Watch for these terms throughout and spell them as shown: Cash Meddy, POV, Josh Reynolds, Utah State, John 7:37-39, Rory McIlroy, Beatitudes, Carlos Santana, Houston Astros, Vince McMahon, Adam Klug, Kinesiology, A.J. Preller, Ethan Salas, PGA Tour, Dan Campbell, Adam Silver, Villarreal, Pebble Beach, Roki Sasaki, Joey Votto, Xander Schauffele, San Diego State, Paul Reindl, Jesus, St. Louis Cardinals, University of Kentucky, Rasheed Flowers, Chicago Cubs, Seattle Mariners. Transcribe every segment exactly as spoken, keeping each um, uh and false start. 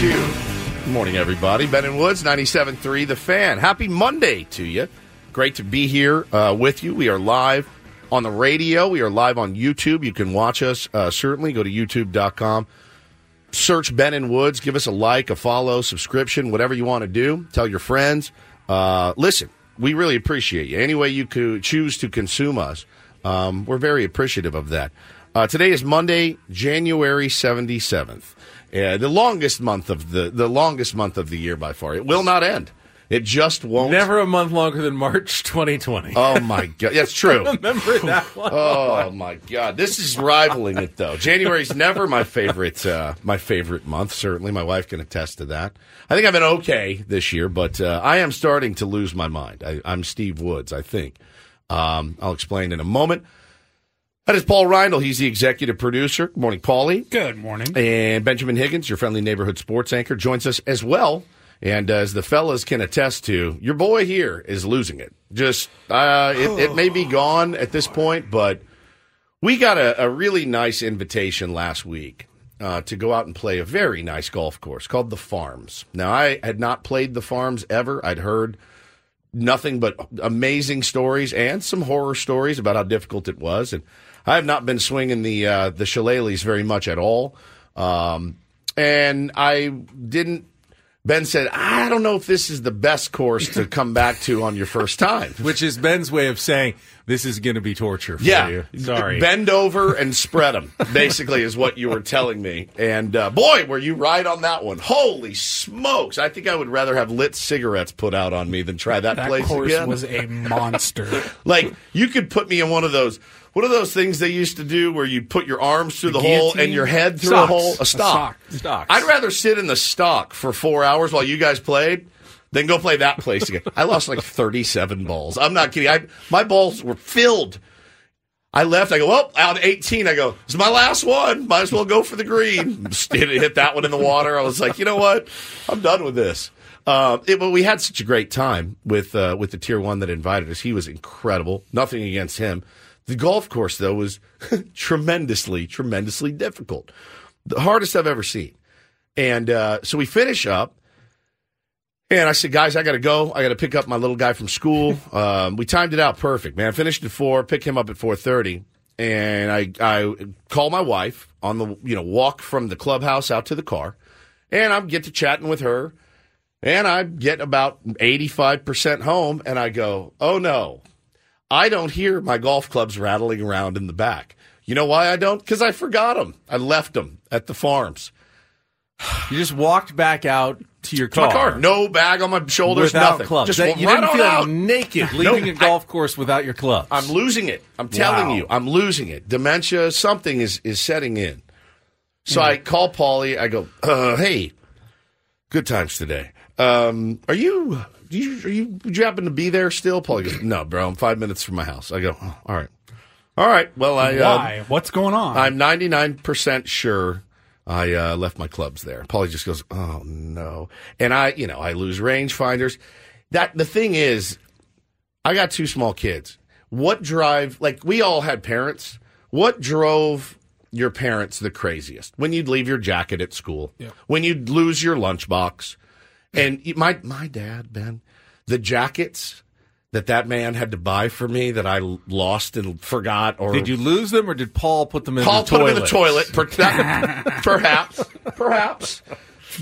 Good morning, everybody. Ben and Woods, ninety-seven point three The Fan. Happy Monday to you. Great to be here uh, with you. We are live on the radio. We are live on YouTube. You can watch us, uh, certainly. Go to YouTube dot com. Search Ben and Woods. Give us a like, a follow, subscription, whatever you want to do. Tell your friends. Uh, listen, we really appreciate you. Any way you could choose to consume us, um, we're very appreciative of that. Uh, today is Monday, January seventy-seventh. Yeah, the longest month of the the longest month of the year by far. It will not end. It just won't. Never a month longer than March twenty twenty. Oh my God, that's true. I remember that one. Oh my God, this is rivaling it though. January's never my favorite. Uh, my favorite month, certainly. My wife can attest to that. I think I've been okay this year, but uh, I am starting to lose my mind. I, I'm Steve Woods, I think. Um, I'll explain in a moment. That is Paul Reindl. He's the executive producer. Good morning, Paulie. Good morning. And Benjamin Higgins, your friendly neighborhood sports anchor, joins us as well. And as the fellas can attest to, your boy here is losing it. Just uh, it, it may be gone at this point, but we got a, a really nice invitation last week uh, to go out and play a very nice golf course called the Farms. Now, I had not played the Farms ever. I'd heard nothing but amazing stories and some horror stories about how difficult it was, and I have not been swinging the uh, the shillelaghs very much at all. Um, and I didn't – Ben said, I don't know if this is the best course to come back to on your first time. Which is Ben's way of saying this is going to be torture for yeah. you. Sorry. Bend over and spread them, basically, is what you were telling me. And, uh, boy, were you right on that one. Holy smokes. I think I would rather have lit cigarettes put out on me than try that, that place again. That course was a monster. Like, you could put me in one of those – what are those things they used to do where you put your arms through the, the hole and your head through Stocks. a hole? A stock. A stock. I'd rather sit in the stock for four hours while you guys played than go play that place again. I lost like thirty-seven balls. I'm not kidding. I, my balls were filled. I left. I go, well, out of eighteen. I go, it's my last one. Might as well go for the green. Hit, hit that one in the water. I was like, you know what? I'm done with this. Uh, it, but we had such a great time with uh, with the Tier one that invited us. He was incredible. Nothing against him. The golf course, though, was tremendously, tremendously difficult. The hardest I've ever seen. And uh, so we finish up, and I said, guys, I got to go. I got to pick up my little guy from school. um, we timed it out perfect, man. I finished at four, pick him up at four thirty, and I, I call my wife on the you know walk from the clubhouse out to the car, and I get to chatting with her, and I get about eighty-five percent home, and I go, oh, no. I don't hear my golf clubs rattling around in the back. You know why I don't? Because I forgot them. I left them at the Farms. You just walked back out to your car. To my car. No bag on my shoulders, without nothing. Clubs. Just that, you right didn't feel out. naked leaving nope. a golf course without your clubs. I'm losing it. I'm telling wow. you, I'm losing it. Dementia, something is, is setting in. So mm-hmm. I call Paulie. I go, uh, hey, good times today. Um, are you, do you, are you, would you happen to be there still? Paulie goes, no, bro, I'm five minutes from my house. I go, oh, all right. All right. Well, I. Why? Um, What's going on? I'm ninety-nine percent sure I uh, left my clubs there. Paulie just goes, oh, no. And I, you know, I lose rangefinders. That, the thing is, I got two small kids. What drive, like, we all had parents. What drove your parents the craziest? When you'd leave your jacket at school, yeah. when you'd lose your lunchbox. And my, my dad, Ben, the jackets that that man had to buy for me that I lost and forgot. Or did you lose them, or did Paul put them in Paul the toilet? Paul put them in the toilet. Perhaps. Perhaps.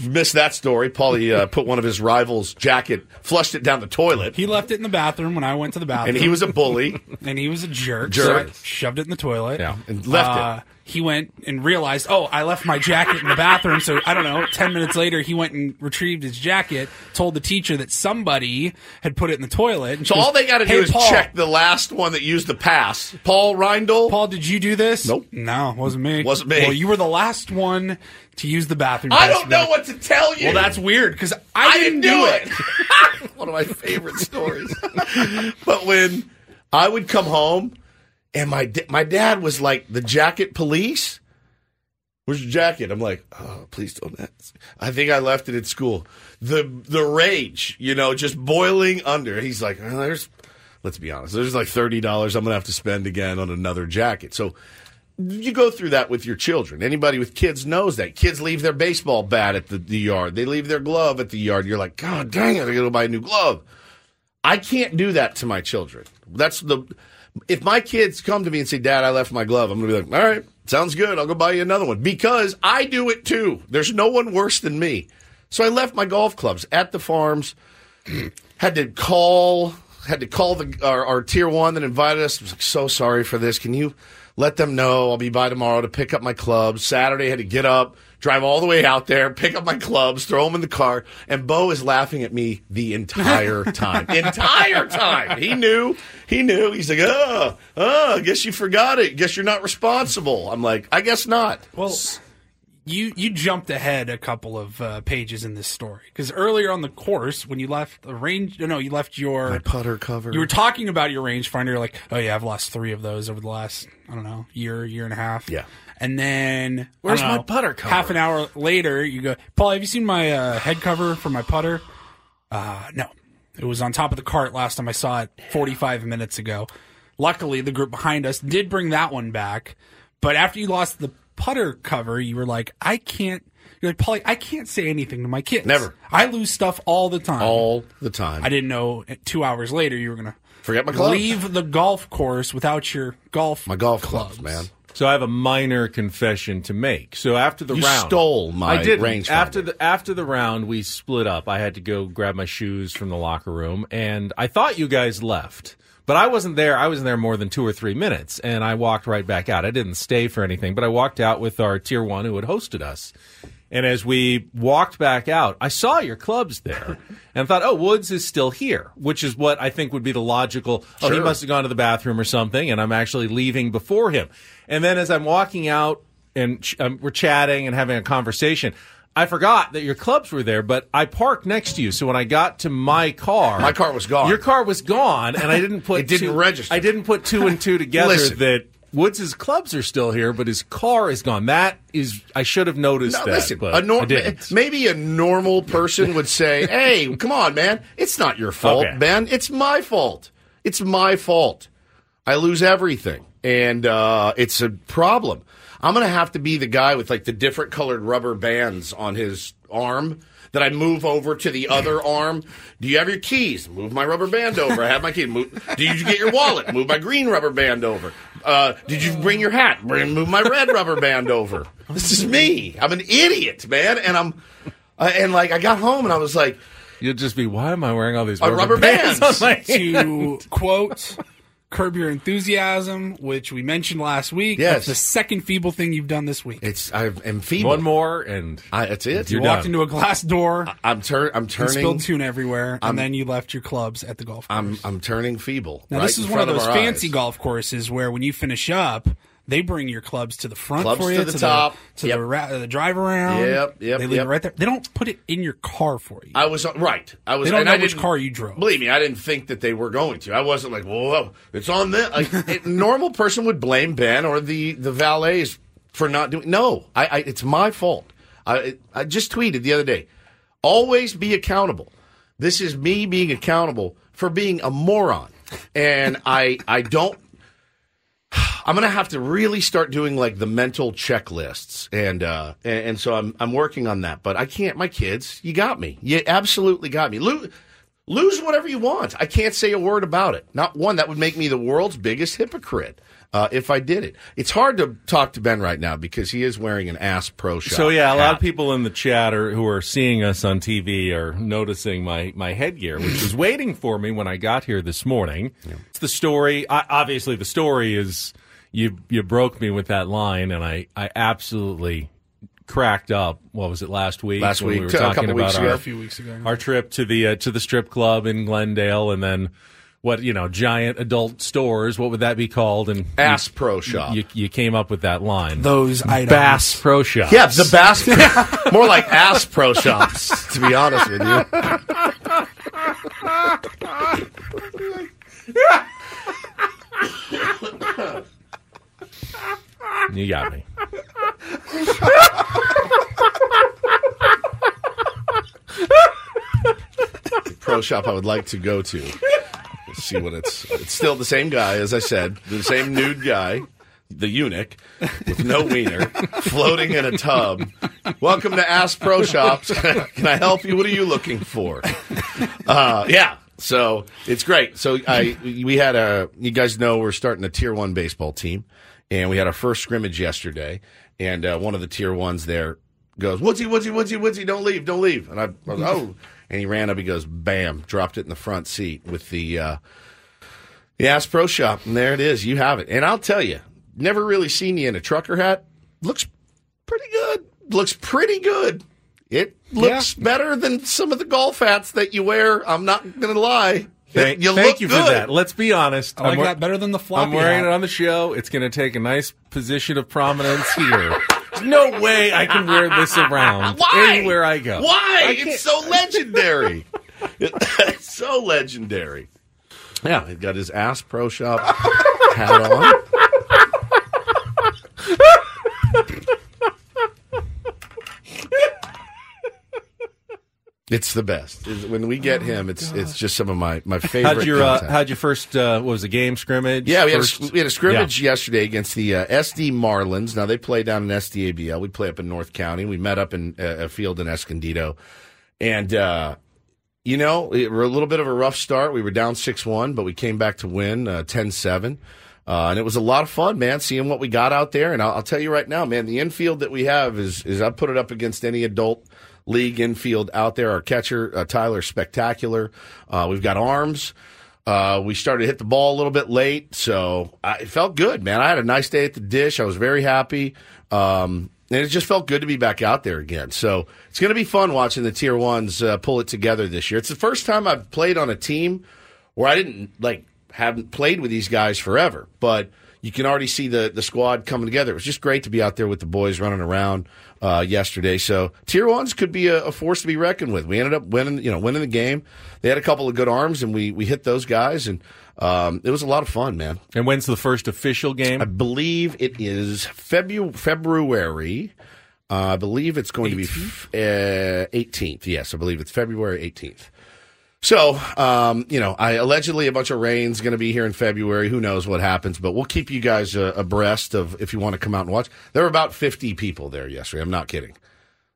Missed that story. Paulie uh, put one of his rivals' jacket, flushed it down the toilet. He left it in the bathroom when I went to the bathroom. And he was a bully. And he was a jerk. Jerk. So I shoved it in the toilet. Yeah. And left uh, it. He went and realized, oh, I left my jacket in the bathroom. So, I don't know, ten minutes later, he went and retrieved his jacket, told the teacher that somebody had put it in the toilet. So goes, all they got to hey, do is Paul, check the last one that used the pass. Paul Reindl? Paul, did you do this? Nope. No, wasn't me. Wasn't me. Well, you were the last one to use the bathroom. I don't know what to tell you. Well, that's weird, because I, I didn't, didn't do it. it. One of my favorite stories. But when I would come home, and my my dad was like, the jacket police? Where's your jacket? I'm like, oh, please don't ask. I think I left it at school. The the rage, you know, just boiling under. He's like, oh, there's, let's be honest, there's like thirty dollars I'm going to have to spend again on another jacket. So you go through that with your children. Anybody with kids knows that. Kids leave their baseball bat at the, the yard. They leave their glove at the yard. You're like, God dang it, I got to go buy a new glove. I can't do that to my children. That's the... If my kids come to me and say, Dad, I left my glove, I'm going to be like, all right, sounds good. I'll go buy you another one. Because I do it too. There's no one worse than me. So I left my golf clubs at the farms, had to call had to call the our, our tier one that invited us. I was like, so sorry for this. Can you let them know I'll be by tomorrow to pick up my clubs? Saturday, I had to get up, drive all the way out there, pick up my clubs, throw them in the car. And Bo is laughing at me the entire time. entire time. He knew. He knew. He's like, oh, oh, I guess you forgot it. Guess you're not responsible. I'm like, I guess not. Well, you you jumped ahead a couple of uh, pages in this story. Because earlier on the course, when you left the range, no, you left your... My putter cover. You were talking about your rangefinder. You're like, oh, yeah, I've lost three of those over the last, I don't know, year, year and a half. Yeah. And then, where's know, my putter cover? Half an hour later, you go, Paul, have you seen my uh, head cover for my putter? Uh, no. It was on top of the cart last time I saw it forty-five minutes ago. Luckily, the group behind us did bring that one back. But after you lost the putter cover, you were like, I can't. You're like, Paulie, I can't say anything to my kids. Never. I lose stuff all the time. All the time. I didn't know two hours later you were going to forget my clubs. Leave the golf course without your golf clubs. My golf clubs, clubs man. So I have a minor confession to make. So after the you round, you stole my rangefinder. After the after the round, we split up. I had to go grab my shoes from the locker room, and I thought you guys left, but I wasn't there. I wasn't there more than two or three minutes, and I walked right back out. I didn't stay for anything, but I walked out with our tier one who had hosted us. And as we walked back out, I saw your clubs there and thought, oh, Woods is still here, which is what I think would be the logical, oh, sure. He must have gone to the bathroom or something, and I'm actually leaving before him. And then as I'm walking out and ch- um, we're chatting and having a conversation, I forgot that your clubs were there, but I parked next to you. So when I got to my car, my car was gone. Your car was gone, and I didn't put it didn't two, register. I didn't put two and two together that Woods' clubs are still here, but his car is gone. That is, I should have noticed no, that. Listen, but a nor- I didn't. Maybe a normal person would say, hey, come on, man. It's not your fault, okay. Ben. It's my fault. It's my fault. I lose everything, and uh, it's a problem. I'm going to have to be the guy with, like, the different colored rubber bands on his arm that I move over to the other arm. Do you have your keys? Move my rubber band over. I have my keys. Move. Do you get your wallet? Move my green rubber band over. Uh, did you bring your hat? Bring, move my red rubber band over. This is me. I'm an idiot, man. And I'm, uh, and like I got home and I was like, you'll just be. Why am I wearing all these rubber, rubber bands? bands on my hand? To quote Curb Your Enthusiasm, which we mentioned last week. Yes. That's the second feeble thing you've done this week. It's I am feeble. One more, and I, that's it. You walked into a glass door. I, I'm, tur- I'm turning. You spilled tune everywhere, and I'm, then you left your clubs at the golf course. I'm, I'm turning feeble. Now, right this is one of those of fancy eyes. golf courses where when you finish up, they bring your clubs to the front clubs for you. to the to top. The, to yep. the, ra- the drive around. Yep, yep, They leave yep. it right there. They don't put it in your car for you. I was, right. I was, they don't and know I which car you drove. Believe me, I didn't think that they were going to. I wasn't like, whoa, it's on this. Like, a normal person would blame Ben or the, the valets for not doing No, I, I, it's my fault. I, I just tweeted the other day, always be accountable. This is me being accountable for being a moron. And I, I don't. I'm going to have to really start doing like the mental checklists, and uh, and, and so I'm I'm working on that. But I can't. My kids, you got me. You absolutely got me. Lose, lose whatever you want. I can't say a word about it. Not one. That would make me the world's biggest hypocrite uh, if I did it. It's hard to talk to Ben right now because he is wearing an Ass Pro Shop. So yeah, a hat. lot of people in the chat are, who are seeing us on T V are noticing my my headgear, which was waiting for me when I got here this morning. Yeah. It's the story. I, obviously, the story is. You you broke me with that line, and I, I absolutely cracked up. What was it last week? Last week, we were talking a couple about weeks ago, our, a few weeks ago, our trip to the uh, to the strip club in Glendale, and then what you know, giant adult stores. What would that be called? And Bass Pro Shop. You, you came up with that line. Those items. Bass Pro Shops. Yeah, the Bass. Pro, more like Ass Pro Shops, to be honest with you. You got me. The pro shop I would like to go to. Let's see what it's. It's still the same guy, as I said, the same nude guy, the eunuch with no wiener, floating in a tub. Welcome to Ask Pro Shops. Can I help you? What are you looking for? Uh, yeah. So it's great. So I we had a. You guys know we're starting a tier one baseball team. And we had our first scrimmage yesterday, and uh, one of the tier ones there goes, Woodsy, Woodsy, Woodsy, Woodsy, don't leave, don't leave. And I, I was, oh. And he ran up, he goes, bam, dropped it in the front seat with the, uh, the Ass Pro Shop. And there it is, you have it. And I'll tell you, never really seen you in a trucker hat. Looks pretty good. Looks pretty good. It looks yeah. better than some of the golf hats that you wear. I'm not going to lie. Thank you, thank you for that. Let's be honest. I like I'm, that better than the floppy I'm wearing hat. It on the show. It's going to take a nice position of prominence here. There's no way I can wear this around Why? anywhere I go. Why? I it's so legendary. It's so legendary. Yeah, he's got his Ass Pro Shop hat on. It's the best. When we get oh him, it's gosh. it's just some of my, my favorite. How'd your, uh, how'd your first, uh, what was the game, scrimmage? Yeah, we, first, had, a, we had a scrimmage yeah. yesterday against the uh, S D Marlins. Now, they play down in S D A B L. We play up in North County. We met up in uh, a field in Escondido. And, uh, you know, it were a little bit of a rough start. We were down six one, but we came back to win uh, ten seven. Uh, and it was a lot of fun, man, seeing what we got out there. And I'll, I'll tell you right now, man, the infield that we have is, is I put it up against any adult league infield out there. Our catcher, uh, Tyler, spectacular. Uh, we've got arms. Uh, we started to hit the ball a little bit late, so I, it felt good, man. I had a nice day at the dish. I was very happy. Um, and it just felt good to be back out there again. So it's going to be fun watching the Tier ones uh, pull it together this year. It's the first time I've played on a team where I didn't, like, haven't played with these guys forever, but you can already see the, the squad coming together. It was just great to be out there with the boys running around uh, yesterday. So Tier ones could be a, a force to be reckoned with. We ended up winning, you know, winning the game. They had a couple of good arms, and we, we hit those guys, and um, it was a lot of fun, man. And when's the first official game? I believe it is Febu- February. Uh, I believe it's going eighteenth? to be f- uh, eighteenth. Yes, I believe it's February eighteenth. So, um, you know, I allegedly a bunch of rain's going to be here in February. Who knows what happens, but we'll keep you guys uh, abreast of if you want to come out and watch. There were about fifty people there yesterday. I'm not kidding.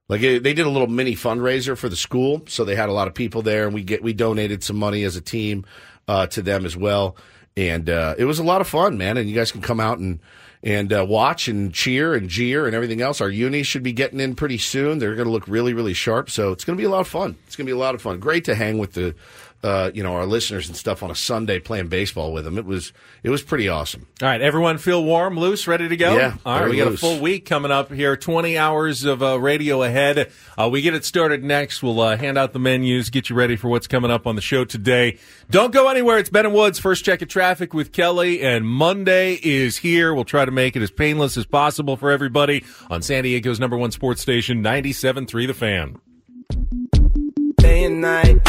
Like it, they did a little mini fundraiser for the school, so they had a lot of people there, and we get we donated some money as a team uh, to them as well. And uh, it was a lot of fun, man. And you guys can come out and and uh, watch and cheer and jeer and everything else. Our unis should be getting in pretty soon. They're going to look really, really sharp. So it's going to be a lot of fun. It's going to be a lot of fun. Great to hang with the uh, you know, our listeners and stuff on a Sunday playing baseball with them. It was it was pretty awesome. All right, everyone feel warm, loose, ready to go? Yeah, all right, we got loose. A full week coming up here, twenty hours of uh, radio ahead. Uh, we get it started next. We'll uh, hand out the menus, get you ready for what's coming up on the show today. Don't go anywhere. It's Ben and Woods, first check of traffic with Kelly, and Monday is here. We'll try to make it as painless as possible for everybody on San Diego's number one sports station, ninety-seven point three The Fan. Day and night,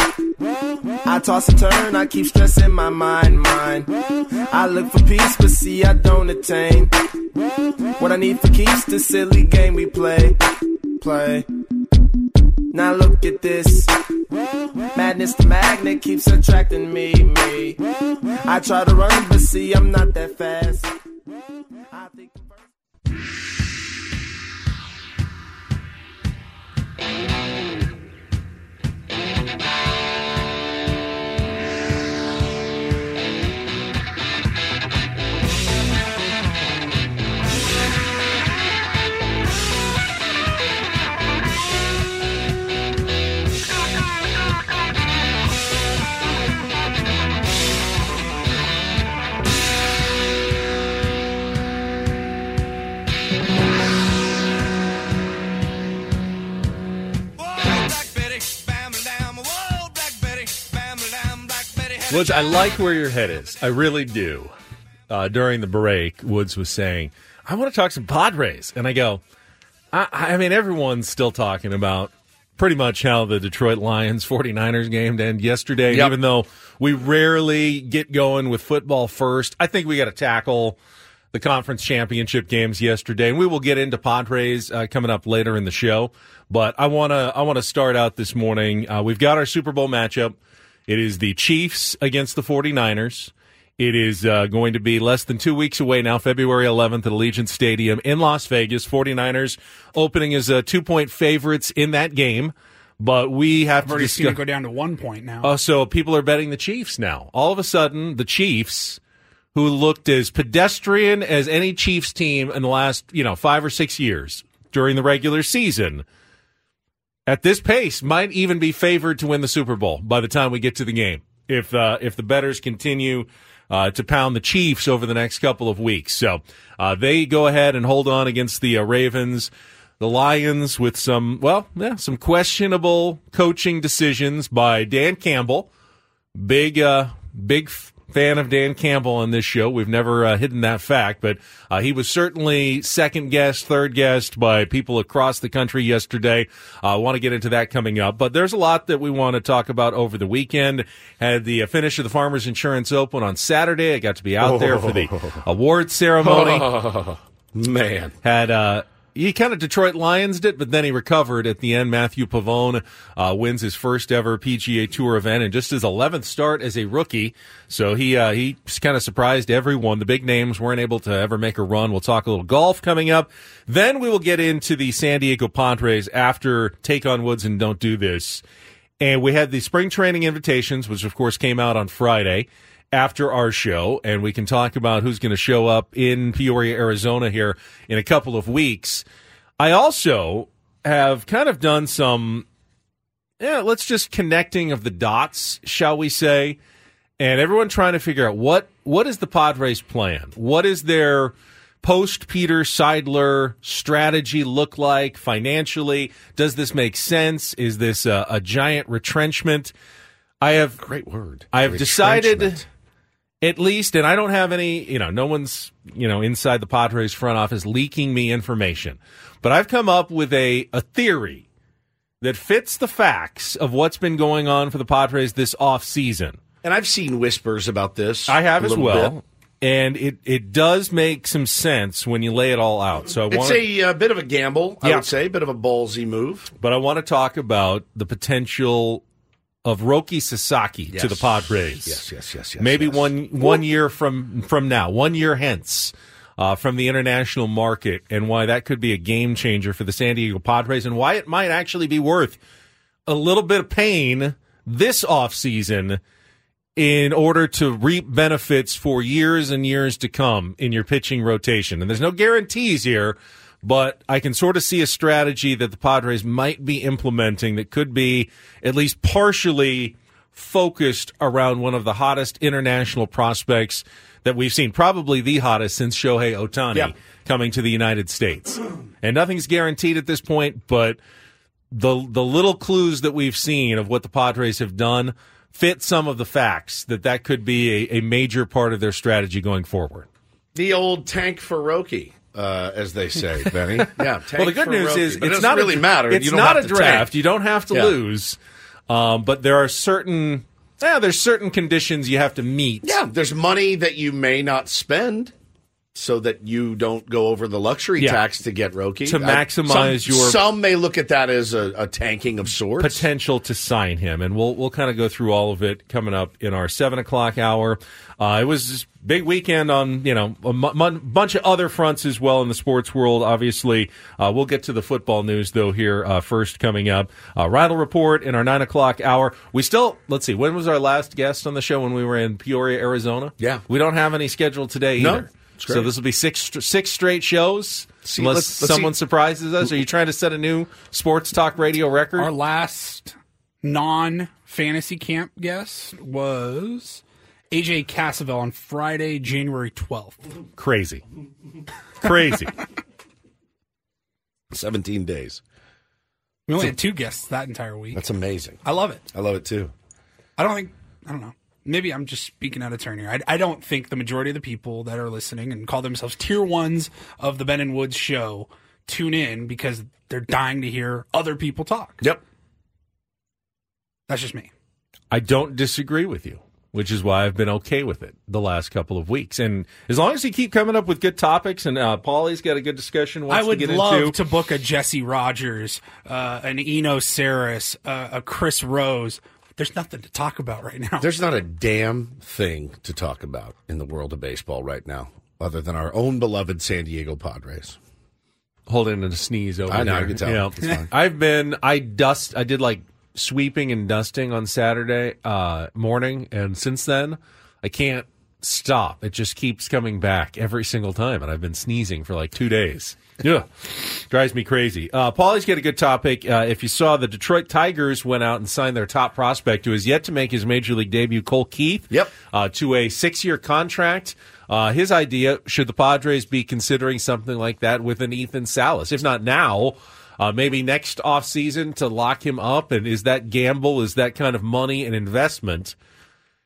I toss and turn, I keep stressing my mind, mind. I look for peace, but see I don't attain. What I need for keeps, this silly game we play, play. Now look at this, madness the magnet keeps attracting me, me. I try to run, but see I'm not that fast. I think the first... Woods, I like where your head is. I really do. Uh, during the break, Woods was saying, I want to talk some Padres. And I go, I, I mean, everyone's still talking about pretty much how the Detroit Lions forty-niners game ended yesterday. Yep. Even though we rarely get going with football first, I think we got to tackle the conference championship games yesterday. And we will get into Padres uh, coming up later in the show. But I want to I want to start out this morning. Uh, we've got our Super Bowl matchup. It is the Chiefs against the forty-niners. It is uh, going to be less than two weeks away now, February eleventh at Allegiant Stadium in Las Vegas. forty-niners opening as uh, two-point favorites in that game. But we have I've to already discuss- seen it go down to one point now. Oh, so people are betting the Chiefs now. All of a sudden, the Chiefs, who looked as pedestrian as any Chiefs team in the last, you know, five or six years during the regular season, at this pace, might even be favored to win the Super Bowl by the time we get to the game. If uh, if the bettors continue uh, to pound the Chiefs over the next couple of weeks, so uh, they go ahead and hold on against the uh, Ravens, the Lions with some well, yeah, some questionable coaching decisions by Dan Campbell. Big uh, big fan of Dan Campbell on this show. We've never uh, hidden that fact, but uh, he was certainly second guessed, third guessed by people across the country yesterday. I uh, want to get into that coming up, but there's a lot that we want to talk about over the weekend. Had the uh, finish of the Farmers Insurance Open on Saturday. I got to be out oh. there for the award ceremony. Oh, man. Had, uh, He kind of Detroit Lions did, but then he recovered at the end. Matthew Pavone uh, wins his first ever P G A Tour event and just his eleventh start as a rookie. So he uh, he kind of surprised everyone. The big names weren't able to ever make a run. We'll talk a little golf coming up. Then we will get into the San Diego Padres after Take on Woods and Don't Do This. And we had the spring training invitations, which of course came out on Friday after our show, and we can talk about who's going to show up in Peoria, Arizona here in a couple of weeks. I also have kind of done some, yeah, let's just connecting of the dots, shall we say, and everyone trying to figure out what what is the Padres' plan? What is their post-Peter Seidler strategy look like financially? Does this make sense? Is this a, a giant retrenchment? I have Great word. I have decided... At least, and I don't have any, you know, no one's, you know, inside the Padres front office leaking me information. But I've come up with a, a theory that fits the facts of what's been going on for the Padres this offseason. And I've seen whispers about this. I have as well. Bit. And it, it does make some sense when you lay it all out. So I It's wanna, a uh, bit of a gamble, I yeah. would say, a bit of a ballsy move. But I want to talk about the potential of Roki Sasaki yes. to the Padres. Yes, yes, yes, yes. Maybe yes. one one year from from now, one year hence, uh, from the international market, and why that could be a game changer for the San Diego Padres, and why it might actually be worth a little bit of pain this offseason in order to reap benefits for years and years to come in your pitching rotation. And there's no guarantees here, but I can sort of see a strategy that the Padres might be implementing that could be at least partially focused around one of the hottest international prospects that we've seen, probably the hottest since Shohei Ohtani yep. coming to the United States. And nothing's guaranteed at this point, but the the little clues that we've seen of what the Padres have done fit some of the facts that that could be a, a major part of their strategy going forward. The old tank for Roki, uh, as they say, Benny. yeah. Tank well, the good news Roki. Is but it's not really a, matter. It's you don't not have a to draft. Tank. You don't have to yeah. lose, um, but there are certain. Yeah, there's certain conditions you have to meet. Yeah, there's money that you may not spend so that you don't go over the luxury yeah. tax to get Roki. To maximize I, some, your... Some may look at that as a, a tanking of sorts. Potential to sign him, and we'll we'll kind of go through all of it coming up in our seven o'clock hour. Uh, it was a big weekend on you know a m- m- bunch of other fronts as well in the sports world, obviously. Uh, we'll get to the football news, though, here uh, first coming up. Uh, Riddle Report in our nine o'clock hour. We still, let's see, when was our last guest on the show when we were in Peoria, Arizona? Yeah. We don't have any scheduled today no. either. So this will be six six straight shows, see, unless let's, let's someone see. surprises us. Are you trying to set a new sports talk radio record? Our last non-fantasy camp guest was A J Cassavell on Friday, January twelfth. Crazy. Crazy. seventeen days. We only so, had two guests that entire week. That's amazing. I love it. I love it, too. I don't think – I don't know. Maybe I'm just speaking out of turn here. I, I don't think the majority of the people that are listening and call themselves tier ones of the Ben and Woods show tune in because they're dying to hear other people talk. Yep. That's just me. I don't disagree with you, which is why I've been okay with it the last couple of weeks. And as long as you keep coming up with good topics, and uh, Paulie's got a good discussion. I would to get love into. to book a Jesse Rogers, uh, an Eno Saris, uh, a Chris Rose. There's nothing to talk about right now. There's not a damn thing to talk about in the world of baseball right now other than our own beloved San Diego Padres. Holding a sneeze over I know, there. I can tell. You know, it's fine. I've been, I dust, I did like sweeping and dusting on Saturday uh, morning, and since then, I can't stop. It just keeps coming back every single time, and I've been sneezing for like two days. Yeah, drives me crazy. Uh, Paulie's got a good topic. Uh, if you saw, the Detroit Tigers went out and signed their top prospect, who has yet to make his major league debut, Colt Keith, yep. uh, to a six-year contract. Uh, his idea, should the Padres be considering something like that with an Ethan Salas? If not now, uh, maybe next offseason to lock him up. And is that gamble, is that kind of money and investment,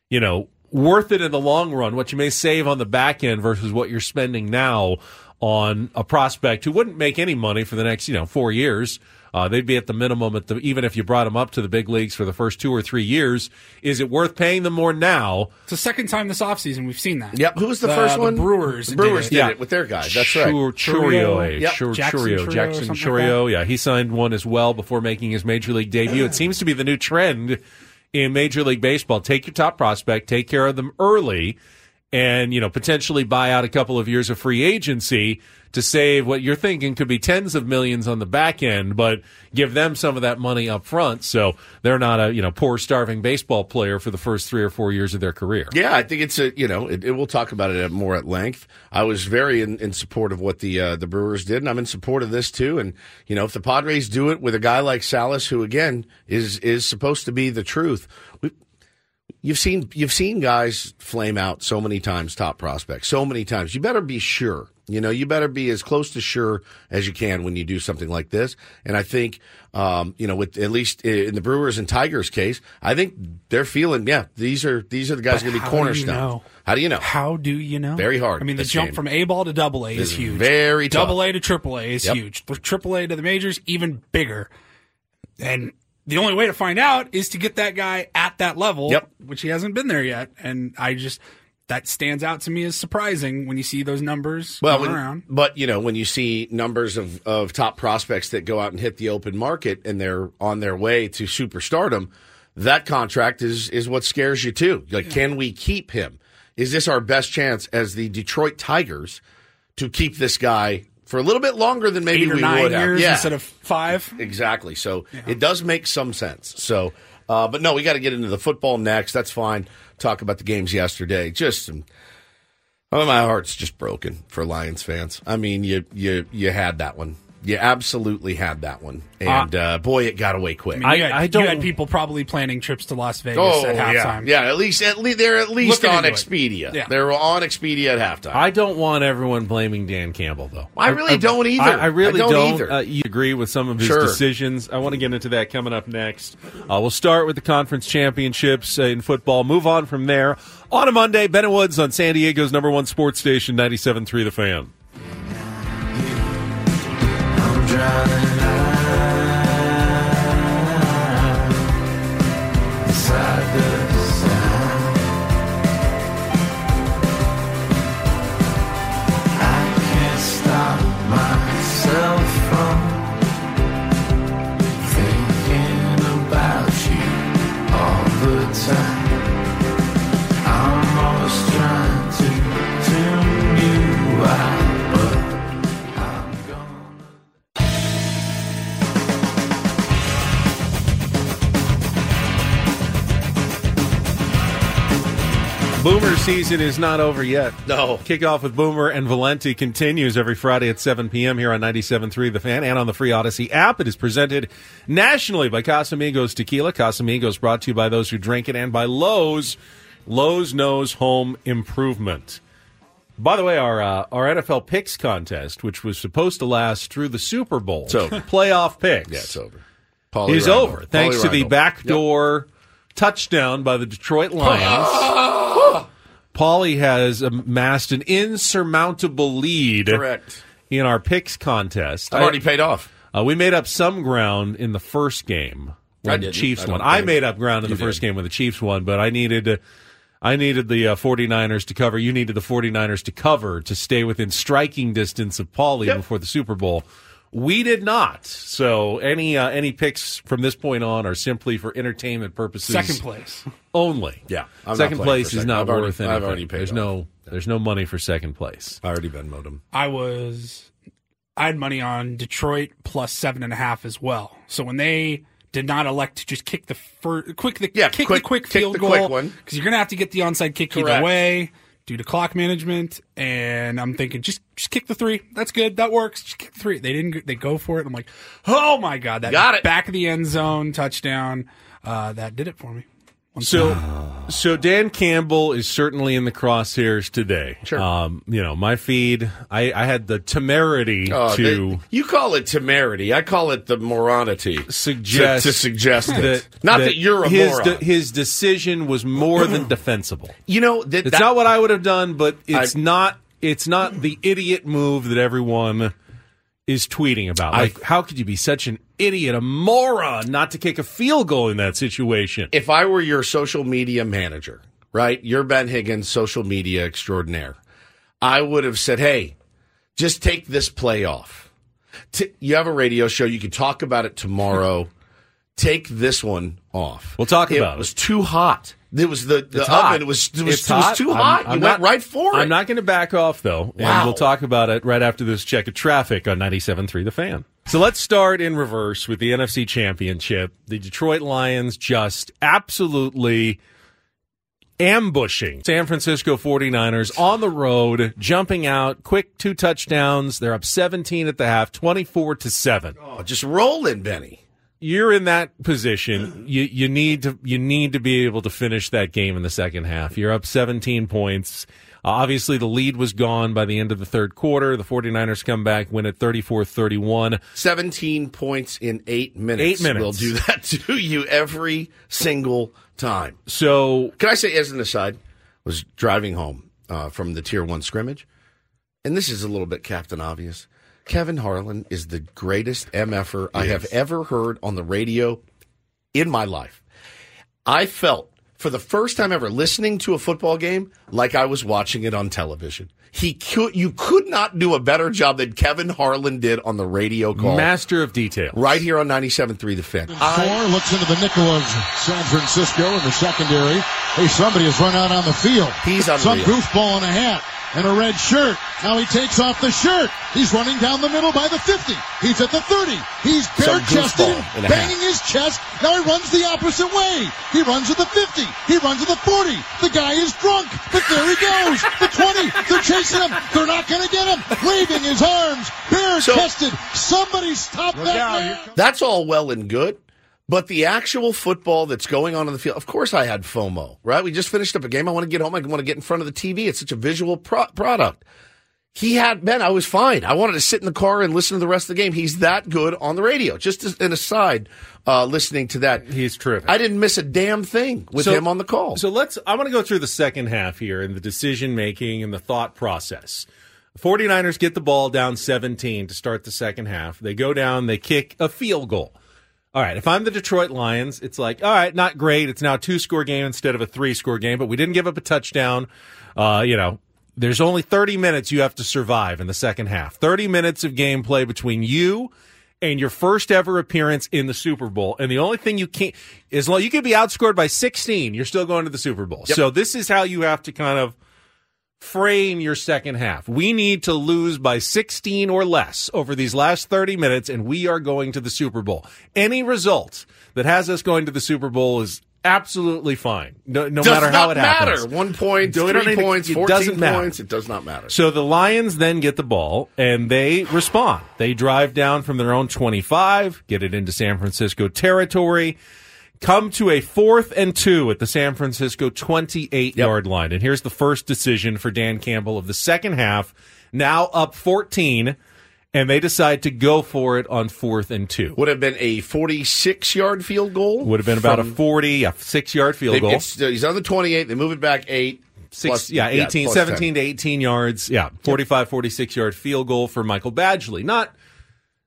you know, worth it in the long run, what you may save on the back end versus what you're spending now on a prospect who wouldn't make any money for the next, you know, four years. Uh, they'd be at the minimum, at the, even if you brought him up to the big leagues for the first two or three years. Is it worth paying them more now? It's the second time this offseason we've seen that. Yep. Who was the, the first one? The Brewers. The Brewers did it, did yeah. it with their guy. That's right. Chourio. Chourio. Yep. Chourio. Jackson Chourio. Jackson Chourio. Like yeah, he signed one as well before making his Major League debut. It seems to be the new trend in Major League Baseball. Take your top prospect, take care of them early, and, you know, potentially buy out a couple of years of free agency to save what you're thinking could be tens of millions on the back end, but give them some of that money up front so they're not a, you know, poor, starving baseball player for the first three or four years of their career. Yeah, I think it's a, you know, it, it, we'll talk about it more at length. I was very in, in support of what the uh, the Brewers did, and I'm in support of this too. And, you know, if the Padres do it with a guy like Salas, who, again, is is supposed to be the truth, we, You've seen you've seen guys flame out so many times, top prospects, so many times. You better be sure. You know, you better be as close to sure as you can when you do something like this. And I think, um, you know, with at least in the Brewers and Tigers case, I think they're feeling, yeah, these are these are the guys going to be cornerstone. How do you know? How do you know? Very hard. I mean, the jump game. from A-ball to double-A is huge. Very tough. Double-A to triple-A is yep. huge. Triple-A to the majors, even bigger. And the only way to find out is to get that guy at that level, yep. which he hasn't been there yet. And I just, that stands out to me as surprising when you see those numbers well, going when, around. But, you know, when you see numbers of, of top prospects that go out and hit the open market and they're on their way to superstardom, that contract is, is what scares you too. Like, yeah. can we keep him? Is this our best chance as the Detroit Tigers to keep this guy for a little bit longer than maybe Eight or we nine would years have, yeah. instead of five, exactly. So yeah. it does make some sense. So, uh, but no, we got to get into the football next. That's fine. Talk about the games yesterday. Just, some, oh, my heart's just broken for Lions fans. I mean, you you you had that one. You absolutely had that one, and uh, uh, boy, it got away quick. I, mean, you had, I don't. You had people probably planning trips to Las Vegas oh, at halftime. Yeah, yeah. At least, at least they're at least Looking on Expedia. Yeah. They're on Expedia at halftime. I don't want everyone blaming Dan Campbell, though. I really I, don't either. I, I really I don't. don't either. Uh, you agree with some of his sure. decisions. I want to get into that coming up next. Uh, we'll start with the conference championships in football. Move on from there. On a Monday, Ben and Woods on San Diego's number one sports station, ninety-seven point three The Fan. Boomer season is not over yet. No. Kickoff with Boomer and Valenti continues every Friday at seven p.m. here on ninety-seven point three The Fan and on the free Odyssey app. It is presented nationally by Casamigos Tequila. Casamigos brought to you by those who drink it and by Lowe's. Lowe's knows home improvement. By the way, our uh, our N F L picks contest, which was supposed to last through the Super Bowl, it's over. Playoff picks, yeah, it's over. Pauly is Rindle. over Pauly thanks Rindle. to the backdoor yep. touchdown by the Detroit Lions. Paulie has amassed an insurmountable lead Correct. in our picks contest. I've already I, paid off. Uh, we made up some ground in the first game when the Chiefs won. I made up ground in the did. first game when the Chiefs won, but I needed uh, I needed the uh, 49ers to cover. You needed the 49ers to cover to stay within striking distance of Paulie yep. before the Super Bowl. We did not. So any uh, any picks from this point on are simply for entertainment purposes. Second place only. Yeah, I'm second place second. is not I've worth already, anything. I've already paid there's off. no there's no money for second place. I already Venmo'd him. I was I had money on Detroit plus seven and a half as well. So when they did not elect to just kick the first, quick the yeah, kick quick, the quick field kick the goal because you're gonna have to get the onside kick Correct. either way. Due to clock management, and I'm thinking, just just kick the three. That's good. That works. Just kick the three. They didn't. They go for it. I'm like, oh my god, that got it. Back of the end zone touchdown. Uh, that did it for me. One so, time. so Dan Campbell is certainly in the crosshairs today. Sure. Um, you know, my feed. I, I had the temerity oh, to. They, you call it temerity. I call it the moronity. Suggest to, to suggest that, it. Not that, that you're a his moron. De, his decision was more than defensible. You know, that, it's that, not what I would have done, but it's I, not. It's not the idiot move that everyone is tweeting about. Like, I, how could you be such an idiot, a moron, not to kick a field goal in that situation? If I were your social media manager, right, you're Ben Higgins, social media extraordinaire, I would have said, hey, just take this play off. T- you have a radio show. You can talk about it tomorrow. Take this one off. We'll talk it about it. It was too hot. It was the, the oven. It was, it, was, it was too hot. I'm, I'm you not, went right for it. I'm not going to back off, though. Wow. And we'll talk about it right after this check of traffic on ninety-seven point three The Fan. So let's start in reverse with the N F C Championship. The Detroit Lions just absolutely ambushing San Francisco forty-niners on the road, jumping out, quick two touchdowns. They're up seventeen at the half, twenty-four to seven. Oh, just rolling, Benny. You're in that position. You you need to you need to be able to finish that game in the second half. You're up seventeen points. Uh, obviously, the lead was gone by the end of the third quarter. The forty-niners come back, win at thirty-four thirty-one. seventeen points in eight minutes. Eight minutes. We'll do that to you every single time. So, can I say, as an aside, I was driving home uh, from the Tier one scrimmage, and this is a little bit Captain Obvious. Kevin Harlan is the greatest M F-er yes. I have ever heard on the radio in my life. I felt, for the first time ever, listening to a football game like I was watching it on television. He could, you could not do a better job than Kevin Harlan did on the radio call. Master of details. Right here on ninety-seven point three The Fan. Four looks into the nickel of San Francisco in the secondary. Hey, somebody has run out on the field. He's unreal. Some goofball in a hat. and a red shirt. Now he takes off the shirt. He's running down the middle by the fifty. He's at the thirty. He's bare-chested and banging his chest. Now he runs the opposite way. He runs at the fifty. He runs at the forty. The guy is drunk, but there he goes. The twenty. They're chasing him. They're not going to get him. Waving his arms, bare-chested. So, somebody stop that man. That's all well and good. But the actual football that's going on in the field, of course I had FOMO, right? We just finished up a game. I want to get home. I want to get in front of the T V. It's such a visual pro- product. He had, man, I was fine. I wanted to sit in the car and listen to the rest of the game. He's that good on the radio. Just as an aside, uh, listening to that. He's terrific. I didn't miss a damn thing with so, him on the call. So let's, I want to go through the second half here and the decision making and the thought process. The 49ers get the ball down seventeen to start the second half. They go down, they kick a field goal. All right, if I'm the Detroit Lions, it's like, all right, not great. It's now a two-score game instead of a three-score game, but we didn't give up a touchdown. Uh, you know, there's only thirty minutes you have to survive in the second half. thirty minutes of gameplay between you and your first ever appearance in the Super Bowl. And the only thing you can't – as long you could be outscored by sixteen, you're still going to the Super Bowl. Yep. So this is how you have to kind of frame your second half. We need to lose by sixteen or less over these last thirty minutes, and we are going to the Super Bowl. Any result that has us going to the Super Bowl is absolutely fine, no, no matter how it matter. happens. One point, three points, fourteen doesn't matter. points, it does not matter. So the Lions then get the ball, and they respond. They drive down from their own twenty-five, get it into San Francisco territory, come to a fourth and two at the San Francisco twenty-eight-yard yep. line. And here's the first decision for Dan Campbell of the second half, now up fourteen, and they decide to go for it on fourth and two. Would have been a forty-six-yard field goal? Would have been about a forty, a six-yard field they, goal. He's on the twenty-eight. They move it back eight. Six, plus, yeah, eighteen, yeah, seventeen ten. To eighteen yards. Yeah, forty-five, forty-six-yard field goal for Michael Badgley. Not...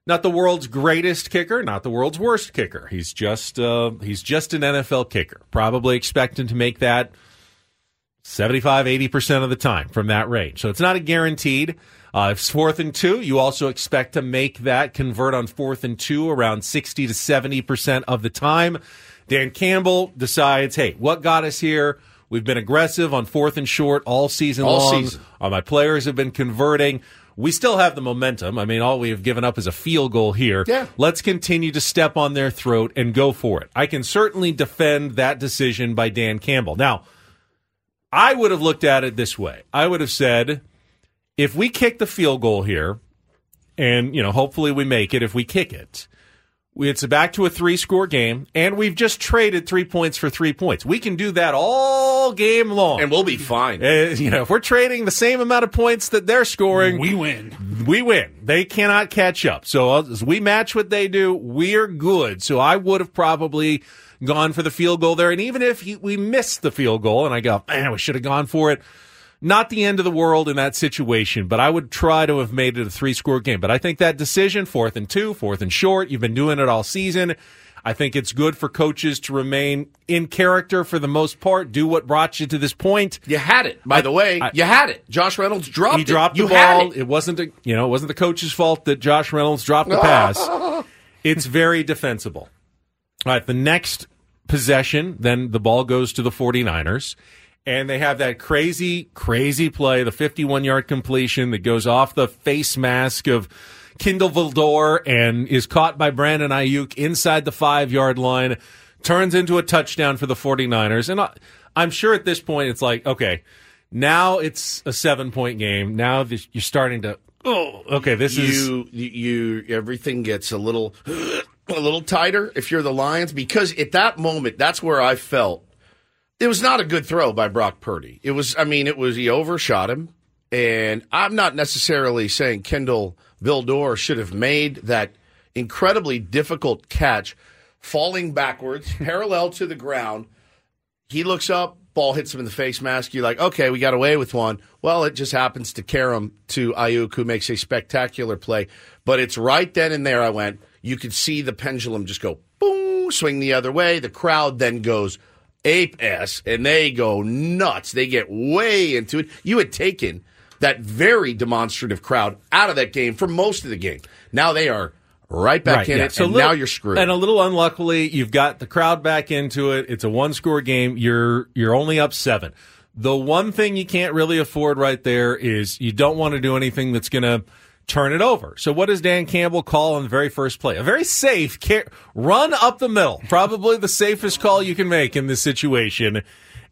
Not the world's greatest kicker, not the world's worst kicker. He's just uh, he's just an N F L kicker. Probably expecting to make that seventy-five, eighty percent of the time from that range. So it's not a guaranteed. Uh, if it's fourth and two, you also expect to make that convert on fourth and two around sixty to seventy percent of the time. Dan Campbell decides, hey, what got us here? We've been aggressive on fourth and short all season all long. Season. Uh, my players have been converting. We still have the momentum. I mean, all we have given up is a field goal here. Yeah. Let's continue to step on their throat and go for it. I can certainly defend that decision by Dan Campbell. Now, I would have looked at it this way. I would have said, if we kick the field goal here, and, you know, hopefully we make it if we kick it, it's back to a three-score game, and we've just traded three points for three points. We can do that all game long. And we'll be fine. Uh, you know, if we're trading the same amount of points that they're scoring, we win. We win. They cannot catch up. So as we match what they do, we're good. So I would have probably gone for the field goal there. And even if he, we missed the field goal, and I go, man, we should have gone for it, not the end of the world in that situation, but I would try to have made it a three-score game. But I think that decision, fourth and two, fourth and short, you've been doing it all season. I think it's good for coaches to remain in character for the most part, do what brought you to this point. You had it, by I, the way. I, you had it. Josh Reynolds dropped he it. He dropped the you ball. It. It, wasn't a, you know, it wasn't the coach's fault that Josh Reynolds dropped the pass. It's very defensible. All right, the next possession, then the ball goes to the 49ers. And they have that crazy, crazy play, the fifty-one-yard completion that goes off the face mask of Kendall Vildor and is caught by Brandon Ayuk inside the five-yard line, turns into a touchdown for the 49ers. And I'm sure at this point it's like, okay, now it's a seven-point game. Now you're starting to, oh, okay, this you, is... You, you, everything gets a little, a little tighter if you're the Lions, because at that moment, that's where I felt. It was not a good throw by Brock Purdy. It was, I mean, it was, he overshot him. And I'm not necessarily saying Kendall Vildor should have made that incredibly difficult catch, falling backwards, parallel to the ground. He looks up, ball hits him in the face mask. You're like, okay, we got away with one. Well, it just happens to Karam to Ayuk, who makes a spectacular play. But it's right then and there I went. You could see the pendulum just go, boom, swing the other way. The crowd then goes ape ass, and they go nuts. They get way into it. You had taken that very demonstrative crowd out of that game for most of the game. Now they are right back right, in yeah. it, so and little, now you're screwed. And a little unluckily, you've got the crowd back into it. It's a one-score game. You're you're only up seven. The one thing you can't really afford right there is you don't want to do anything that's going to turn it over. So what does Dan Campbell call on the very first play? A very safe run up the middle. Probably the safest call you can make in this situation.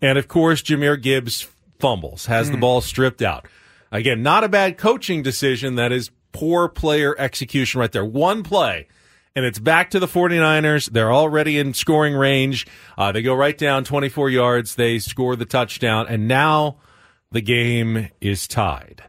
And, of course, Jahmyr Gibbs fumbles, has mm. the ball stripped out. Again, not a bad coaching decision. That is poor player execution right there. One play, and it's back to the 49ers. They're already in scoring range. Uh, they go right down twenty-four yards. They score the touchdown, and now the game is tied.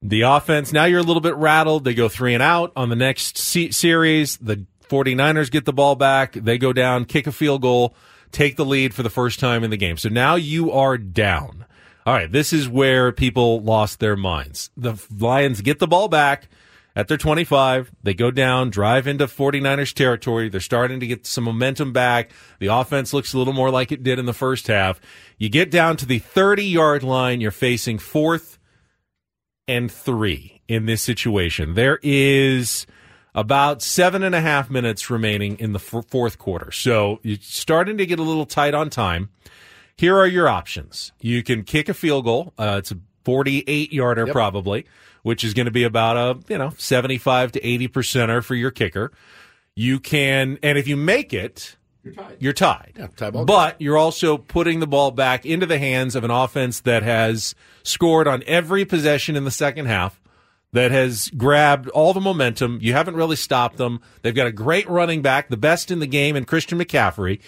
The offense, now you're a little bit rattled. They go three and out on the next se- series. The 49ers get the ball back. They go down, kick a field goal, take the lead for the first time in the game. So now you are down. All right, this is where people lost their minds. The Lions get the ball back at their twenty-five. They go down, drive into 49ers territory. They're starting to get some momentum back. The offense looks a little more like it did in the first half. You get down to the thirty-yard line. You're facing fourth and three in this situation. There is about seven and a half minutes remaining in the f- fourth quarter. So you're starting to get a little tight on time. Here are your options. You can kick a field goal. Uh, it's a forty-eight yarder, yep, probably, which is going to be about a, you know, seventy-five to eighty percenter for your kicker. You can, and if you make it, you're tied. You're tied. Yeah, tie ball but game. You're also putting the ball back into the hands of an offense that has scored on every possession in the second half, that has grabbed all the momentum. You haven't really stopped them. They've got a great running back, the best in the game, in Christian McCaffrey.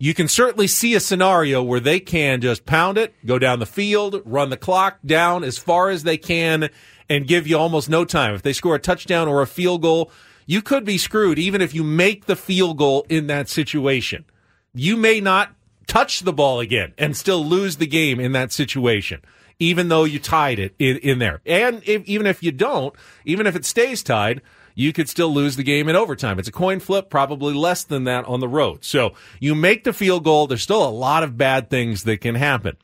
You can certainly see a scenario where they can just pound it, go down the field, run the clock down as far as they can, and give you almost no time. If they score a touchdown or a field goal, you could be screwed even if you make the field goal in that situation. You may not touch the ball again and still lose the game in that situation, even though you tied it in, in there. And if, even if you don't, even if it stays tied, you could still lose the game in overtime. It's a coin flip, probably less than that on the road. So you make the field goal. There's still a lot of bad things that can happen.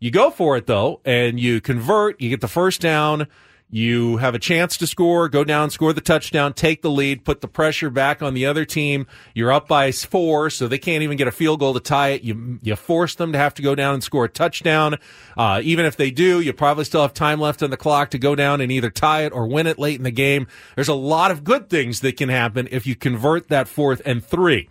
You go for it, though, and you convert. You get the first down. You have a chance to score, go down, score the touchdown, take the lead, put the pressure back on the other team. You're up by four, so they can't even get a field goal to tie it. You you force them to have to go down and score a touchdown. Uh, even if they do, you probably still have time left on the clock to go down and either tie it or win it late in the game. There's a lot of good things that can happen if you convert that fourth and three.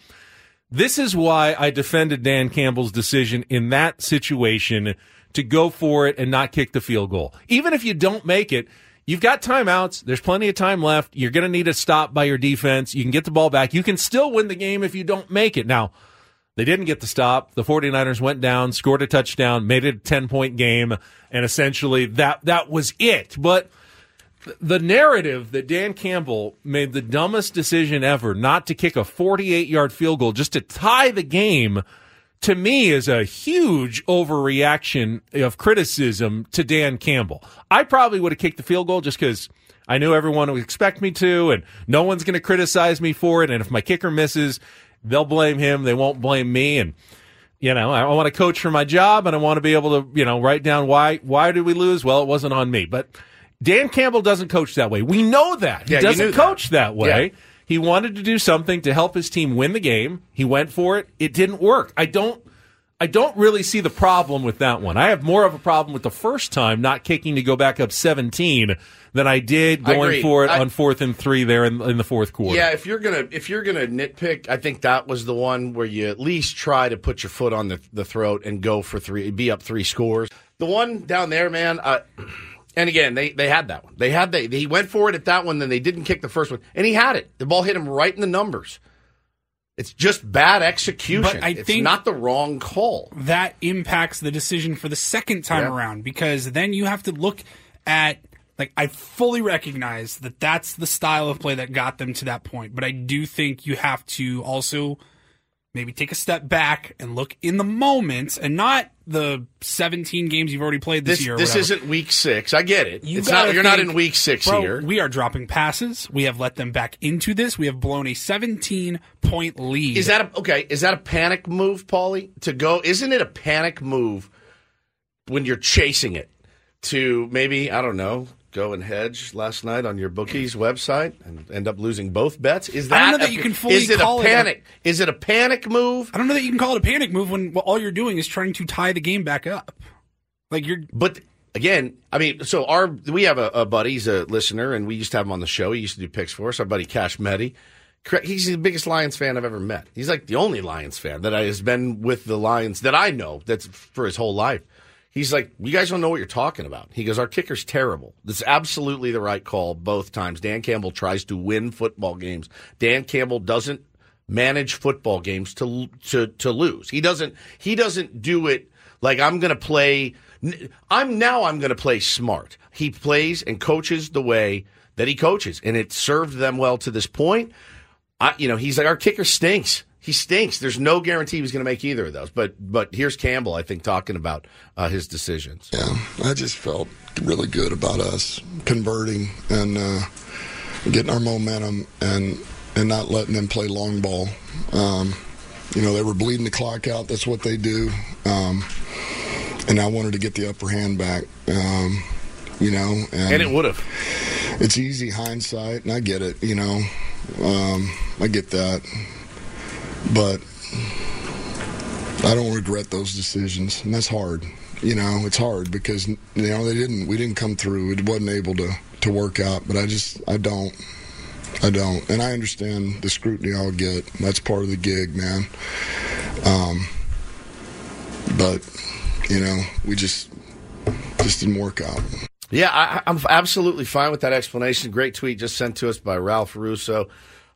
This is why I defended Dan Campbell's decision in that situation to go for it and not kick the field goal. Even if you don't make it, you've got timeouts. There's plenty of time left. You're going to need a stop by your defense. You can get the ball back. You can still win the game if you don't make it. Now, they didn't get the stop. The 49ers went down, scored a touchdown, made it a ten-point game, and essentially that that was it. But the narrative that Dan Campbell made the dumbest decision ever not to kick a forty-eight-yard field goal just to tie the game, to me, is a huge overreaction of criticism to Dan Campbell. I probably would have kicked the field goal just because I knew everyone would expect me to, and no one's going to criticize me for it. And if my kicker misses, they'll blame him. They won't blame me. And, you know, I want to coach for my job, and I want to be able to, you know, write down why, why did we lose? Well, it wasn't on me. But Dan Campbell doesn't coach that way. We know that. He yeah, doesn't coach that, that way. Yeah. He wanted to do something to help his team win the game. He went for it. It didn't work. I don't I don't really see the problem with that one. I have more of a problem with the first time not kicking to go back up seventeen than I did going I for it I, on fourth and three there in, in the fourth quarter. Yeah, if you're gonna if you're gonna nitpick, I think that was the one where you at least try to put your foot on the, the throat and go for three, be up three scores. The one down there, man, I And again, they, they had that one. They had they he went for it at that one, then they didn't kick the first one, and he had it. The ball hit him right in the numbers. It's just bad execution. But I it's think not the wrong call. That impacts the decision for the second time yeah. around, because then you have to look at, like, I fully recognize that that's the style of play that got them to that point, but I do think you have to also maybe take a step back and look in the moment and not the seventeen games you've already played this, this year. This whatever. Isn't week six. I get it. You it's not, you're think, not in week six bro, here. We are dropping passes. We have let them back into this. We have blown a seventeen-point lead. Is that a, okay? Is that a panic move, Paulie? To go? Isn't it a panic move when you're chasing it to maybe, I don't know, go and hedge last night on your bookie's website and end up losing both bets? Is that I don't know that a, you can fully is it call a panic? It a, is it a panic move? I don't know that you can call it a panic move when well, all you're doing is trying to tie the game back up. Like you're, but again, I mean, so our we have a, a buddy, he's a listener, and we used to have him on the show. He used to do picks for us. Our buddy Cash Meddy. He's the biggest Lions fan I've ever met. He's like the only Lions fan that I, has been with the Lions that I know that's for his whole life. He's like, you guys don't know what you're talking about. He goes, our kicker's terrible. That's absolutely the right call both times. Dan Campbell tries to win football games. Dan Campbell doesn't manage football games to to to lose. He doesn't. He doesn't do it like I'm going to play. I'm now I'm going to play smart. He plays and coaches the way that he coaches, and it served them well to this point. I, you know, he's like, our kicker stinks. He stinks. There's no guarantee he's going to make either of those. But but here's Campbell, I think, talking about uh, his decisions. Yeah, I just felt really good about us converting and uh, getting our momentum and and not letting them play long ball. Um, you know, they were bleeding the clock out. That's what they do. Um, and I wanted to get the upper hand back. Um, you know, and, and it would have. It's easy hindsight, and I get it. You know. Um, I get that, but I don't regret those decisions, and that's hard. You know, it's hard because you know they didn't. We didn't come through. It wasn't able to, to work out. But I just, I don't, I don't, and I understand the scrutiny I'll get. That's part of the gig, man. Um, but you know, we just, just didn't work out. Yeah, I, I'm absolutely fine with that explanation. Great tweet just sent to us by Ralph Russo.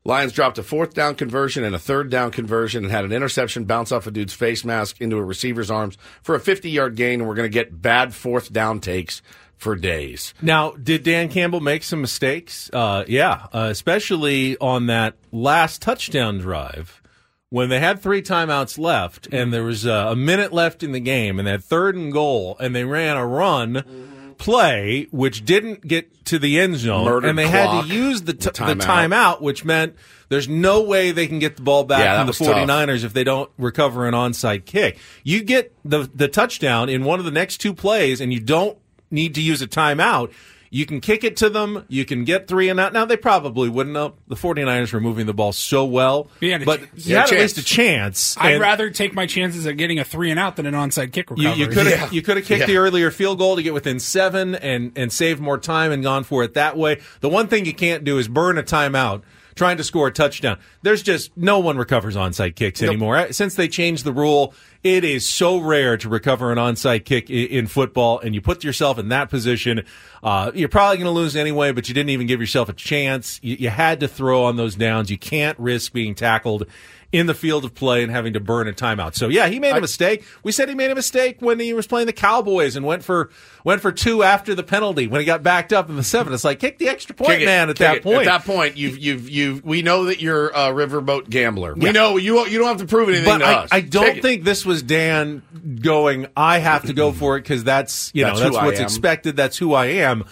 Lions dropped a fourth down conversion and a third down conversion and had an interception bounce off a dude's face mask into a receiver's arms for a fifty-yard gain, and we're going to get bad fourth down takes for days. Now, did Dan Campbell make some mistakes? Uh, yeah, uh, especially on that last touchdown drive when they had three timeouts left and there was uh, a minute left in the game and they had third and goal and they ran a run. Mm-hmm. Play which didn't get to the end zone, Murder and they clock, had to use the, t- the, timeout. the timeout, which meant there's no way they can get the ball back yeah, from the 49ers tough. If they don't recover an onside kick. You get the the touchdown in one of the next two plays, and you don't need to use a timeout. You can kick it to them. You can get three and out. Now, they probably wouldn't have. The 49ers were moving the ball so well. Yeah, but ch- you had at least a chance. I'd rather take my chances at getting a three and out than an onside kick recovery. You, you could have yeah. kicked yeah. the earlier field goal to get within seven and, and saved more time and gone for it that way. The one thing you can't do is burn a timeout trying to score a touchdown. There's just no one recovers onside kicks anymore. Nope. Since they changed the rule, it is so rare to recover an onside kick in football, and you put yourself in that position. Uh, you're probably going to lose anyway, but you didn't even give yourself a chance. You, you had to throw on those downs. You can't risk being tackled in the field of play and having to burn a timeout. So, yeah, he made a mistake. We said he made a mistake when he was playing the Cowboys and went for went for two after the penalty when he got backed up in the seven. It's like, kick the extra point, man, at that point. At that point, you've, you've, you've, we know that you're a riverboat gambler. We yeah. know. You you don't have to prove anything but to I, us. I don't think this was Dan going, I have to go for it because that's, you know, that's, that's what's expected. That's who I am.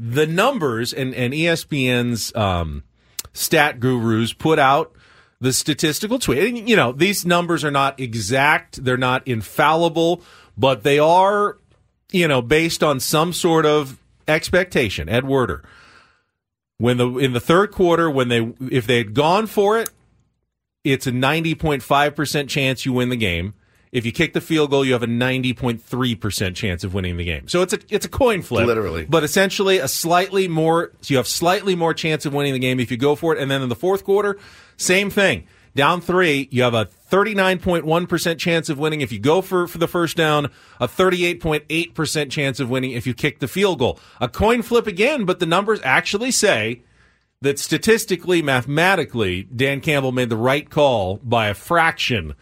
The numbers and, and E S P N's um, stat gurus put out the statistical tweet. You know, these numbers are not exact. They're not infallible, but they are, you know, based on some sort of expectation. Ed Werder, when the in the third quarter, when they if they had gone for it, it's a ninety point five percent chance you win the game. If you kick the field goal, you have a ninety point three percent chance of winning the game. So it's a it's a coin flip, literally. But essentially, a slightly more so you have slightly more chance of winning the game if you go for it. And then in the fourth quarter, same thing. Down three, you have a thirty-nine point one percent chance of winning if you go for, for the first down, a thirty-eight point eight percent chance of winning if you kick the field goal. A coin flip again, but the numbers actually say that statistically, mathematically, Dan Campbell made the right call by a fraction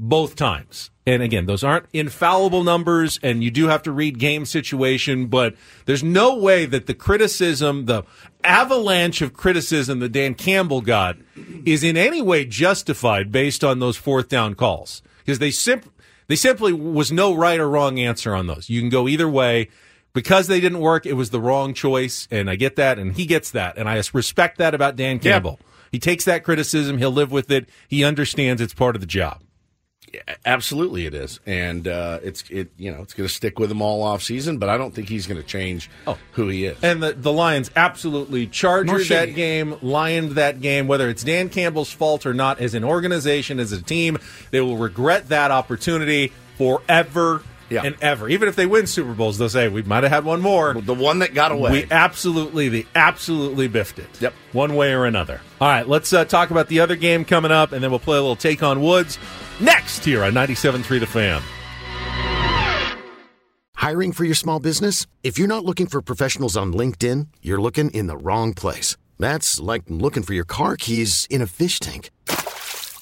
both times. And again, those aren't infallible numbers, and you do have to read game situation, but there's no way that the criticism, the avalanche of criticism that Dan Campbell got is in any way justified based on those fourth down calls. Because they, simp- they simply was no right or wrong answer on those. You can go either way. Because they didn't work, it was the wrong choice, and I get that, and he gets that, and I respect that about Dan Campbell. Yeah. He takes that criticism, he'll live with it, he understands it's part of the job. Absolutely, it is, and uh, it's it you know it's going to stick with him all off season. But I don't think he's going to change oh. who he is. And the, the Lions absolutely chargered that game, lioned that game. Whether it's Dan Campbell's fault or not, as an organization, as a team, they will regret that opportunity forever. Yeah. And ever. Even if they win Super Bowls, they'll say, we might have had one more. The one that got away. We absolutely, they absolutely biffed it. Yep. One way or another. All right, let's uh, talk about the other game coming up, and then we'll play a little Take on Woods next here on ninety-seven point three The Fan. Hiring for your small business? If you're not looking for professionals on LinkedIn, you're looking in the wrong place. That's like looking for your car keys in a fish tank.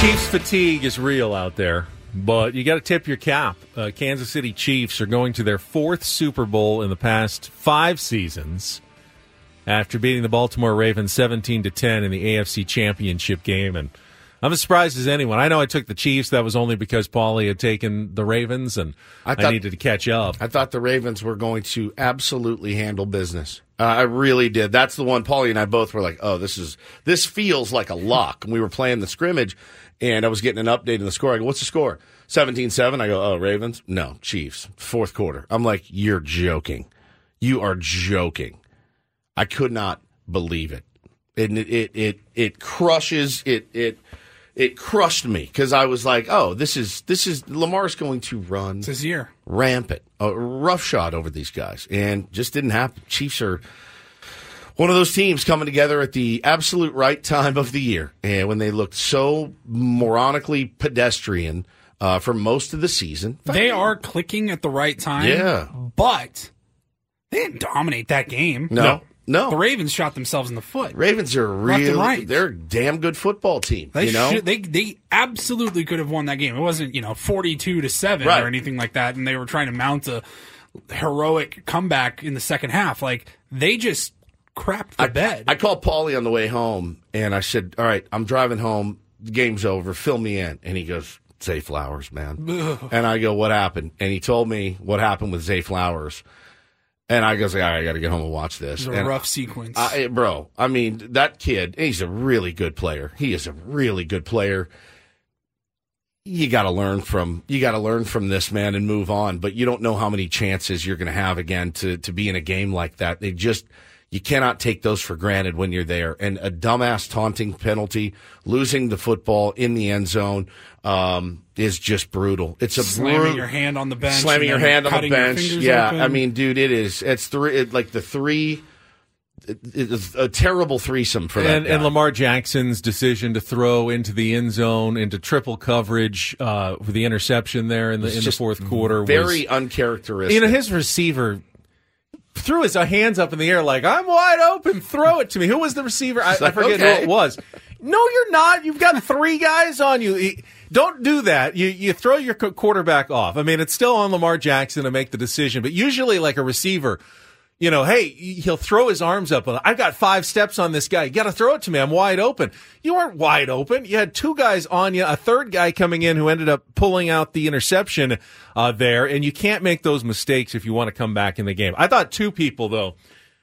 Chiefs fatigue is real out there, but you got to tip your cap. Uh, Kansas City Chiefs are going to their fourth Super Bowl in the past five seasons after beating the Baltimore Ravens seventeen to ten in the A F C Championship game. And I'm as surprised as anyone. I know I took the Chiefs. That was only because Paulie had taken the Ravens, and I, thought, I needed to catch up. I thought the Ravens were going to absolutely handle business. Uh, I really did. That's the one Paulie and I both were like, oh, this is this feels like a lock. And we were playing the scrimmage, and I was getting an update on the score. I go, what's the score? seventeen seven. I go, oh, Ravens? No, Chiefs. Fourth quarter. I'm like, you're joking. You are joking. I could not believe it. And it, it, it, it crushes it. it It crushed me because I was like, "Oh, this is this is Lamar's going to run it's his year rampant, a roughshod over these guys," and just didn't happen. Chiefs are one of those teams coming together at the absolute right time of the year, and when they looked so moronically pedestrian uh, for most of the season, they are clicking at the right time. Yeah, but they didn't dominate that game. No. no. No, the Ravens shot themselves in the foot. Ravens are really right. They're a damn good football team. They you know? should, they they absolutely could have won that game. It wasn't you know forty-two to seven right. or anything like that, and they were trying to mount a heroic comeback in the second half. Like they just crapped the I, bed. I called Paulie on the way home, and I said, "All right, I'm driving home. The game's over. Fill me in." And he goes, "Zay Flowers, man." Ugh. And I go, "What happened?" And he told me what happened with Zay Flowers. And I goes, like, all right, I got to get home and watch this. It's a and rough sequence. I, bro, I mean, that kid, he's a really good player. He is a really good player. You got to learn from you got to learn from this, man, and move on. But you don't know how many chances you're going to have again to, to be in a game like that. They just, you cannot take those for granted when you're there. And a dumbass taunting penalty, losing the football in the end zone, um, is just brutal. It's a slamming brutal, your hand on the bench, slamming your hand on the bench. Yeah, open. I mean, dude, it is. It's three, it, like the three. It, it's a terrible threesome for that. And, and Lamar Jackson's decision to throw into the end zone into triple coverage uh, with the interception there in the in the fourth quarter, very was, uncharacteristic. You know, his receiver threw his hands up in the air like, I'm wide open. Throw it to me. Who was the receiver? I, like, I forget okay. who it was. No, you're not. You've got three guys on you. He, Don't do that. You you throw your quarterback off. I mean, it's still on Lamar Jackson to make the decision, but usually like a receiver, You know, hey, he'll throw his arms up. I've got five steps on this guy. You got to throw it to me. I'm wide open. You weren't wide open. You had two guys on you, a third guy coming in who ended up pulling out the interception uh, there, and you can't make those mistakes if you want to come back in the game. I thought two people, though,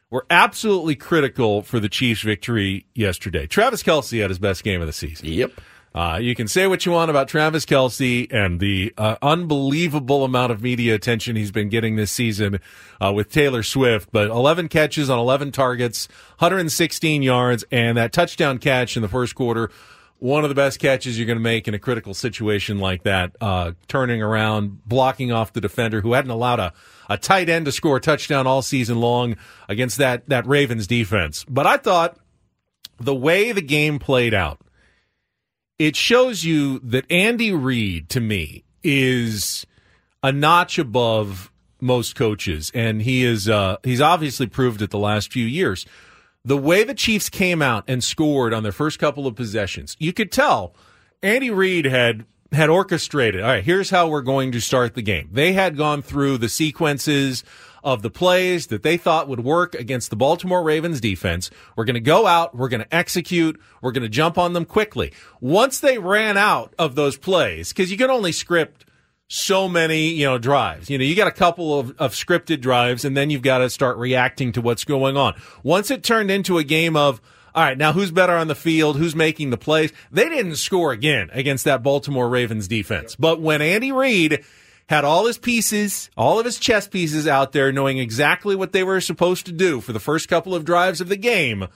were absolutely critical for the Chiefs' victory yesterday. Travis Kelce had his best game of the season. Yep. Uh, you can say what you want about Travis Kelce and the uh, unbelievable amount of media attention he's been getting this season uh, with Taylor Swift, but eleven catches on eleven targets, one hundred sixteen yards, and that touchdown catch in the first quarter, one of the best catches you're going to make in a critical situation like that, uh, turning around, blocking off the defender who hadn't allowed a, a tight end to score a touchdown all season long against that, that Ravens defense. But I thought the way the game played out, it shows you that Andy Reid, to me, is a notch above most coaches, and he is uh, he's obviously proved it the last few years. The way the Chiefs came out and scored on their first couple of possessions, you could tell Andy Reid had had orchestrated, all right, here's how we're going to start the game. They had gone through the sequences of the plays that they thought would work against the Baltimore Ravens defense. We're going to go out. We're going to execute. We're going to jump on them quickly. Once they ran out of those plays, because you can only script so many, you know, drives. You know, you got a couple of, of scripted drives, and then you've got to start reacting to what's going on. Once it turned into a game of, all right, now who's better on the field? Who's making the plays? They didn't score again against that Baltimore Ravens defense. But when Andy Reid had all his pieces, all of his chess pieces out there, knowing exactly what they were supposed to do for the first couple of drives of the game,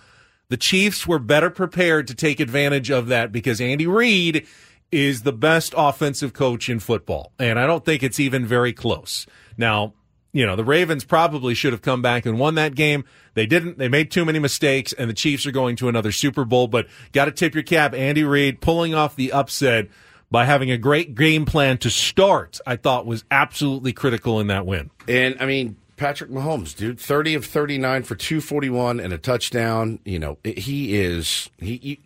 the Chiefs were better prepared to take advantage of that because Andy Reid is the best offensive coach in football. And I don't think it's even very close. Now, you know, the Ravens probably should have come back and won that game. They didn't. They made too many mistakes, and the Chiefs are going to another Super Bowl. But got to tip your cap, Andy Reid pulling off the upset by having a great game plan to start, I thought was absolutely critical in that win. And, I mean, Patrick Mahomes, dude, thirty of thirty-nine for two forty-one and a touchdown. You know, he is he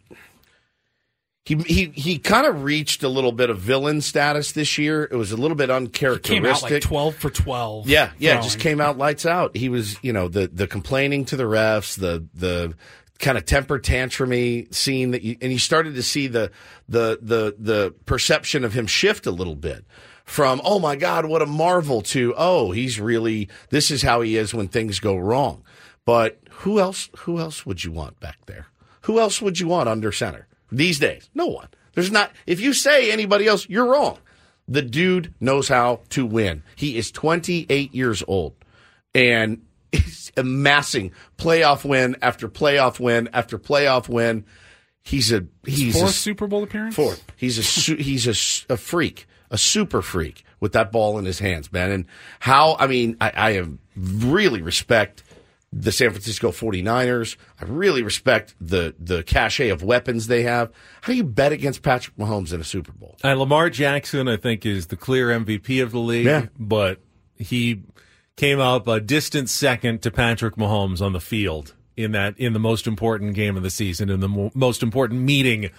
he he, he kind of reached a little bit of villain status this year. It was a little bit uncharacteristic. He came out like twelve for twelve. Yeah, yeah, throwing. Just came out lights out. He was, you know, the the complaining to the refs, the the kind of temper tantrumy scene that you, and you started to see the, the, the, the perception of him shift a little bit from, oh my God, what a marvel to, oh, he's really, this is how he is when things go wrong. But who else, who else would you want back there? Who else would you want under center these days? No one. There's not, if you say anybody else, you're wrong. The dude knows how to win. He is twenty-eight years old and he's amassing playoff win after playoff win after playoff win. He's a he's fourth a, Super Bowl appearance. Fourth. He's a he's a, a freak, a super freak with that ball in his hands, man. And how I mean, I, I have really respect the San Francisco forty-niners. I really respect the the cachet of weapons they have. How do you bet against Patrick Mahomes in a Super Bowl? And Lamar Jackson, I think, is the clear M V P of the league. Yeah. But he came up a distant second to Patrick Mahomes on the field in that in the most important game of the season, in the mo- most important meeting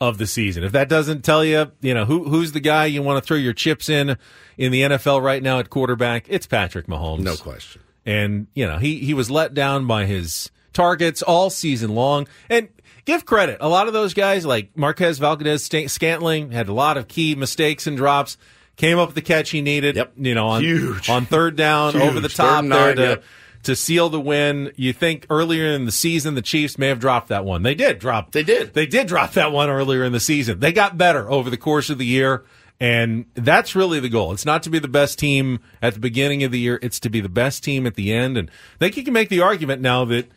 of the season. If that doesn't tell you, you know, who who's the guy you want to throw your chips in in the N F L right now at quarterback, it's Patrick Mahomes. No question. And, you know, he, he was let down by his targets all season long. And give credit. A lot of those guys like Marquez Valdes-Scantling had a lot of key mistakes and drops. Came up with the catch he needed, yep. you know, on, Huge. on third down, Huge. over the top there to, yep. to seal the win. You think earlier in the season the Chiefs may have dropped that one. They did drop. They did. They did drop that one earlier in the season. They got better over the course of the year, and that's really the goal. It's not to be the best team at the beginning of the year. It's to be the best team at the end. And I think you can make the argument now that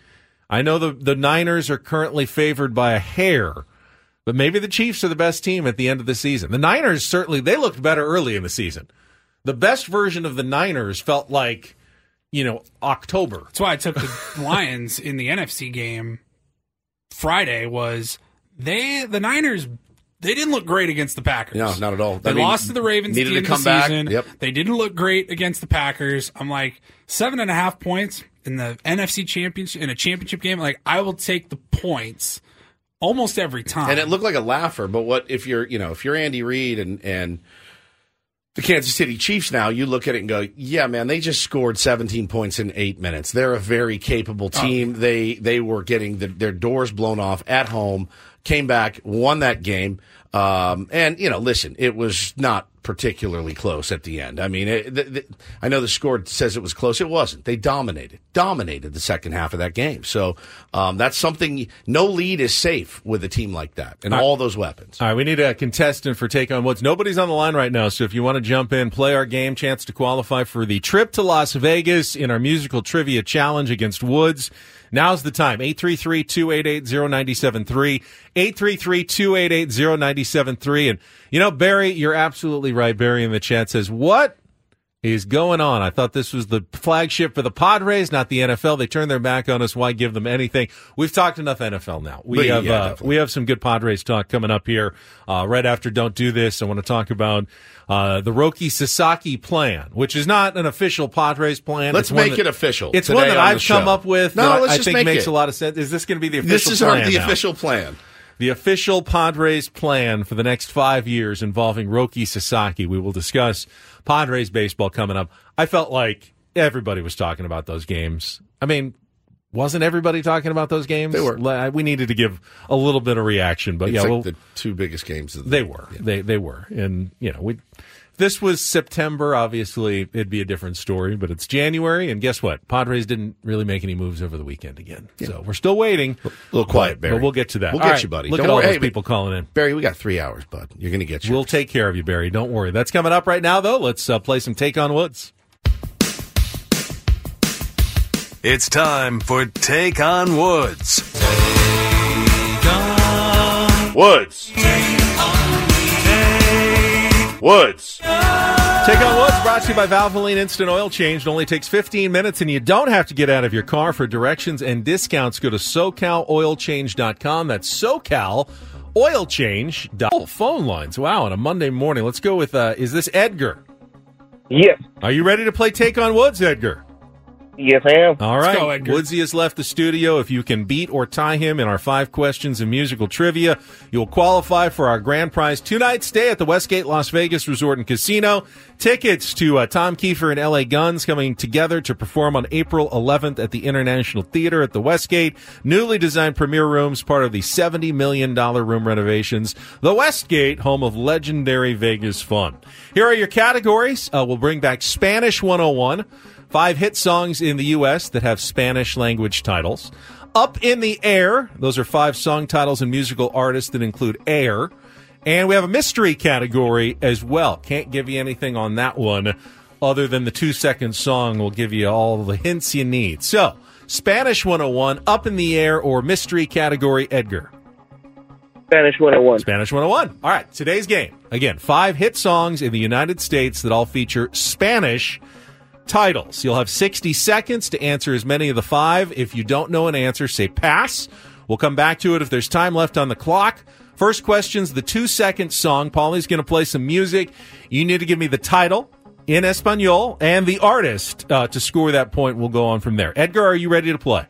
I know the, the Niners are currently favored by a hair, but maybe the Chiefs are the best team at the end of the season. The Niners certainly, they looked better early in the season. The best version of the Niners felt like, you know, October. That's why I took the Lions in the N F C game Friday was they, the Niners, they didn't look great against the Packers. No, not at all. They I mean, lost to the Ravens at the end of the season. Yep. They didn't look great against the Packers. I'm like, seven and a half points in the N F C championship, in a championship game. Like, I will take the points almost every time. And it looked like a laugher, but what if you're, you know, if you're Andy Reid and and the Kansas City Chiefs now, you look at it and go, yeah, man, they just scored seventeen points in eight minutes. They're a very capable team. Oh. They they were getting the, their doors blown off at home, came back, won that game. Um, and, you know, listen, it was not particularly close at the end. I mean, it, the, the, I know the score says it was close. It wasn't. They dominated, dominated the second half of that game. So um, that's something. No lead is safe with a team like that and all, all those weapons. All right, we need a contestant for Take on Woods. Nobody's on the line right now, so if you want to jump in, play our game, chance to qualify for the trip to Las Vegas in our musical trivia challenge against Woods. Now's the time. eight three three, two eight eight, zero nine seven three. eight three three, two eight eight, zero nine seven three. And, you know, Barry, you're absolutely right. Barry in the chat says, what is going on? I thought this was the flagship for the Padres, not the N F L. They turned their back on us. Why give them anything? We've talked enough N F L now. We but, have yeah, uh, we have some good Padres talk coming up here uh, right after Don't Do This. I want to talk about uh, the Roki Sasaki plan, which is not an official Padres plan. Let's it's make that, it official. It's one that I've come show. up with no, that no, let's I just think make makes it. a lot of sense. Is this going to be the official this is plan? This is the now? official plan. The official Padres plan for the next five years involving Roki Sasaki. We will discuss Padres baseball coming up. I felt like everybody was talking about those games. I mean, wasn't everybody talking about those games? They were. We needed to give a little bit of reaction, but it's yeah, like well, the two biggest games of the they were. Yeah. They they were, and you know, we. If this was September, obviously it'd be a different story, but it's January, and guess what? Padres didn't really make any moves over the weekend again, yeah. so we're still waiting. A little quiet, Barry. But we'll get to that. We'll all get right, you, buddy. Look Don't at worry. all those hey, people calling in. Barry, we got three hours, bud. You're going to get yours. We'll take care of you, Barry. Don't worry. That's coming up right now, though. Let's uh, play some Take on Woods. It's time for Take on Woods. Take on Woods. Take on Woods. Take on Woods brought to you by Valvoline Instant Oil Change. It only takes fifteen minutes, and you don't have to get out of your car. For directions and discounts, go to so cal oil change dot com. That's so cal oil change dot com. Oh, phone lines. Wow, on a Monday morning. Let's go with, uh, is this Edgar? Yes. Are you ready to play Take on Woods, Edgar? Yes, I am. All right. Go, Woodsy has left the studio. If you can beat or tie him in our five questions of musical trivia, you'll qualify for our grand prize two-night stay at the Westgate Las Vegas Resort and Casino. Tickets to uh, Tom Kiefer and L A. Guns coming together to perform on April eleventh at the International Theater at the Westgate. Newly designed premier rooms, part of the seventy million dollars room renovations. The Westgate, home of legendary Vegas fun. Here are your categories. Uh, we'll bring back Spanish one oh one. Five hit songs in the U S that have Spanish language titles. Up in the Air. Those are five song titles and musical artists that include air. And we have a mystery category as well. Can't give you anything on that one other than the two-second song will give you all the hints you need. So, Spanish one oh one, Up in the Air, or mystery category, Edgar? Spanish one oh one. Spanish one oh one. All right, today's game. Again, five hit songs in the United States that all feature Spanish titles. You'll have sixty seconds to answer as many of the five. If you don't know an answer, say pass. We'll come back to it if there's time left on the clock. First question's the two-second song. Paulie's going to play some music. You need to give me the title in Espanol and the artist uh, to score that point. We'll go on from there. Edgar, are you ready to play?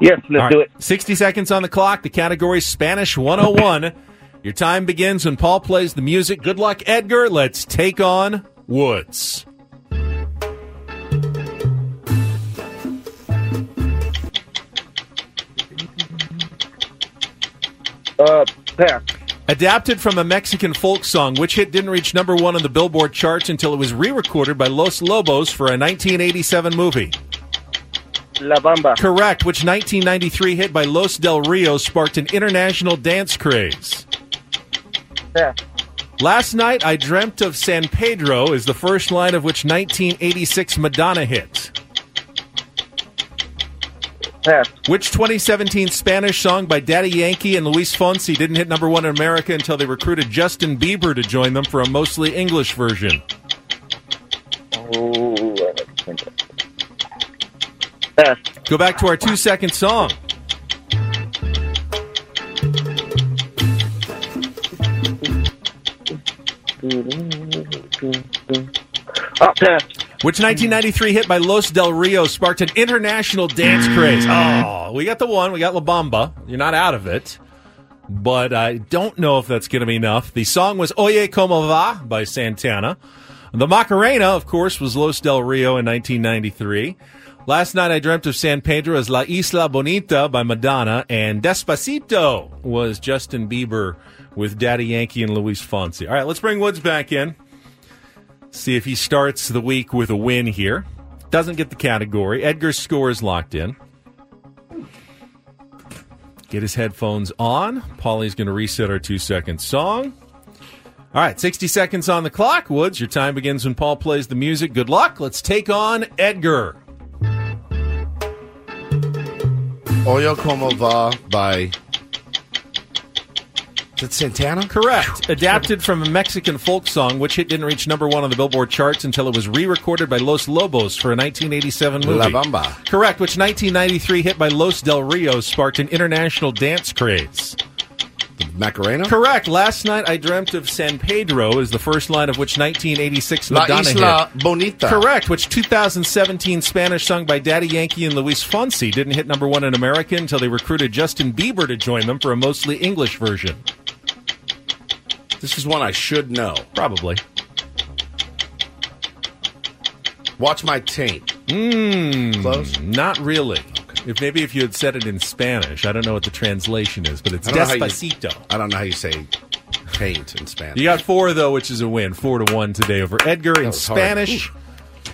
Yes, let's right. do it. sixty seconds on the clock. The category Spanish one oh one. Your time begins when Paul plays the music. Good luck, Edgar. Let's take on Woods. Uh, pass. Adapted from a Mexican folk song, which hit didn't reach number one on the Billboard charts until it was re-recorded by Los Lobos for a nineteen eighty-seven movie. La Bamba. Correct. Which nineteen ninety-three hit by Los Del Rio sparked an international dance craze? Pass. Last Night I Dreamt of San Pedro is the first line of which nineteen eighty-six Madonna hit? Pass. Which twenty seventeen Spanish song by Daddy Yankee and Luis Fonsi didn't hit number one in America until they recruited Justin Bieber to join them for a mostly English version? Ooh, pass. Go back to our two-second song. Oh, pass. Which nineteen ninety-three hit by Los Del Rio sparked an international dance craze? Oh, we got the one. We got La Bamba. You're not out of it. but I don't know if that's going to be enough. The song was Oye Como Va by Santana. The Macarena, of course, was Los Del Rio in nineteen ninety-three. Last Night I Dreamt of San Pedro is La Isla Bonita by Madonna, and Despacito was Justin Bieber with Daddy Yankee and Luis Fonsi. All right, let's bring Woods back in. See if he starts the week with a win here. Doesn't get the category. Edgar's score is locked in. Get his headphones on. Paulie's going to reset our two-second song. All right, sixty seconds on the clock. Woods, your time begins when Paul plays the music. Good luck. Let's take on Edgar. Oye Como Va by... Is it Santana? Correct. Adapted from a Mexican folk song, which hit didn't reach number one on the Billboard charts until it was re-recorded by Los Lobos for a nineteen eighty-seven movie. La Bamba. Correct, which nineteen ninety-three hit by Los Del Rio sparked an international dance craze. The Macarena? Correct. Last Night I Dreamt of San Pedro is the first line of which nineteen eighty-six Madonna hit. La Isla Bonita. Correct, which two thousand seventeen Spanish sung by Daddy Yankee and Luis Fonsi didn't hit number one in America until they recruited Justin Bieber to join them for a mostly English version. This is one I should know. Probably. Watch My Taint. Mmm. Close? Not really. If maybe if you had said it in Spanish, I don't know what the translation is, but it's I Despacito. You, I don't know how you say paint in Spanish. You got four, though, which is a win. Four to one today over Edgar in Spanish.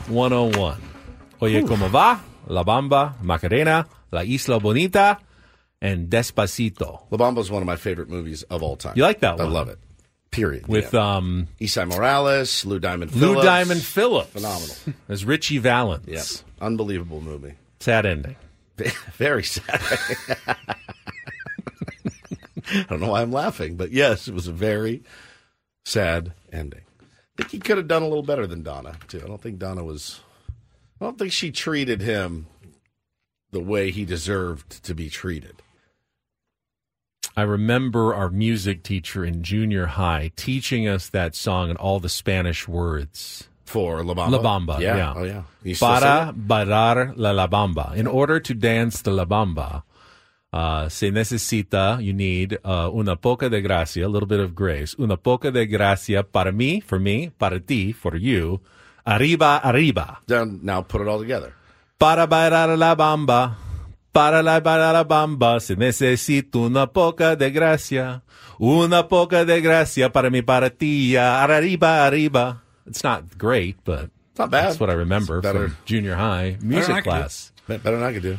one oh one. Oye Ooh. Como Va, La Bamba, Macarena, La Isla Bonita, and Despacito. La Bamba is one of my favorite movies of all time. You like that one? I love it. Period. With yeah. um, Isai Morales, Lou Diamond Phillips. Lou Diamond Phillips. Phenomenal. As Richie Valens. Yes. Unbelievable movie. Sad ending. Very sad. I don't know why I'm laughing, but yes, it was a very sad ending. I think he could have done a little better than Donna, too. I don't think Donna was... I don't think she treated him the way he deserved to be treated. I remember our music teacher in junior high teaching us that song and all the Spanish words. For La Bamba? La Bamba, yeah. yeah. Oh, yeah. You Para bailar la La Bamba. In order to dance the La Bamba, uh, se necesita, you need, uh, una poca de gracia, a little bit of grace. Una poca de gracia para mí, for me, para ti, for you. Arriba, arriba. Then, now put it all together. Para bailar la Bamba. Para la bailar la Bamba. Se necesita una poca de gracia. Una poca de gracia para mí, para ti. Arriba, arriba. It's not great, but it's not bad. That's what I remember from junior high music class. Better than I could do.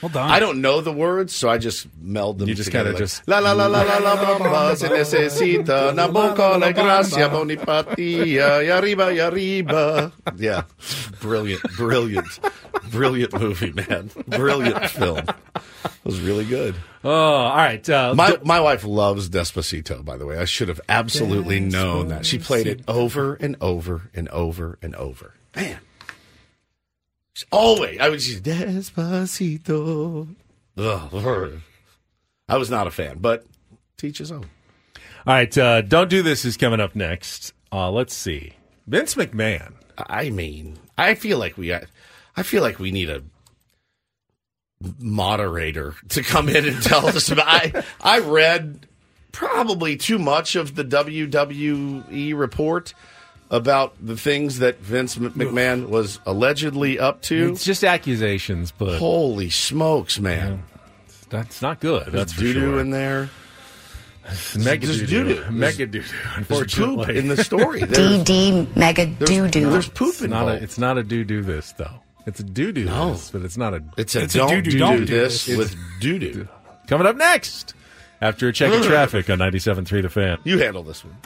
Well done. I don't know the words, so I just meld them together. You just kind of just... La la la la la la bamba se necesita una boca de gracia bonipatia y arriba y arriba. Yeah. Brilliant, brilliant, brilliant movie, man. Brilliant film. It was really good. Oh, all right. Uh, my my wife loves Despacito, by the way. I should have absolutely Despacito. known that. She played it over and over and over and over. Man. She's always. I would just Despacito. Ugh, I was not a fan, but teach his own. All right. Uh, Don't Do This is coming up next. Uh, let's see. Vince McMahon. I mean, I feel like we, I, I feel like we need a moderator to come in and tell us about. I, I read probably too much of the W W E report about the things that Vince McMahon was allegedly up to. It's just accusations, but holy smokes, man, yeah, that's not good. That's for doo-doo sure. in there. Mega doo doo, mega doo doo. Unfortunately, poop in the story. D D mega doo doo. There's poop involved. It's not a doo doo. This though. It's a doo-doo no. this, but it's not a... It's a don't-do-do this with doo-doo. Coming up next, after a check of traffic on ninety-seven point three The Fan. You handle this one.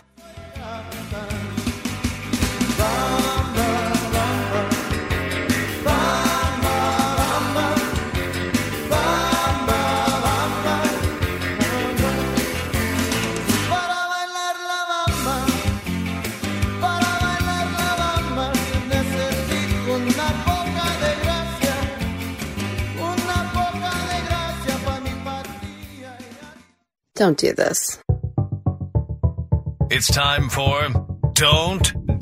Don't do this. It's time for Don't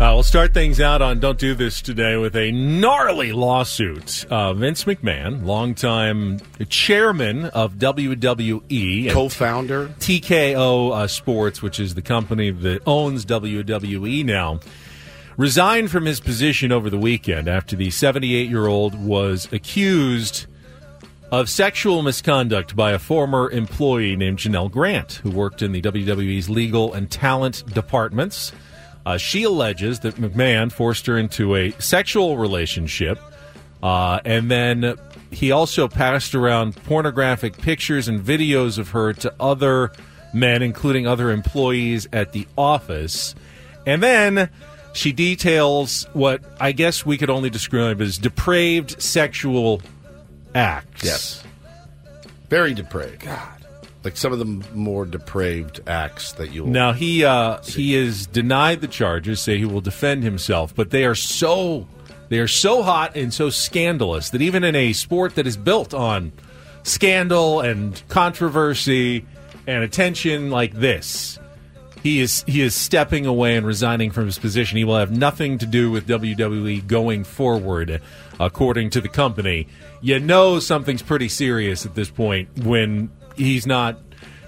Uh, we'll start things out on Don't Do This today with a gnarly lawsuit. Uh, Vince McMahon, longtime chairman of W W E. Co-founder. T K O uh, Sports, which is the company that owns W W E now, resigned from his position over the weekend after the seventy-eight-year-old was accused of sexual misconduct by a former employee named Janelle Grant, who worked in the W W E's legal and talent departments. Uh, she alleges that McMahon forced her into a sexual relationship, uh, and then he also passed around pornographic pictures and videos of her to other men, including other employees at the office. And then she details what I guess we could only describe as depraved sexual acts. Yes. Very depraved. God. Like some of the more depraved acts that you'll Now, he uh, he is denied the charges, say he will defend himself, but they are so they are so hot and so scandalous that even in a sport that is built on scandal and controversy and attention like this, he is he is stepping away and resigning from his position. He will have nothing to do with W W E going forward, according to the company. You know something's pretty serious at this point when he's not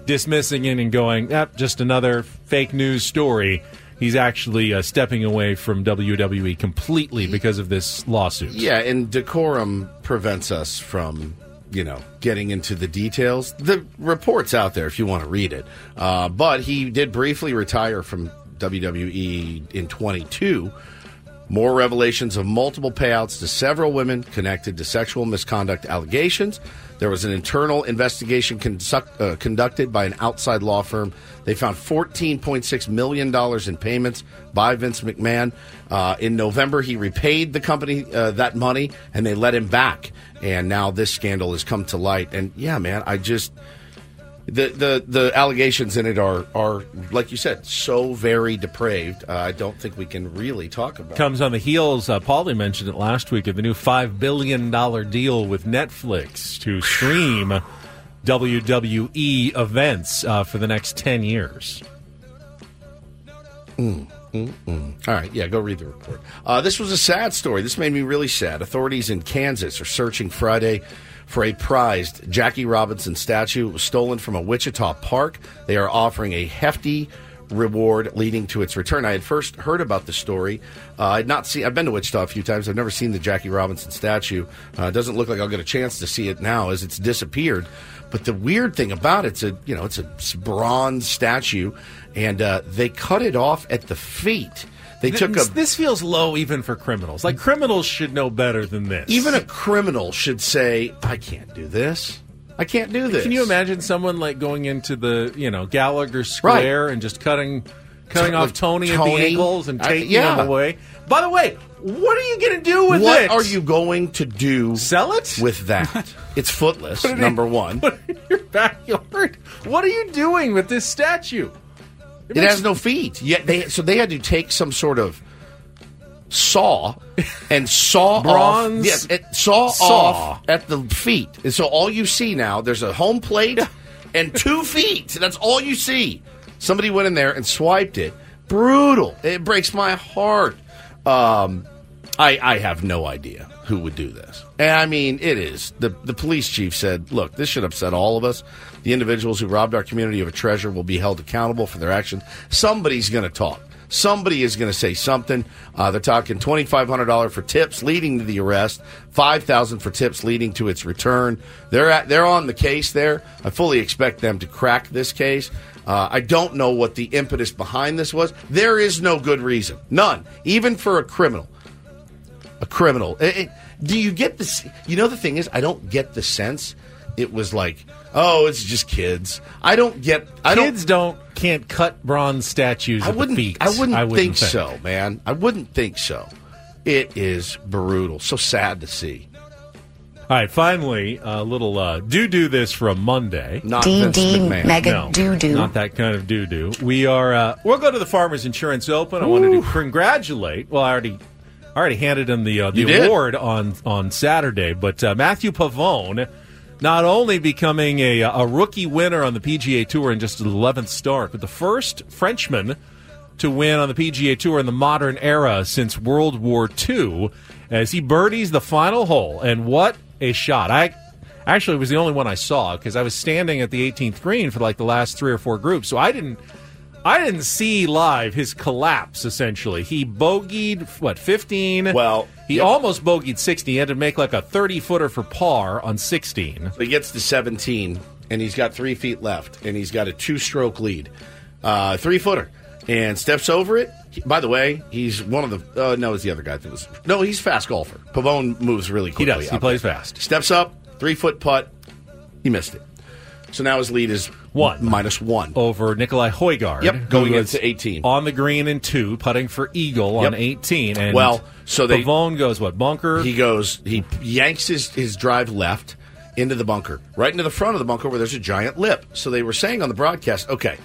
dismissing it and going, eh, just another fake news story. He's actually uh, stepping away from W W E completely because of this lawsuit. Yeah, and decorum prevents us from, you know, getting into the details. The report's out there if you want to read it. Uh, but he did briefly retire from W W E in twenty-two. More revelations of multiple payouts to several women connected to sexual misconduct allegations. There was an internal investigation conduct, uh, conducted by an outside law firm. They found fourteen point six million dollars in payments by Vince McMahon. Uh, in November, he repaid the company uh, that money, and they let him back. And now this scandal has come to light. And, yeah, man, I just... The, the the allegations in it are, are, like you said, so very depraved, uh, I don't think we can really talk about it. Comes on the heels, uh, Paulie mentioned it last week, of the new five billion dollars deal with Netflix to stream W W E events uh, for the next ten years. Mm. Mm-mm. All right, yeah, go read the report. Uh, this was a sad story. This made me really sad. Authorities in Kansas are searching Friday for a prized Jackie Robinson statue. It was stolen from a Wichita park. They are offering a hefty reward leading to its return. I had first heard about the story. Uh, I'd not seen, I've been to Wichita a few times. I've never seen the Jackie Robinson statue. It uh, doesn't look like I'll get a chance to see it now as it's disappeared. But the weird thing about it's a you know it's a bronze statue, and uh, they cut it off at the feet. They took a, this feels low even for criminals. Like, criminals should know better than this. Even a criminal should say, I can't do this. I can't do this. Can you imagine someone like going into the, you know, Gallagher Square right. and just cutting cutting like off Tony, Tony at the ankles and taking I, yeah. him away? By the way, what are you going to do with what it? What are you going to do? Sell it? With that. It's footless, it number in, one. Put it in your backyard. What are you doing with this statue? It, it has no feet. Yeah, they so they had to take some sort of saw and saw bronze. Off, yeah, it saw, saw off at the feet, and so all you see now there's a home plate and two feet. That's all you see. Somebody went in there and swiped it. Brutal. It breaks my heart. Um, I I have no idea who would do this. And I mean, it is. The the police chief said, look, this should upset all of us. The individuals who robbed our community of a treasure will be held accountable for their actions. Somebody's going to talk. Somebody is going to say something. Uh, they're talking twenty-five hundred dollars for tips leading to the arrest, five thousand dollars for tips leading to its return. They're at, they're on the case there. I fully expect them to crack this case. Uh, I don't know what the impetus behind this was. There is no good reason. None. Even for a criminal. A criminal. It, it, do you get this? You know, the thing is, I don't get the sense it was like, oh, it's just kids. I don't get. I kids don't, don't can't cut bronze statues. I at wouldn't. The feet. I wouldn't, I wouldn't think, think so, man. I wouldn't think so. It is brutal. So sad to see. All right, finally, a uh, little uh, do-do this from Monday. Not D D mega no, do-do. Not that kind of do-do. We are, uh, we'll go to the Farmers Insurance Open. I Ooh. wanted to congratulate, well, I already I already handed him the, uh, the award on, on Saturday, but uh, Matthew Pavone, not only becoming a, a rookie winner on the P G A Tour in just his eleventh start, but the first Frenchman to win on the P G A Tour in the modern era since World War Two, as he birdies the final hole. And what a shot. I actually was the only one I saw because I was standing at the eighteenth green for like the last three or four groups, so I didn't I didn't see live his collapse, essentially. He bogeyed, what, fifteen? Well, he yeah. almost bogeyed sixteen. He had to make like a thirty-footer for par on sixteen. So he gets to seventeen, and he's got three feet left, and he's got a two-stroke lead. Uh, three-footer. And steps over it. By the way, he's one of the... Uh, no, it's the other guy. That was, no, he's a fast golfer. Pavone moves really quickly. He does. He plays there. fast. Steps up, three-foot putt. He missed it. So now his lead is one minus one. Over Nikolai Højgaard. Yep, going into eighteen. On the green in two, putting for eagle yep. on eighteen. And well, so they... Pavone goes, what, bunker? He goes... He yanks his, his drive left into the bunker. Right into the front of the bunker where there's a giant lip. So they were saying on the broadcast, okay...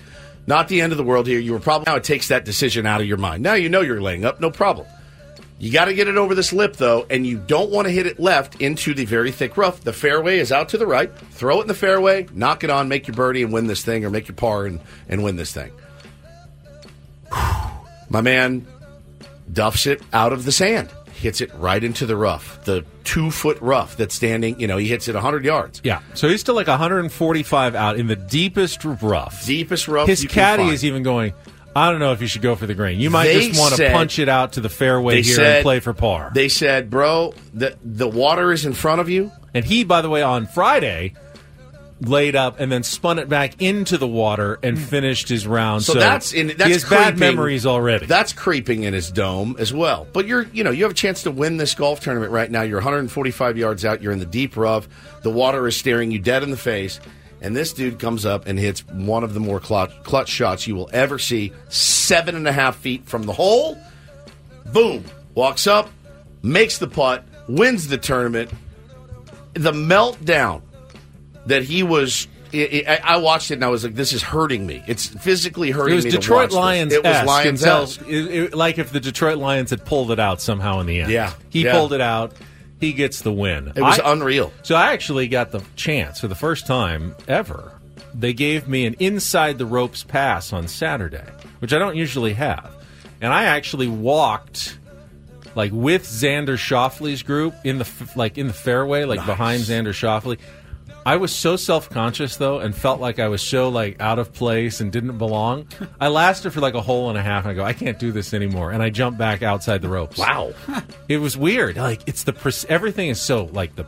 Not the end of the world here. You were probably now it takes that decision out of your mind. Now you know you're laying up, no problem. You got to get it over this lip, though, and you don't want to hit it left into the very thick rough. The fairway is out to the right. Throw it in the fairway, knock it on, make your birdie and win this thing, or make your par and, and win this thing. My man duffs it out of the sand. Hits it right into the rough, the two-foot rough that's standing, you know, he hits it one hundred yards. Yeah, so he's still like one forty-five out in the deepest rough. Deepest rough His you caddy can find. Is even going, I don't know if you should go for the green. You might they just want said, to punch it out to the fairway here said, and play for par. They said, bro, the, the water is in front of you. And he, by the way, on Friday... laid up and then spun it back into the water and finished his round. So, so that's in that's he has creeping. Bad memories already. That's creeping in his dome as well. But you're you know you have a chance to win this golf tournament right now. You're one forty-five yards out. You're in the deep rough. The water is staring you dead in the face. And this dude comes up and hits one of the more clutch, clutch shots you will ever see. Seven and a half feet from the hole. Boom! Walks up, makes the putt, wins the tournament. The meltdown. That he was, I watched it and I was like, "This is hurting me. It's physically hurting me." It was me Detroit to watch Lions. This. It was Lions. Tells, it, it, like if the Detroit Lions had pulled it out somehow in the end. Yeah, he yeah. pulled it out. He gets the win. It was I, unreal. So I actually got the chance for the first time ever. They gave me an inside the ropes pass on Saturday, which I don't usually have, and I actually walked. Like with Xander Schauffele's group in the like in the fairway, like nice. Behind Xander Schauffele. I was so self-conscious, though, and felt like I was so, like, out of place and didn't belong. I lasted for, like, a hole and a half, and I go, I can't do this anymore. And I jumped back outside the ropes. Wow. It was weird. Like, it's the... Pres- everything is so, like, the...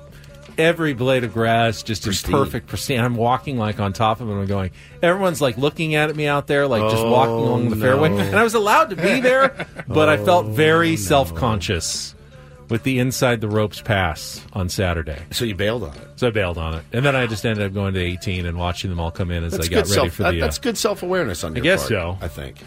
Every blade of grass just pristine. In perfect pristine. I'm walking, like, on top of it, and I'm going... Everyone's, like, looking at me out there, like, just oh, walking along the no. fairway. And I was allowed to be there, but oh, I felt very no. self-conscious. With the inside the ropes pass on Saturday. So you bailed on it. So I bailed on it. And then I just ended up going to eighteen and watching them all come in as that's I got ready self, for the... That, that's good self-awareness on your part. I guess so. I think.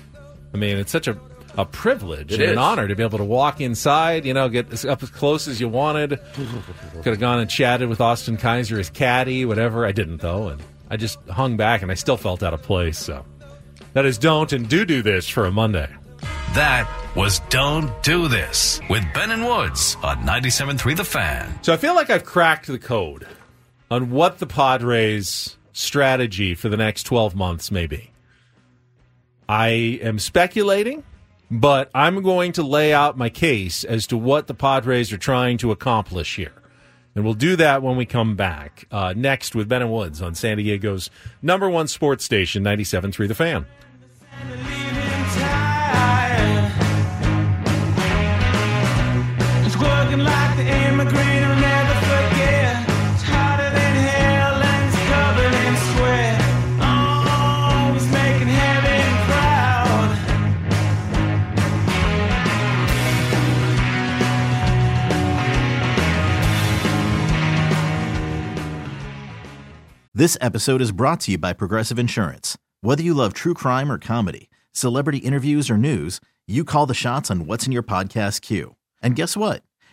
I mean, it's such a, a privilege it and is. An honor to be able to walk inside, you know, get as up as close as you wanted. Could have gone and chatted with Austin Kaiser, his caddy, whatever. I didn't, though. And I just hung back, and I still felt out of place. So that is don't and do do this for a Monday. That was Don't Do This with Ben and Woods on ninety-seven point three The Fan. So I feel like I've cracked the code on what the Padres' strategy for the next twelve months may be. I am speculating, but I'm going to lay out my case as to what the Padres are trying to accomplish here. And we'll do that when we come back uh, next with Ben and Woods on San Diego's number one sports station, ninety-seven point three The Fan. Like the immigrant I'll never forget. It's hotter than hell and it's covered in sweat. Always making heaven proud. This episode is brought to you by Progressive Insurance. Whether you love true crime or comedy, celebrity interviews or news, you call the shots on what's in your podcast queue. And guess what?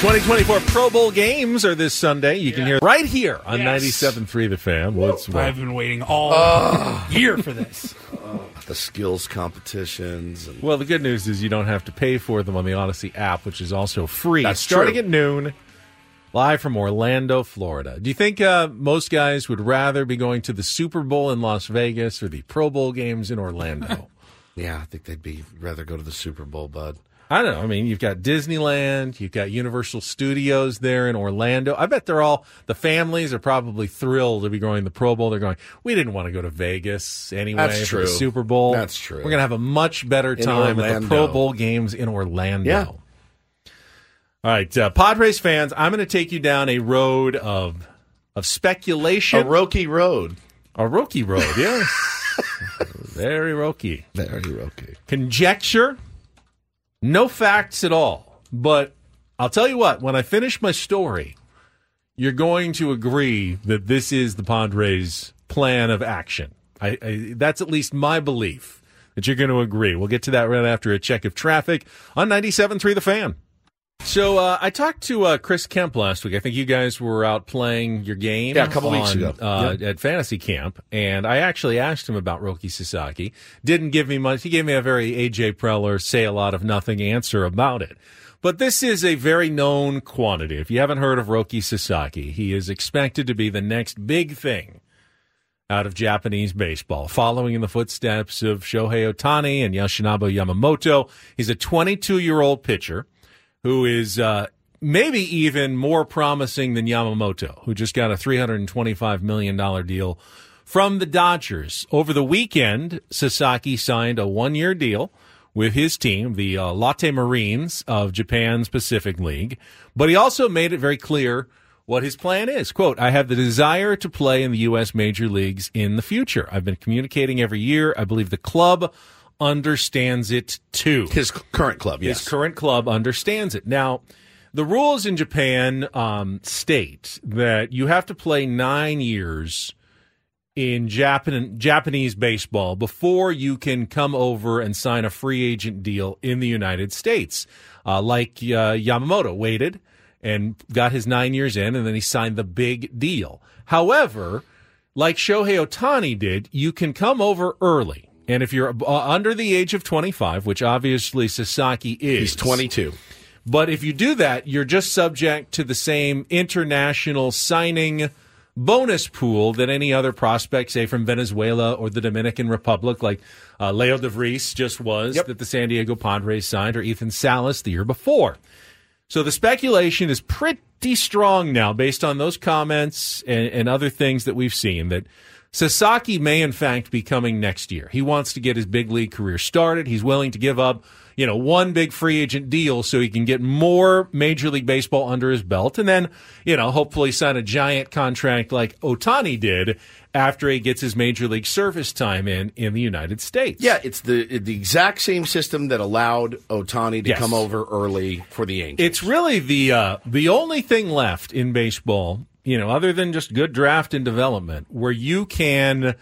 twenty twenty-four Pro Bowl games are this Sunday. You can yeah. hear it right here on yes. ninety-seven point three The Fan. Well, it's I've been waiting all uh, year for this. Uh, the skills competitions. And well, the good news is you don't have to pay for them on the Odyssey app, which is also free. That's Starting true. at noon, live from Orlando, Florida. Do you think uh, most guys would rather be going to the Super Bowl in Las Vegas or the Pro Bowl games in Orlando? Yeah, I think they'd be rather go to the Super Bowl, bud. I don't know. I mean, you've got Disneyland, you've got Universal Studios there in Orlando. I bet they're all, the families are probably thrilled to be going to the Pro Bowl. They're going, we didn't want to go to Vegas anyway That's true. for the Super Bowl. That's true. We're going to have a much better time at the Pro Bowl games in Orlando. Yeah. All right, uh, Padres fans, I'm going to take you down a road of of speculation. A Roki road. A Roki road, yes. Very Roki. Very Roki. Conjecture. No facts at all, but I'll tell you what, when I finish my story, you're going to agree that this is the Padres' plan of action. I, I, that's at least my belief, that you're going to agree. We'll get to that right after a check of traffic on ninety-seven point three The Fan. So uh, I talked to uh, Chris Kemp last week. I think you guys were out playing your game yeah, a couple on, weeks ago uh, yep. at Fantasy Camp, and I actually asked him about Roki Sasaki. Didn't give me much. He gave me a very A J. Preller, say a lot of nothing answer about it. But this is a very known quantity. If you haven't heard of Roki Sasaki, he is expected to be the next big thing out of Japanese baseball, following in the footsteps of Shohei Ohtani and Yoshinobu Yamamoto. He's a twenty-two-year-old pitcher who is uh, maybe even more promising than Yamamoto, who just got a three hundred twenty-five million dollars deal from the Dodgers. Over the weekend, Sasaki signed a one-year deal with his team, the uh, Lotte Marines of Japan's Pacific League, but he also made it very clear what his plan is. Quote, I have the desire to play in the U S major leagues in the future. I've been communicating every year. I believe the club understands it too. His current club, yes. His current club understands it. Now, the rules in Japan um, state that you have to play nine years in Japan Japanese baseball before you can come over and sign a free agent deal in the United States. Uh, like uh, Yamamoto waited and got his nine years in, and then he signed the big deal. However, like Shohei Ohtani did, you can come over early. And if you're under the age of twenty-five, which obviously Sasaki is. He's twenty-two. But if you do that, you're just subject to the same international signing bonus pool than any other prospect, say, from Venezuela or the Dominican Republic, like uh, Leo DeVries just was, yep. that the San Diego Padres signed, or Ethan Salas the year before. So the speculation is pretty strong now, based on those comments and, and other things that we've seen, that Sasaki may, in fact, be coming next year. He wants to get his big league career started. He's willing to give up, you know, one big free agent deal so he can get more Major League Baseball under his belt. And then, you know, hopefully sign a giant contract like Ohtani did after he gets his Major League service time in in the United States. Yeah, it's the the exact same system that allowed Ohtani to yes. come over early for the Angels. It's really the uh, the only thing left in baseball, you know, other than just good draft and development, where you can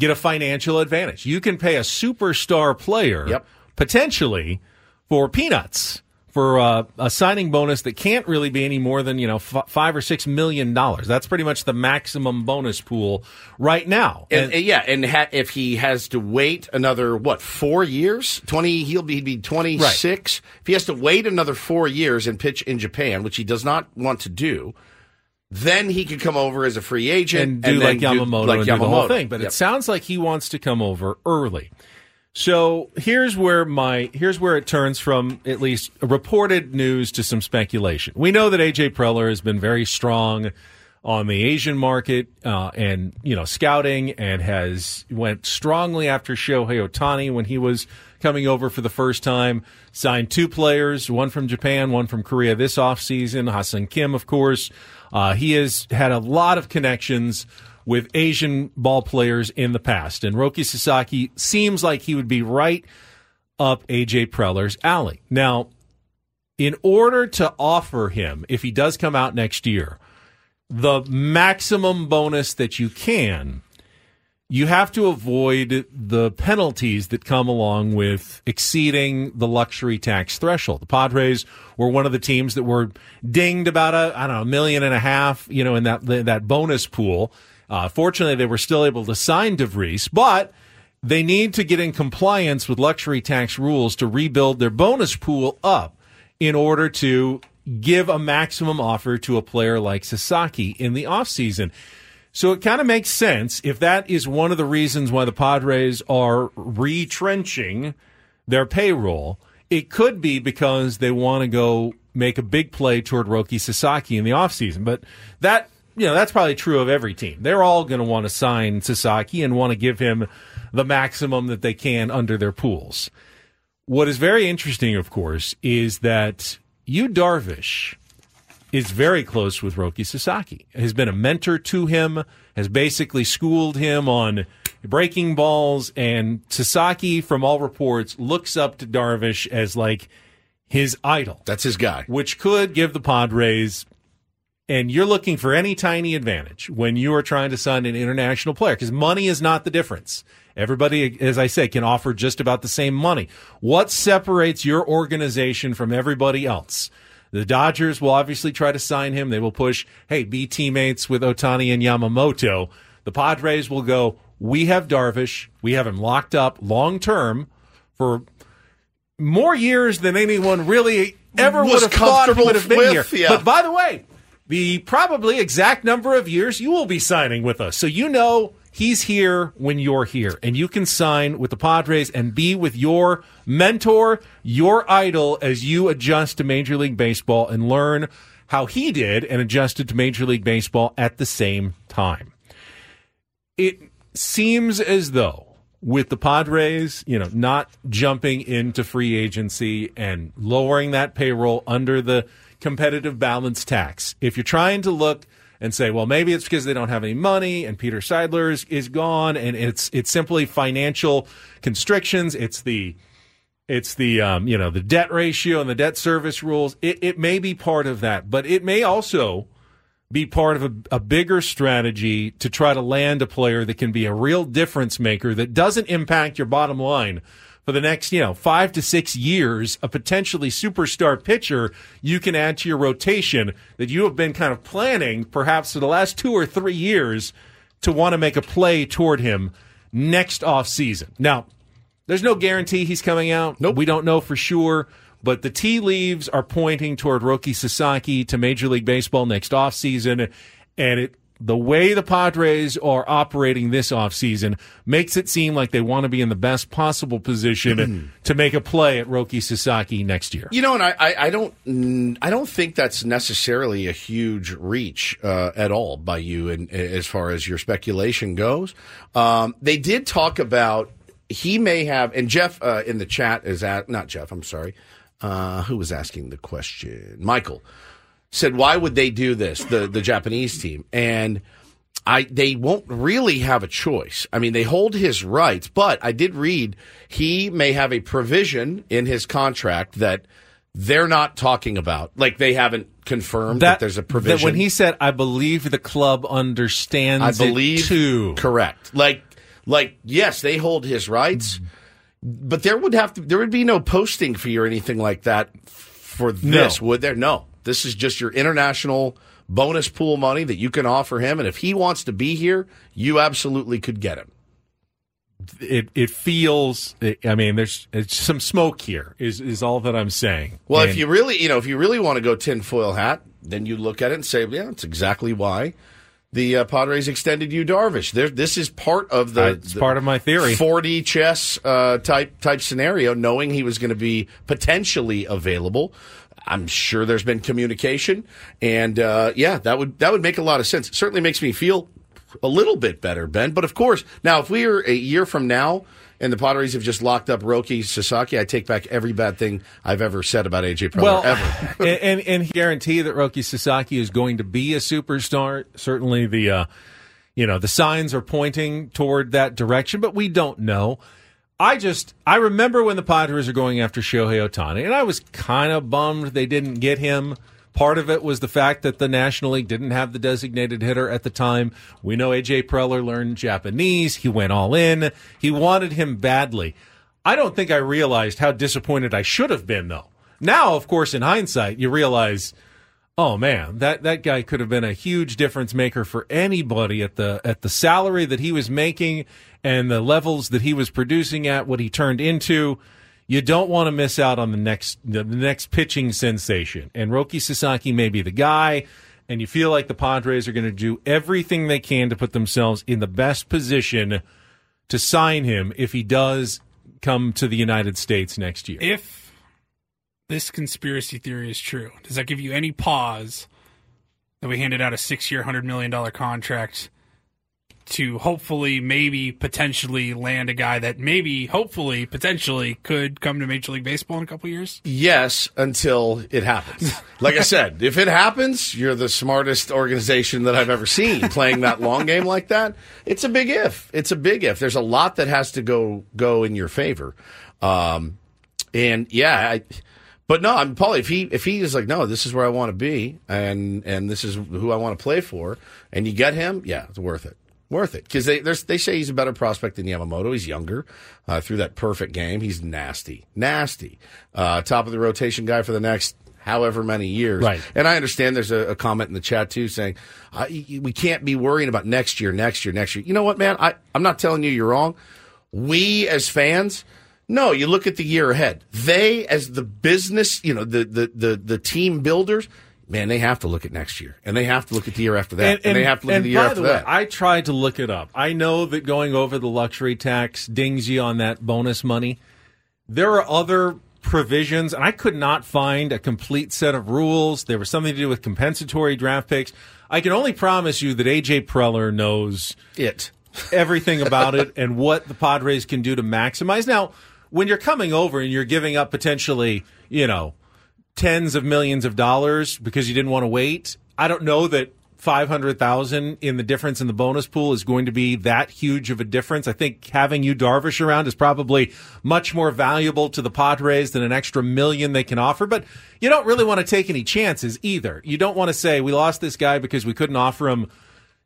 get a financial advantage. You can pay a superstar player yep. potentially for peanuts, for uh, a signing bonus that can't really be any more than, you know, f- five or six million dollars. That's pretty much the maximum bonus pool right now. And, and, and yeah, and ha- if he has to wait another what four years, twenty, he'll be, he'd be twenty-six. Right. If he has to wait another four years and pitch in Japan, which he does not want to do, then he could come over as a free agent and do and like Yamamoto do, like and Yamamoto. do the whole thing. But yep. it sounds like he wants to come over early. So here's where my here's where it turns from at least reported news to some speculation. We know that A J. Preller has been very strong on the Asian market uh, and you know scouting, and has went strongly after Shohei Ohtani when he was coming over for the first time. Signed two players, one from Japan, one from Korea this offseason. Hassan Kim, of course. Uh, he has had a lot of connections with Asian ball players in the past, and Roki Sasaki seems like he would be right up A J. Preller's alley. Now, in order to offer him, if he does come out next year, the maximum bonus that you can, you have to avoid the penalties that come along with exceeding the luxury tax threshold. The Padres were one of the teams that were dinged about a, I don't know, a million and a half, you know, in that that bonus pool. Uh, fortunately, they were still able to sign DeVries, but they need to get in compliance with luxury tax rules to rebuild their bonus pool up in order to give a maximum offer to a player like Sasaki in the offseason. So it kind of makes sense if that is one of the reasons why the Padres are retrenching their payroll. It could be because they want to go make a big play toward Roki Sasaki in the offseason, but that... You know, that's probably true of every team. They're all going to want to sign Sasaki and want to give him the maximum that they can under their pools. What is very interesting, of course, is that Yu Darvish is very close with Roki Sasaki, has been a mentor to him, has basically schooled him on breaking balls, and Sasaki, from all reports, looks up to Darvish as, like, his idol. That's his guy. Which could give the Padres... And you're looking for any tiny advantage when you are trying to sign an international player, because money is not the difference. Everybody, as I say, can offer just about the same money. What separates your organization from everybody else? The Dodgers will obviously try to sign him. They will push, hey, be teammates with Ohtani and Yamamoto. The Padres will go, we have Darvish. We have him locked up long-term for more years than anyone really ever would have thought he would have been here. Yeah. But by the way... the probably exact number of years you will be signing with us. So you know he's here when you're here, and you can sign with the Padres and be with your mentor, your idol, as you adjust to Major League Baseball and learn how he did and adjusted to Major League Baseball at the same time. It seems as though with the Padres, you know, not jumping into free agency and lowering that payroll under the competitive balance tax. If you're trying to look and say, well, maybe it's because they don't have any money and Peter Seidler's is gone, and it's it's simply financial constrictions, it's the it's the um, you know the debt ratio and the debt service rules. It, it may be part of that, but it may also be part of a, a bigger strategy to try to land a player that can be a real difference maker that doesn't impact your bottom line. For the next, you know, five to six years, a potentially superstar pitcher you can add to your rotation that you have been kind of planning perhaps for the last two or three years to want to make a play toward him next offseason. Now, there's no guarantee he's coming out. Nope. We don't know for sure, but the tea leaves are pointing toward Roki Sasaki to Major League Baseball next offseason, and it the way the Padres are operating this offseason makes it seem like they want to be in the best possible position mm. to make a play at Roki Sasaki next year. You know, and I, I, I don't I don't think that's necessarily a huge reach uh, at all by you in, as far as your speculation goes. Um, they did talk about he may have, and Jeff uh, in the chat is at, not Jeff, I'm sorry, uh, who was asking the question? Michael said, why would they do this, the, the Japanese team? And I they won't really have a choice. I mean, they hold his rights, but I did read he may have a provision in his contract that they're not talking about. Like, they haven't confirmed that, that there's a provision. That when he said, I believe the club understands I believe, it too. Correct. Like, like yes, they hold his rights, mm-hmm. but there would have to there would be no posting fee or anything like that for this, no. would there? No. This is just your international bonus pool money that you can offer him. And if he wants to be here, you absolutely could get him. It it feels, I mean, there's it's some smoke here is, is all that I'm saying. Well, and if you really, you know, if you really want to go tinfoil hat, then you look at it and say, yeah, that's exactly why the uh, Padres extended Yu Darvish. There, this is part of the, uh, it's the part of my theory. four D chess uh, type type scenario, knowing he was going to be potentially available. I'm sure there's been communication, and uh, yeah, that would that would make a lot of sense. It certainly makes me feel a little bit better, Ben. But of course, now if we are a year from now and the Padres have just locked up Roki Sasaki, I take back every bad thing I've ever said about A J. Preller well, ever. and, and and guarantee that Roki Sasaki is going to be a superstar. Certainly, the uh, you know the signs are pointing toward that direction, but we don't know. I just, I remember when the Padres are going after Shohei Ohtani, and I was kind of bummed they didn't get him. Part of it was the fact that the National League didn't have the designated hitter at the time. We know A J. Preller learned Japanese. He went all in. He wanted him badly. I don't think I realized how disappointed I should have been, though. Now, of course, in hindsight, you realize, oh, man, that, that guy could have been a huge difference maker for anybody at the at the salary that he was making and the levels that he was producing at, what he turned into. You don't want to miss out on the next the next pitching sensation. And Roki Sasaki may be the guy, and you feel like the Padres are going to do everything they can to put themselves in the best position to sign him if he does come to the United States next year. If this conspiracy theory is true, does that give you any pause that we handed out a six-year, one hundred million dollars contract to hopefully, maybe, potentially land a guy that maybe, hopefully, potentially could come to Major League Baseball in a couple years? Yes, until it happens. Like I said, if it happens, you're the smartest organization that I've ever seen playing that long game like that. It's a big if. It's a big if. There's a lot that has to go go in your favor. Um, and, yeah, I... But no, I'm probably if he if he is like, no, this is where I want to be, and and this is who I want to play for, and you get him, yeah, it's worth it, worth it, because they they say he's a better prospect than Yamamoto. He's younger, uh, threw that perfect game. He's nasty, nasty, uh, top of the rotation guy for the next however many years. Right. And I understand there's a, a comment in the chat too saying I, we can't be worrying about next year, next year, next year. You know what, man? I I'm not telling you you're wrong. We as fans. No, you look at the year ahead. They, as the business, you know, the, the, the, the team builders, man, they have to look at next year. And they have to look at the year after that. And, and, and they have to look at the year after the way, that. I tried to look it up. I know that going over the luxury tax dings you on that bonus money. There are other provisions, and I could not find a complete set of rules. There was something to do with compensatory draft picks. I can only promise you that A J. Preller knows it everything about it and what the Padres can do to maximize. Now, when you're coming over and you're giving up potentially, you know, tens of millions of dollars because you didn't want to wait, I don't know that five hundred thousand dollars in the difference in the bonus pool is going to be that huge of a difference. I think having Yu Darvish around is probably much more valuable to the Padres than an extra million they can offer. But you don't really want to take any chances either. You don't want to say we lost this guy because we couldn't offer him,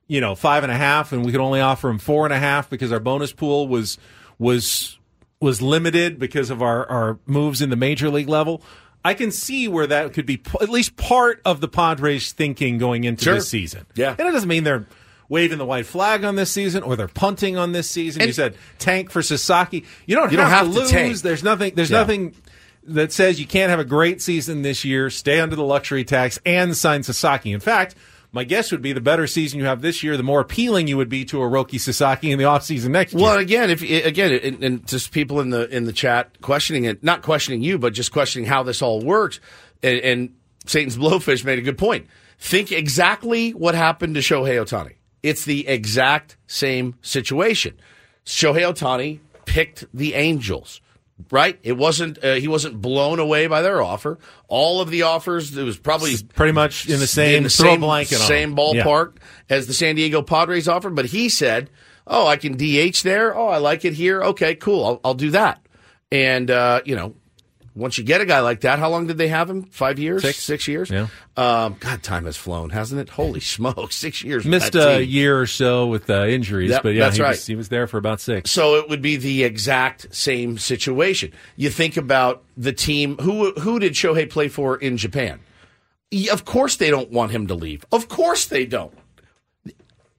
you know, five and a half and we could only offer him four and a half because our bonus pool was was. was limited because of our, our moves in the major league level. I can see where that could be p- at least part of the Padres' thinking going into sure. this season. Yeah. And it doesn't mean they're waving the white flag on this season or they're punting on this season. And you said tank for Sasaki. You don't, you have, don't have to, to lose. Tank. There's nothing There's yeah. nothing that says you can't have a great season this year, stay under the luxury tax, and sign Sasaki. In fact, my guess would be the better season you have this year, the more appealing you would be to a Roki Sasaki in the offseason next year. Well, again, if again, and, and just people in the in the chat questioning it, not questioning you, but just questioning how this all works. And, and Satan's Blowfish made a good point. Think exactly what happened to Shohei Ohtani. It's the exact same situation. Shohei Ohtani picked the Angels. Right, it wasn't. Uh, he wasn't blown away by their offer. All of the offers, it was probably S- pretty much in the same in the throw same, blanket same on. ballpark yeah. as the San Diego Padres offer. But he said, "Oh, I can D H there. Oh, I like it here. Okay, cool. I'll, I'll do that." And uh, you know, once you get a guy like that, how long did they have him? Five years, six, six years. Yeah. Um, God, time has flown, hasn't it? Holy smoke, six years. Missed a year or so with uh, injuries, that, but yeah, that's he, right. was, he was there for about six. So it would be the exact same situation. You think about the team. Who who did Shohei play for in Japan? Of course they don't want him to leave. Of course they don't.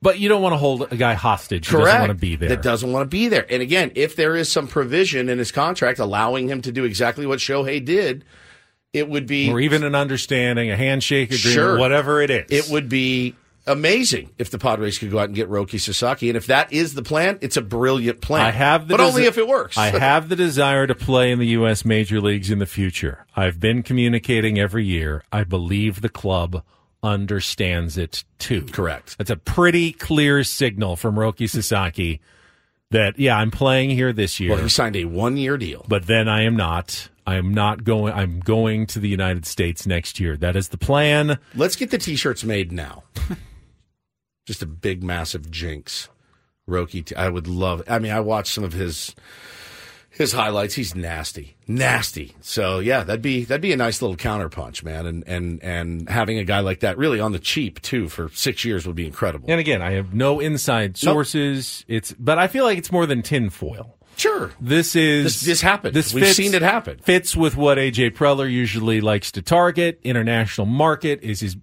But you don't want to hold a guy hostage who Correct. doesn't want to be there. That doesn't want to be there. And again, if there is some provision in his contract allowing him to do exactly what Shohei did, it would be... Or even an understanding, a handshake agreement, sure, whatever it is. It would be amazing if the Padres could go out and get Roki Sasaki. And if that is the plan, it's a brilliant plan. I have the but desi- only if it works. I have the desire to play in the U S Major Leagues in the future. I've been communicating every year. I believe the club understands it too. Correct. That's a pretty clear signal from Roki Sasaki that, yeah, I'm playing here this year. Well, he signed a one-year deal. But then I am not. I'm not going. I'm going to the United States next year. That is the plan. Let's get the T-shirts made now. Just a big, massive jinx. Roki, t- I would love it. I mean, I watched some of his... His highlights, he's nasty, nasty. So yeah, that'd be that'd be a nice little counterpunch, man. And and and having a guy like that, really on the cheap too, for six years would be incredible. And again, I have no inside sources. Nope. It's but I feel like it's more than tinfoil. Sure, this is this, this happened. This We've fits, seen it happen. Fits with what A J. Preller usually likes to target. International market is his.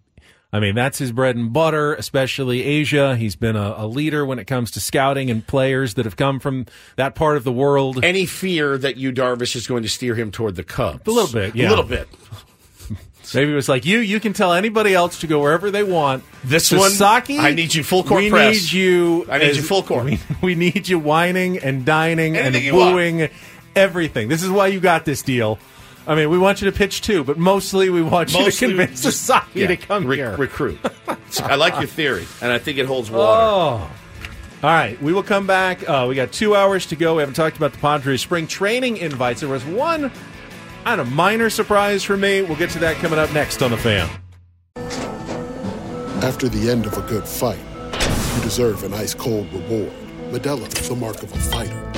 I mean, that's his bread and butter, especially Asia. He's been a, a leader when it comes to scouting and players that have come from that part of the world. Any fear that Yu Darvish is going to steer him toward the Cubs? A little bit, yeah. A little bit. Maybe it was like, you You can tell anybody else to go wherever they want. This Sasaki, one, I need you full court we press. We need you. I need as, you full court. We, we need you whining and dining Anything and booing everything. This is why you got this deal. I mean, we want you to pitch too, but mostly we want mostly you to convince just, Sasaki yeah, to come re- here. Recruit. I like your theory, and I think it holds water. Oh. All right, we will come back. Uh, we got two hours to go. We haven't talked about the Padres spring training invites. There was one, I don't know, minor surprise for me. We'll get to that coming up next on The Fan. After the end of a good fight, you deserve an ice-cold reward. Modelo is the mark of a fighter.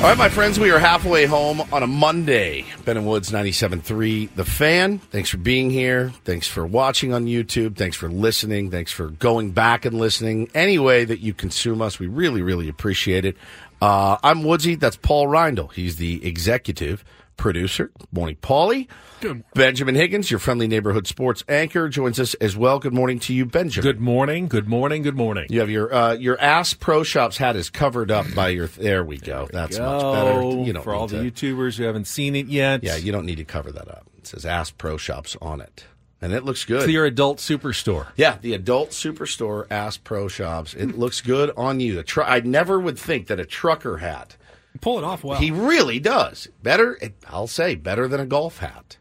All right, my friends, we are halfway home on a Monday. Ben and Woods, ninety-seven point three The Fan. Thanks for being here. Thanks for watching on YouTube. Thanks for listening. Thanks for going back and listening. Any way that you consume us, we really, really appreciate it. Uh, I'm Woodsy. That's Paul Reindl. He's the executive producer. Good morning, Paulie. Good morning. Benjamin Higgins, your friendly neighborhood sports anchor, joins us as well. Good morning to you, Benjamin. Good morning. Good morning. Good morning. You have your uh, your Ass Pro Shops hat is covered up by your. Th- there we go. There That's go. Much better. You don't For all the to, YouTubers who haven't seen it yet. Yeah, you don't need to cover that up. It says Ass Pro Shops on it. And it looks good. It's your adult superstore. Yeah, the adult superstore, Ass Pro Shops. It looks good on you. The tr- I never would think that a trucker hat. Pull it off well. He really does. Better, I'll say, better than a golf hat.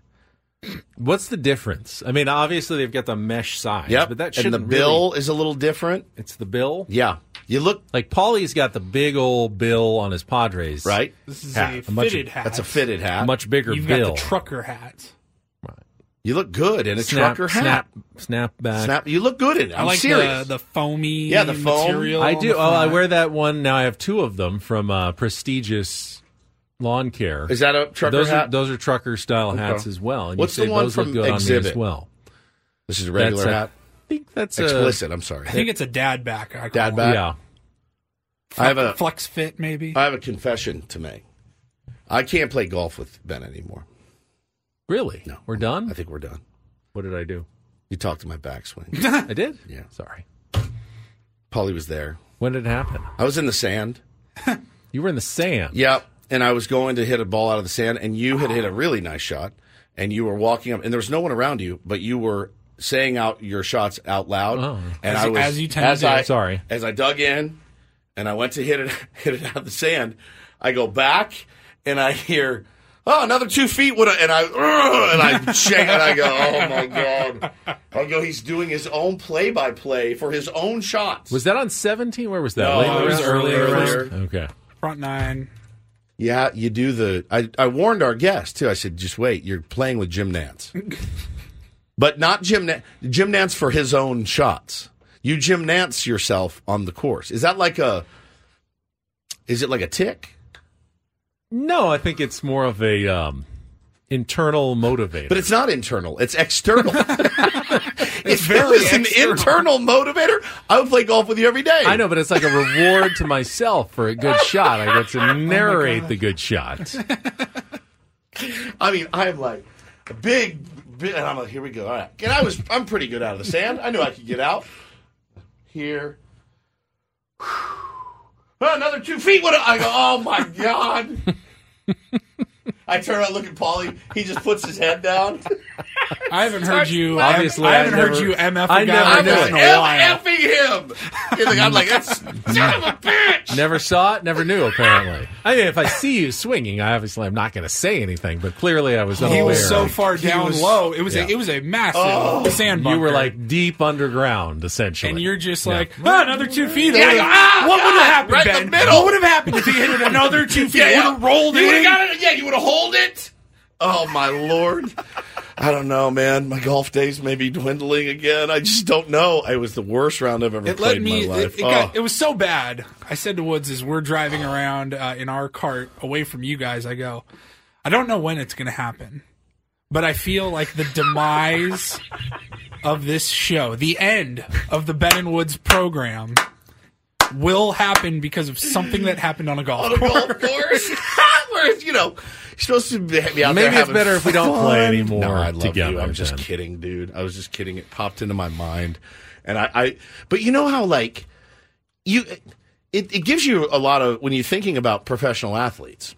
What's the difference? I mean, obviously they've got the mesh size. Yep. But that shouldn't and the bill really... is a little different. It's the bill? Yeah. You look like Paulie's got the big old bill on his Padres. Right. This is hat. a, a much, fitted hat. That's a fitted hat. A much bigger You've bill. You've got the trucker hat. You look good in a snap, trucker hat. Snap, snap back. Snap. You look good in it. I'm I like serious. The, the foamy yeah, the foam. material. I do. Oh, I wear that one. Now I have two of them from uh, Prestigious Lawn Care. Is that a trucker those hat? Are, those are trucker-style okay. hats as well. And What's you say the one those from look good Exhibit? On me as well. This is a regular that's hat? A, I think that's Explicit, a, I'm sorry. I think it's a dad back. I dad back? Yeah. Flex, I have a, flex fit, maybe? I have a confession to make. I can't play golf with Ben anymore. Really? No. We're done? I think we're done. What did I do? You talked to my backswing. I did? Yeah. Sorry. Paulie was there. When did it happen? I was in the sand. You were in the sand? Yep. And I was going to hit a ball out of the sand, and you had hit a really nice shot, and you were walking up, and there was no one around you, but you were saying out your shots out loud. Oh. And as, I was, as you tend as to I, do. Sorry. As I dug in, and I went to hit it, hit it out of the sand, I go back, and I hear... Oh, another two feet would have, and I, and I shake, and I go, oh my God. I go, he's doing his own play by play for his own shots. Was that on seventeen? Where was that? No, Later, it was earlier. earlier. Okay. Front nine. Yeah, you do the, I, I warned our guest too. I said, just wait, you're playing with Jim Nantz. But not Jim Nantz, Jim Nantz for his own shots. You Jim Nantz yourself on the course. Is that like a, is it like a tick? No, I think it's more of a um, internal motivator. But it's not internal. It's external. It's very an internal motivator. I would play golf with you every day. I know, but it's like a reward to myself for a good shot. I get to narrate oh the good shot. I mean, I'm like a big, big, and I'm like, here we go. All right. And I was, I'm pretty good out of the sand. I knew I could get out. Here. Oh, another two feet. What? I go, oh, my God. I turn around, look at Paulie. He just puts his head down. I haven't heard you. Obviously, I haven't I never, heard you M F I never know in a while. M F-ing him. Like, I'm like, that's son of a bitch. Never saw it, never knew, apparently. I mean, if I see you swinging, I obviously I'm not going to say anything, but clearly I was unaware. He was so far down was, low. It was, yeah. a, it was a massive oh, sand bunker. You were like deep underground, essentially. And you're just like, yeah. oh, another two feet. Yeah, like, ah, what would have happened, right Ben? In the middle. What would have happened if he hit another two feet? Yeah, yeah. Would have rolled you in. Got it. Yeah, you would have holed it. Oh, my Lord. I don't know, man. My golf days may be dwindling again. I just don't know. It was the worst round I've ever it played me, in my life. It, it, oh. got, it was so bad. I said to Woods as we're driving around uh, in our cart away from you guys, I go, I don't know when it's going to happen, but I feel like the demise of this show, the end of the Ben and Woods program will happen because of something that happened on a golf on a course. Golf course? Where, you know... You're supposed to be out there. Maybe it's better if we don't play anymore. No, I love together, you. I'm just then. kidding, dude. I was just kidding. It popped into my mind, and I. I but you know how like you, it, it gives you a lot of when you're thinking about professional athletes,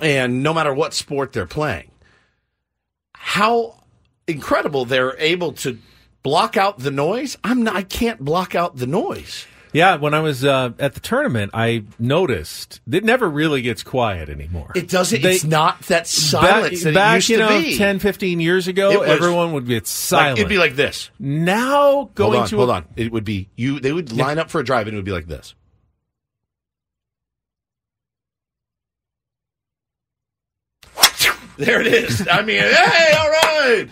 and no matter what sport they're playing, how incredible they're able to block out the noise. I'm not. I can't block out the noise. Yeah, when I was uh, at the tournament, I noticed it never really gets quiet anymore. It doesn't. They, it's not that silence back, that back, it used you know, to be. ten, fifteen years ago, was, everyone would be silent. Like, it'd be like this. Now going hold on, to hold a, on, it would be you. They would line up for a drive, and it would be like this. There it is. I mean, hey, all right.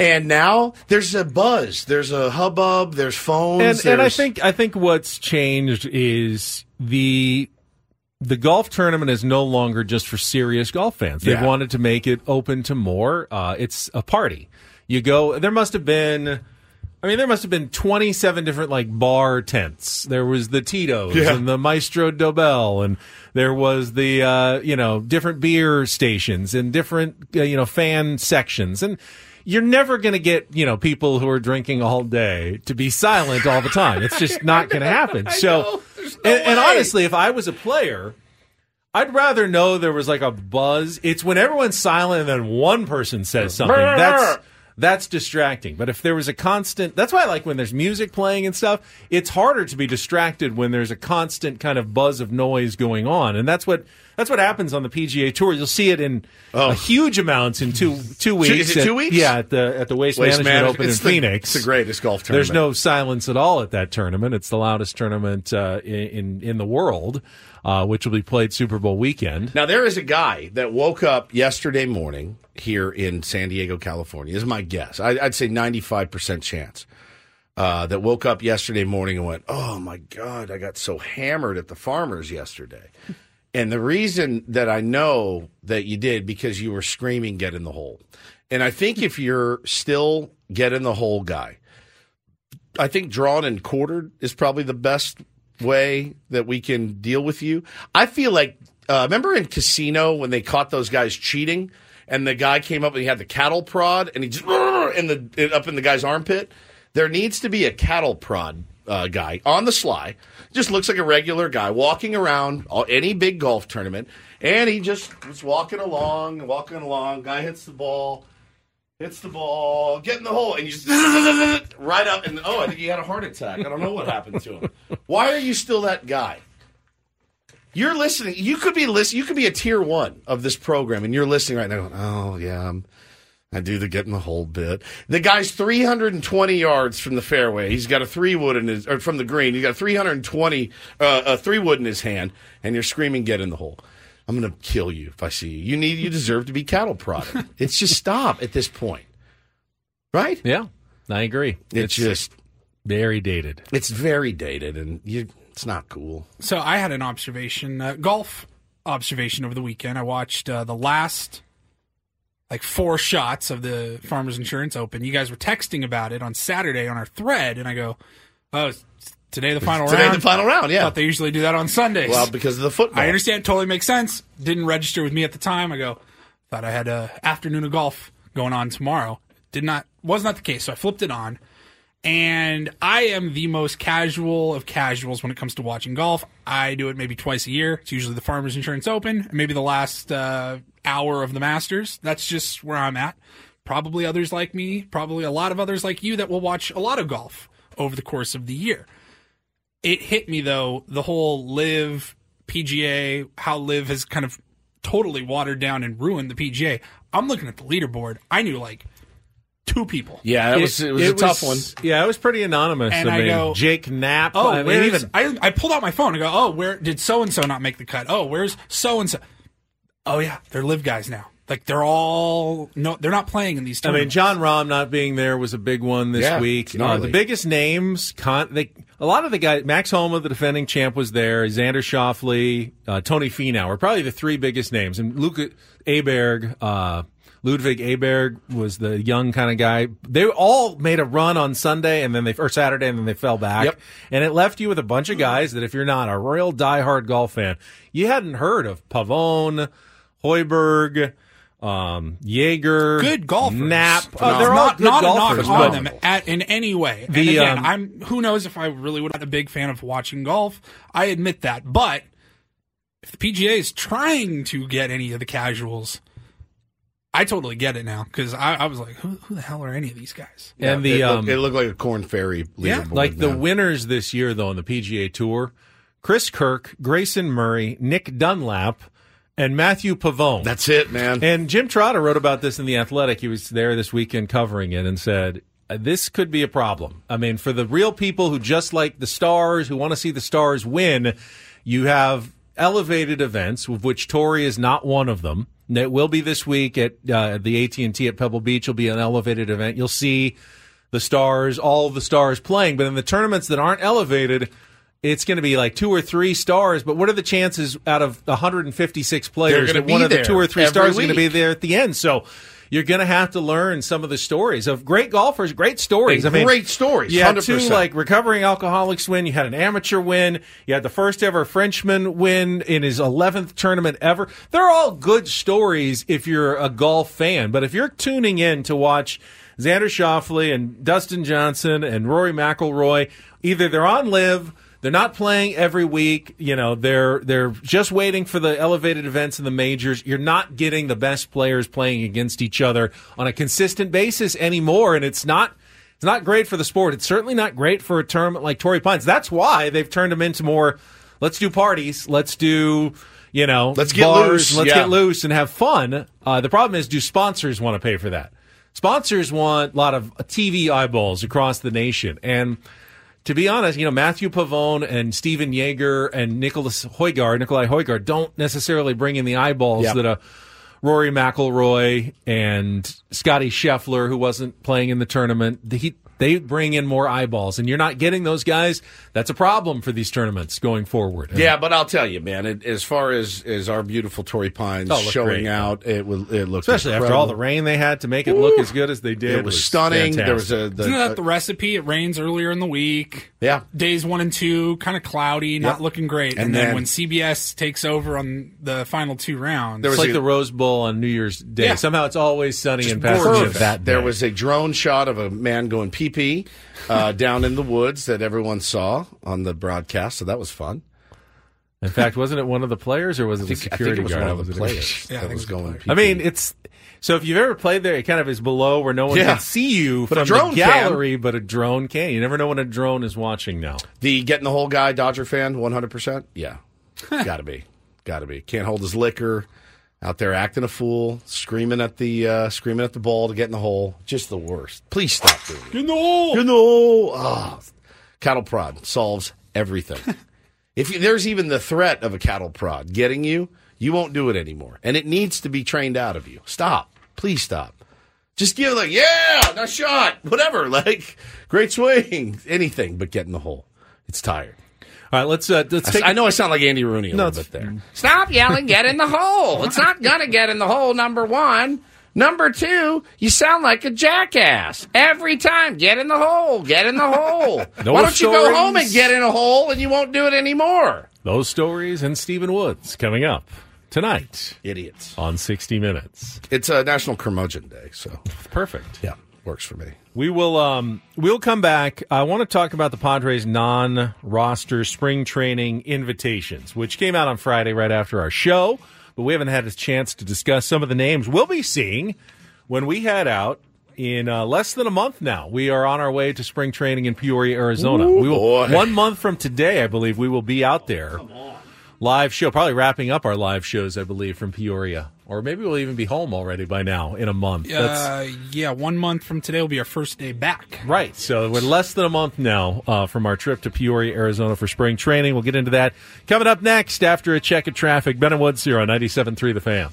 And now there's a buzz, there's a hubbub, there's phones. And, there's... and I think I think what's changed is the the golf tournament is no longer just for serious golf fans. They yeah. wanted to make it open to more. Uh, it's a party. You go, there must have been... I mean, there must have been twenty-seven different, like, bar tents. There was the Tito's yeah. and the Maestro Dobel, and there was the, uh, you know, different beer stations and different, uh, you know, fan sections. And you're never going to get, you know, people who are drinking all day to be silent all the time. It's just not going to happen. So, no and, and honestly, if I was a player, I'd rather know there was, like, a buzz. It's when everyone's silent and then one person says something. That's... That's distracting. But if there was a constant... That's why I like when there's music playing and stuff. It's harder to be distracted when there's a constant kind of buzz of noise going on. And that's what that's what happens on the P G A Tour. You'll see it in oh. a huge amounts in two two weeks. Is it two at, weeks? Yeah, at the, at the Waste, Waste Management, Management Open it's in the, Phoenix. It's the greatest golf tournament. There's no silence at all at that tournament. It's the loudest tournament uh, in, in the world, uh, which will be played Super Bowl weekend. Now, there is a guy that woke up yesterday morning here in San Diego, California. This is my guess. I, I'd say ninety-five percent chance uh, that woke up yesterday morning and went, oh, my God, I got so hammered at the Farmers yesterday. And the reason that I know that you did, because you were screaming, get in the hole. And I think if you're still get in the hole guy, I think drawn and quartered is probably the best way that we can deal with you. I feel like, uh, remember in Casino when they caught those guys cheating? And the guy came up and he had the cattle prod, and he just in the up in the guy's armpit. There needs to be a cattle prod uh, guy on the sly. Just looks like a regular guy walking around any big golf tournament, and he just was walking along, walking along. Guy hits the ball, hits the ball, get in the hole, and you just right up. And oh, I think he had a heart attack. I don't know what happened to him. Why are you still that guy? You're listening. You could be listen. You could be a tier one of this program, and you're listening right now. Going, oh yeah, I'm, I do the get in the hole bit. The guy's three hundred twenty yards from the fairway. He's got a three wood in his, or from the green. He's got three hundred twenty uh, a three wood in his hand, and you're screaming, "Get in the hole! I'm going to kill you if I see you. You need, you deserve to be cattle prodded." It's just stop at this point, right? Yeah, I agree. It's, it's just very dated. It's very dated, and you. It's not cool. So I had an observation, uh, golf observation over the weekend. I watched uh, the last, like, four shots of the Farmers Insurance Open. You guys were texting about it on Saturday on our thread, and I go, oh, today the final today round? Today the final round, yeah. I thought they usually do that on Sundays. Well, because of the football. I understand. Totally makes sense. Didn't register with me at the time. I go, thought I had an afternoon of golf going on tomorrow. Did not. Was not the case, so I flipped it on. And I am the most casual of casuals when it comes to watching golf. I do it maybe twice a year. It's usually the Farmers Insurance Open, maybe the last uh, hour of the Masters. That's just where I'm at. Probably others like me, probably a lot of others like you that will watch a lot of golf over the course of the year. It hit me, though, the whole Live, P G A, how Live has kind of totally watered down and ruined the P G A. I'm looking at the leaderboard. I knew, like, two people. Yeah, it was it was it a was, tough one. Yeah, it was pretty anonymous. And I, I mean, go, Jake Knapp. Oh, I mean, even I, I pulled out my phone and go, oh, where did so and so not make the cut? Oh, where's so and so? Oh yeah, they're Live guys now. Like they're all no, they're not playing in these tournaments. I mean, John Rahm not being there was a big one this yeah, week. Uh, the biggest names, con, they, a lot of the guys. Max Homa, the defending champ, was there. Xander Schauffele, uh, Tony Finau are probably the three biggest names, and Luka Aberg. Uh, Ludwig Aberg was the young kind of guy. They all made a run on Sunday and then they or Saturday and then they fell back. Yep. And it left you with a bunch of guys that if you're not a real diehard golf fan, you hadn't heard of Pavone, Hoiberg, um, Jaeger, good golfers, Knapp. Oh, they're not, all good not golfers, a knock on them at, in any way. And the, again, um, I'm who knows if I really would have been a big fan of watching golf. I admit that, but if the P G A is trying to get any of the casuals. I totally get it now because I, I was like, who, "Who the hell are any of these guys?" Yeah, and the it, um, looked, it looked like a Corn Ferry leaderboard. Yeah, like now. The winners this year, though, on the P G A Tour: Chris Kirk, Grayson Murray, Nick Dunlap, and Matthew Pavone. That's it, man. And Jim Trotter wrote about this in The Athletic. He was there this weekend covering it and said, "This could be a problem." I mean, for the real people who just like the stars, who want to see the stars win, you have elevated events, of which Torrey is not one of them. It will be this week at uh, the A T and T at Pebble Beach. It'll be an elevated event. You'll see the stars, all of the stars playing. But in the tournaments that aren't elevated, it's going to be like two or three stars, but what are the chances out of one hundred fifty-six players that one of the two or three stars is going to be there at the end? So you're going to have to learn some of the stories of great golfers, great stories. I mean, great stories, one hundred percent. You had two, like, recovering alcoholics win. You had an amateur win. You had the first-ever Frenchman win in his eleventh tournament ever. They're all good stories if you're a golf fan. But if you're tuning in to watch Xander Schauffele and Dustin Johnson and Rory McIlroy, either they're on live, they're not playing every week, you know, they're they're just waiting for the elevated events in the majors. You're not getting the best players playing against each other on a consistent basis anymore, and it's not it's not great for the sport. It's certainly not great for a tournament like Torrey Pines. That's why they've turned them into more, let's do parties, let's do, you know, let's get bars, loose. let's yeah. get loose and have fun. Uh, the problem is, do sponsors want to pay for that? Sponsors want a lot of T V eyeballs across the nation, and to be honest, you know, Matthew Pavone and Steven Yeager and Nicholas Højgaard, Nikolai Højgaard, don't necessarily bring in the eyeballs yep. that a Rory McIlroy and Scottie Scheffler, who wasn't playing in the tournament, he, they bring in more eyeballs. And you're not getting those guys. That's a problem for these tournaments going forward. Yeah, but I'll tell you, man, it, as far as, as our beautiful Torrey Pines oh, showing great. out, it, it looked Especially incredible. After all the rain they had to make it Ooh. look as good as they did. It was, it was stunning. Fantastic. There was a, the, Isn't that the recipe? It rains earlier in the week. Yeah. Days one and two, kind of cloudy, not yep. looking great. And, and then, then when C B S takes over on the final two rounds. There was it's like a, the Rose Bowl on New Year's Day. Yeah. Somehow it's always sunny in Pasadena that day. There was a drone shot of a man going pee pee uh, down in the woods that everyone saw on the broadcast, so that was fun. In fact, wasn't it one of the players, or was it the security guard? I think it was guard? one of the players yeah, that was going pee-pee. I mean, it's... So if you've ever played there, it kind of is below where no one yeah. can see you but from the gallery, can. but a drone can. You never know when a drone is watching now. The getting the whole guy Dodger fan, one hundred percent? Yeah. Gotta be. Gotta be. Can't hold his liquor. Out there acting a fool, screaming at the uh, screaming at the ball to get in the hole. Just the worst. Please stop doing it. Get in the hole. Get in the hole. Oh. Cattle prod solves everything. If you, there's even the threat of a cattle prod getting you, you won't do it anymore. And it needs to be trained out of you. Stop. Please stop. Just give like, yeah, nice shot, whatever. Like, great swing. Anything but get in the hole. It's tired. All right, let's, uh, let's take... I know I sound like Andy Rooney a no, little bit there. Stop yelling, get in the hole. It's not going to get in the hole, number one. Number two, you sound like a jackass. Every time, get in the hole, get in the hole. no Why don't stories. you go home and get in a hole and you won't do it anymore? Those stories and Stephen Woods coming up tonight. Idiots. On sixty minutes. It's uh, National Curmudgeon Day, so... Perfect. Yeah. Works for me. We will um, we'll come back. I want to talk about the Padres' non-roster spring training invitations, which came out on Friday right after our show, but we haven't had a chance to discuss some of the names we'll be seeing when we head out in uh, less than a month now. We are on our way to spring training in Peoria, Arizona. Ooh, we will, boy. One month from today, I believe, we will be out there. Come on. Live show, probably wrapping up our live shows, I believe, from Peoria. Or maybe we'll even be home already by now in a month. That's... Uh, yeah, one month from today will be our first day back. Right, so we're less than a month now uh, from our trip to Peoria, Arizona for spring training. We'll get into that coming up next after a check of traffic. Ben and Woods here on ninety-seven point three The Fan.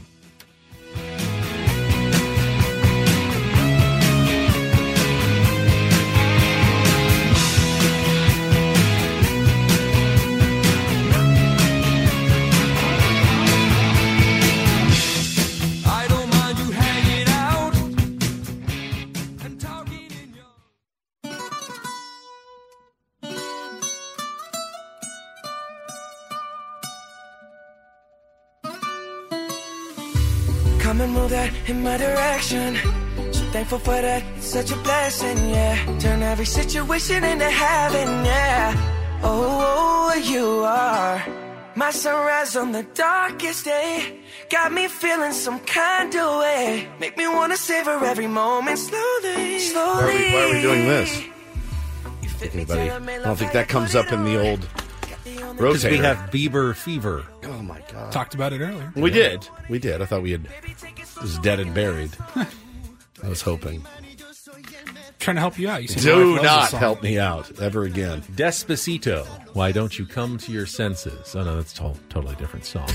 In my direction, so thankful for that, it's such a blessing, yeah. Turn every situation into heaven, yeah. Oh, you are my sunrise on the darkest day. Got me feeling some kind of way. Make me want to savor every moment slowly, slowly. Why are we, why are we doing this? Anybody? I don't think that comes up in the old rotator. Because we have Bieber fever. Oh, my God. Talked about it earlier. We yeah. did. We did. I thought we had... It was dead and buried. I was hoping. Trying to help you out. You Do not help me out ever again. Despacito. Why don't you come to your senses? Oh, no, that's a to- totally different song.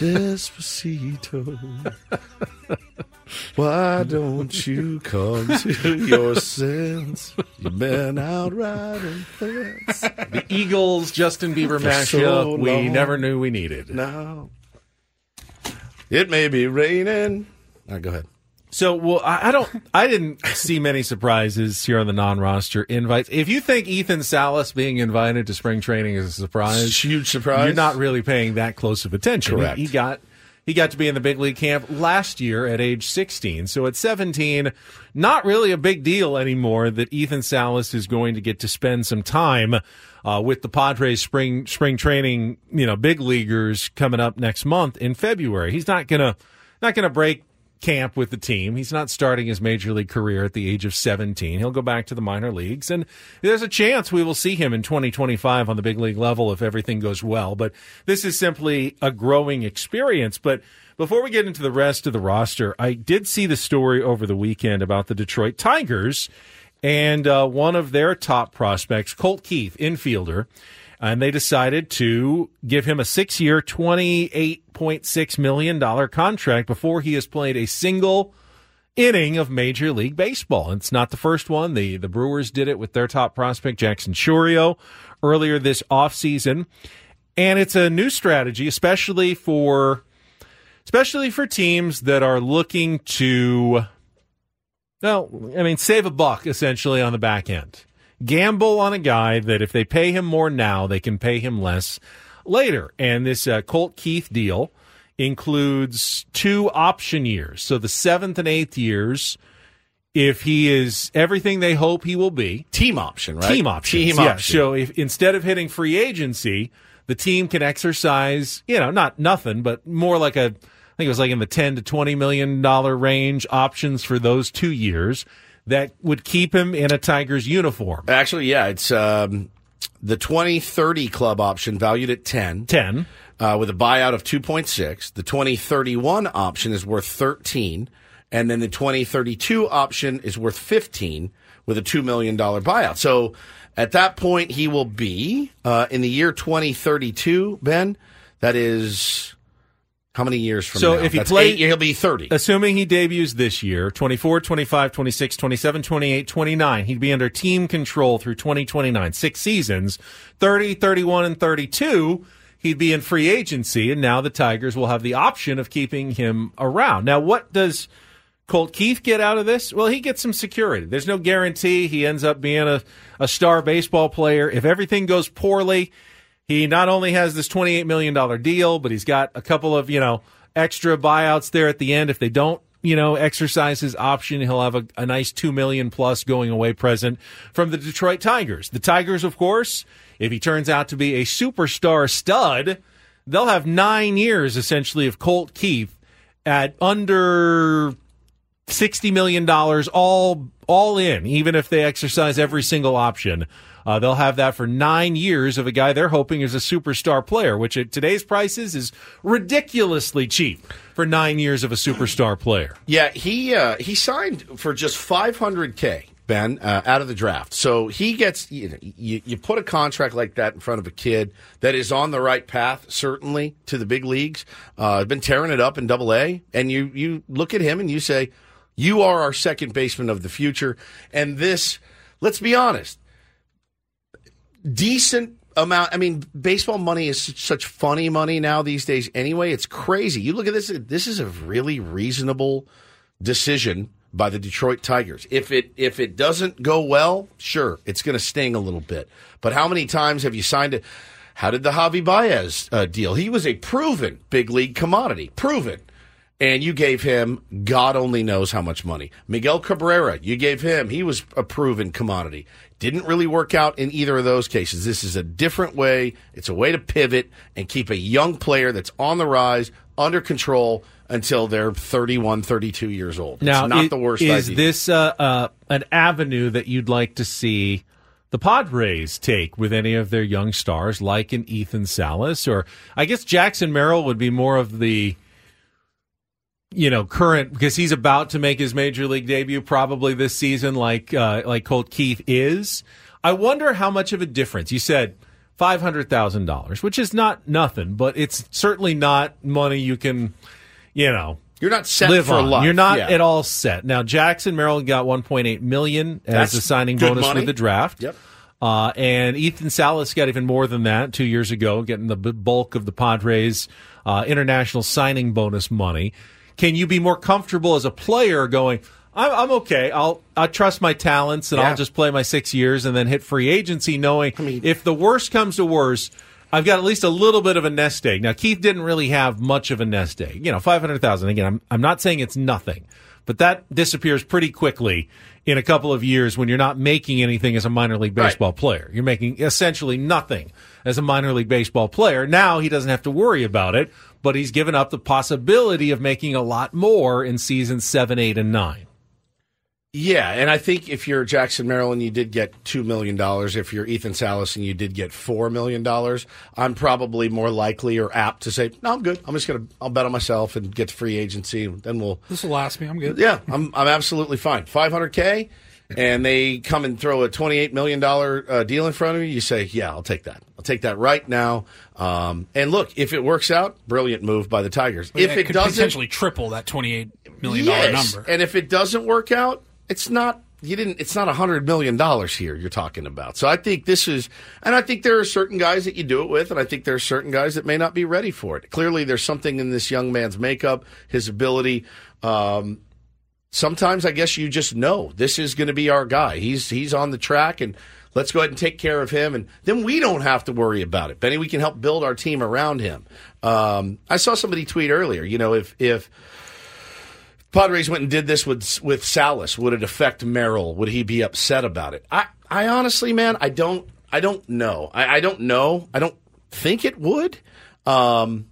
Despacito. Why don't you come to your sense? You've been out riding fence. The Eagles, Justin Bieber mashup. We never knew we needed. No. It may be raining. All right, go ahead. So, well, I, I don't, I didn't see many surprises here on the non-roster invites. If you think Ethan Salas being invited to spring training is a surprise, it's a huge surprise, you're not really paying that close of attention. Correct. He, he got, he got to be in the big league camp last year at age sixteen. So at seventeen, not really a big deal anymore that Ethan Salas is going to get to spend some time uh, with the Padres spring spring training, you know, big leaguers coming up next month in February. He's not gonna, not gonna break camp with the team. He's not starting his major league career at the age of seventeen. He'll go back to the minor leagues, and there's a chance we will see him in twenty twenty-five on the big league level if everything goes well. But this is simply a growing experience. But before we get into the rest of the roster, I did see the story over the weekend about the Detroit Tigers and uh, one of their top prospects, Colt Keith, infielder, and they decided to give him a six-year, twenty-eight point six million dollars contract before he has played a single inning of Major League Baseball. And it's not the first one. The, the Brewers did it with their top prospect, Jackson Chourio, earlier this offseason. And it's a new strategy, especially for, especially for teams that are looking to, well, I mean, save a buck, essentially, on the back end. Gamble on a guy that if they pay him more now, they can pay him less later. And this uh, Colt Keith deal includes two option years. So the seventh and eighth years, if he is everything they hope he will be. Team option, right? Team option. Team yeah. option. So if, instead of hitting free agency, the team can exercise, you know, not nothing, but more like a, I think it was like in the ten to twenty million dollars range options for those two years. That would keep him in a Tigers uniform. Actually, yeah, it's um, the twenty thirty club option valued at ten. ten. Uh, with a buyout of two point six. The twenty thirty-one option is worth thirteen. And then the twenty thirty-two option is worth fifteen with a two million dollars buyout. So at that point, he will be uh, in the year twenty thirty-two, Ben. That is... How many years from so now? So if he That's played, eight, he'll be thirty. Assuming he debuts this year, twenty-four, twenty-five, twenty-six, twenty-seven, twenty-eight, twenty-nine, he'd be under team control through twenty twenty-nine, six seasons. thirty, thirty-one, and thirty-two, he'd be in free agency, and now the Tigers will have the option of keeping him around. Now, what does Colt Keith get out of this? Well, he gets some security. There's no guarantee he ends up being a, a star baseball player. If everything goes poorly, he not only has this twenty-eight million dollars deal, but he's got a couple of, you know, extra buyouts there at the end. If they don't, you know, exercise his option, he'll have a, a nice two million dollars plus going away present from the Detroit Tigers. The Tigers, of course, if he turns out to be a superstar stud, they'll have nine years essentially of Colt Keith at under sixty million dollars all all in, even if they exercise every single option. Uh, they'll have that for nine years of a guy they're hoping is a superstar player, which at today's prices is ridiculously cheap for nine years of a superstar player. Yeah, he uh, he signed for just five hundred K, Ben, uh, out of the draft. So he gets, you know, you, you put a contract like that in front of a kid that is on the right path, certainly, to the big leagues. Uh, been tearing it up in Double A, and you you look at him and you say, you are our second baseman of the future. And this, let's be honest. Decent amount. I mean, baseball money is such funny money now these days anyway. It's crazy. You look at this. This is a really reasonable decision by the Detroit Tigers. If it if it doesn't go well, sure, it's going to sting a little bit. But how many times have you signed it? How did the Javi Baez uh, deal? He was a proven big league commodity. Proven. And you gave him God only knows how much money. Miguel Cabrera, you gave him. He was a proven commodity. Didn't really work out in either of those cases. This is a different way. It's a way to pivot and keep a young player that's on the rise under control until they're thirty-one, thirty-two years old. Now, it's not it, the worst is idea. Is this uh, uh, an avenue that you'd like to see the Padres take with any of their young stars, like an Ethan Salas? Or I guess Jackson Merrill would be more of the... you know, current, because he's about to make his major league debut probably this season, like uh, like Colt Keith is. I wonder how much of a difference. You said five hundred thousand dollars, which is not nothing, but it's certainly not money you can, you know, You're not set live for on. Life. You're not yeah. at all set. Now, Jackson Merrill got one point eight million dollars as a signing bonus money. With the draft. Yep. Uh, and Ethan Salas got even more than that two years ago, getting the bulk of the Padres' uh, international signing bonus money. Can you be more comfortable as a player going, I'm, I'm okay, I'll I trust my talents, and yeah. I'll just play my six years and then hit free agency, knowing I mean, if the worst comes to worst, I've got at least a little bit of a nest egg. Now, Keith didn't really have much of a nest egg. You know, five hundred thousand dollars. Again, I'm I'm not saying it's nothing, but that disappears pretty quickly in a couple of years when you're not making anything as a minor league baseball right. player. You're making essentially nothing as a minor league baseball player. Now he doesn't have to worry about it, but he's given up the possibility of making a lot more in seasons seven, eight, and nine. Yeah, and I think if you're Jackson Merrill and you did get two million dollars, if you're Ethan Salas and you did get four million dollars, I'm probably more likely or apt to say, no, I'm good. I'm just going to, I'll bet on myself and get to free agency, and then we'll. This will last me. I'm good. Yeah, I'm I'm absolutely fine. five hundred K, and they come and throw a twenty-eight million dollars uh, deal in front of you, you say, yeah, I'll take that. I'll take that right now. Um, and look, if it works out, brilliant move by the Tigers. But if it, it could doesn't, potentially triple that twenty-eight million dollars yes, number. And if it doesn't work out, It's not you didn't. It's not a hundred million dollars here you're talking about. So I think this is, and I think there are certain guys that you do it with, and I think there are certain guys that may not be ready for it. Clearly, there's something in this young man's makeup, his ability. Um, sometimes I guess you just know this is going to be our guy. He's he's on the track, and let's go ahead and take care of him, and then we don't have to worry about it. Benny, we can help build our team around him. Um, I saw somebody tweet earlier. You know, if if. Padres went and did this with with Salas. Would it affect Merrill? Would he be upset about it? I, I honestly, man, I don't I don't know. I, I don't know. I don't think it would. Um,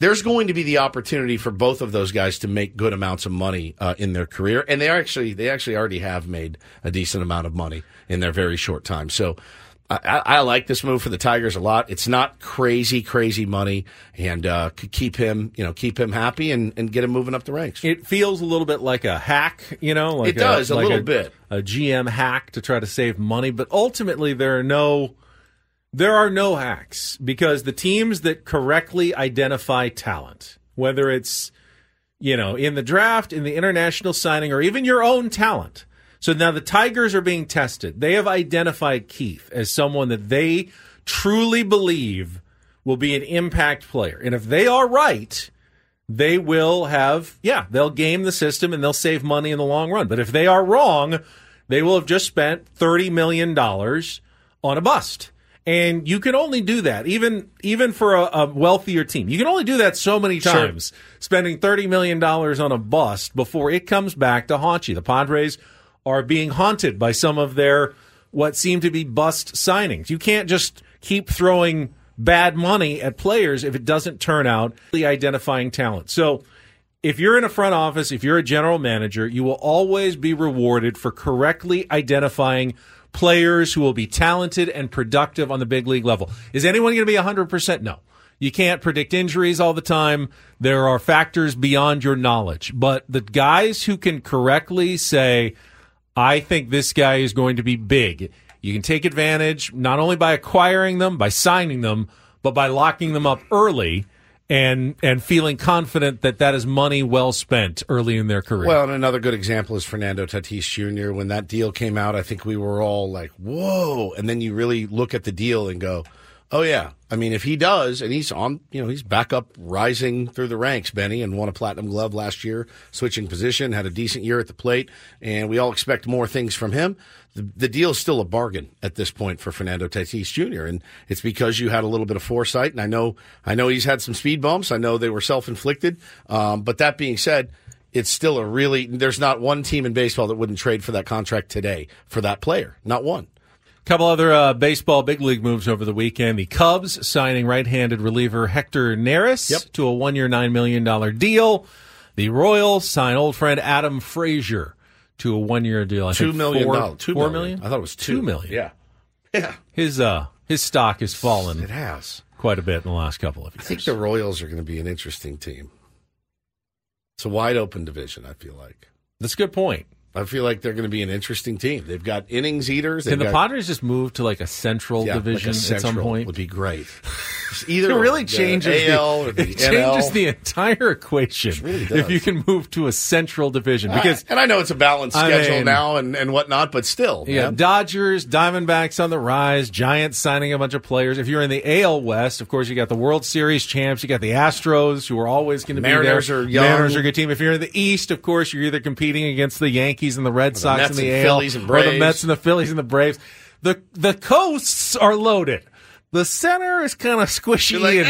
there's going to be the opportunity for both of those guys to make good amounts of money uh, in their career, and they are actually they actually already have made a decent amount of money in their very short time. So. I, I like this move for the Tigers a lot. It's not crazy, crazy money, and uh, could keep him, you know, keep him happy and, and get him moving up the ranks. It feels a little bit like a hack, you know. Like it does a, a like little a, bit a G M hack to try to save money, but ultimately there are no there are no hacks because the teams that correctly identify talent, whether it's you know in the draft, in the international signing, or even your own talent. So now the Tigers are being tested. They have identified Keith as someone that they truly believe will be an impact player. And if they are right, they will have, yeah, they'll game the system and they'll save money in the long run. But if they are wrong, they will have just spent thirty million dollars on a bust. And you can only do that, even even for a, a wealthier team. You can only do that so many times, sure. spending thirty million dollars on a bust before it comes back to haunt you. The Padres are being haunted by some of their what seem to be bust signings. You can't just keep throwing bad money at players if it doesn't turn out the identifying talent. So if you're in a front office, if you're a general manager, you will always be rewarded for correctly identifying players who will be talented and productive on the big league level. Is anyone going to be one hundred percent? No. You can't predict injuries all the time. There are factors beyond your knowledge. But the guys who can correctly say, I think this guy is going to be big. You can take advantage not only by acquiring them, by signing them, but by locking them up early and and feeling confident that that is money well spent early in their career. Well, and another good example is Fernando Tatis Junior When that deal came out, I think we were all like, whoa. And then you really look at the deal and go, oh, yeah. I mean, if he does, and he's on, you know, he's back up rising through the ranks, Benny, and won a platinum glove last year, switching position, had a decent year at the plate, and we all expect more things from him. The, the deal's still a bargain at this point for Fernando Tatis Junior, and it's because you had a little bit of foresight, and I know I know he's had some speed bumps. I know they were self-inflicted, um, but that being said, it's still a really – there's not one team in baseball that wouldn't trade for that contract today for that player, not one. Couple other uh, baseball big league moves over the weekend. The Cubs signing right-handed reliever Hector Neris yep. to a one-year, nine million dollars deal. The Royals sign old friend Adam Frazier to a one-year deal. I two think million four, dollars. Two four million. million. I thought it was two, two million. Yeah, yeah. His uh, his stock has fallen. It has quite a bit in the last couple of years. I think the Royals are going to be an interesting team. It's a wide-open division. I feel like that's a good point. I feel like they're going to be an interesting team. They've got innings eaters. Can the got... Padres just move to like a central yeah, division like a central at some point? Would be great. Either it really changes the, A L the, or the it N L. Changes the entire equation. It really does. If you can move to a central division, because I, and I know it's a balanced I schedule mean, now and, and whatnot, but still, yeah. Man. Dodgers, Diamondbacks on the rise, Giants signing a bunch of players. If you're in the A L West, of course, you got the World Series champs, you got the Astros, who are always going to be there. Mariners are young. Mariners are a good team. If you're in the East, of course, you're either competing against the Yankees and the Red or Sox in the, and the A L, and or the Mets and the Phillies and the Braves. The the coasts are loaded. The center is kind of squishy like, and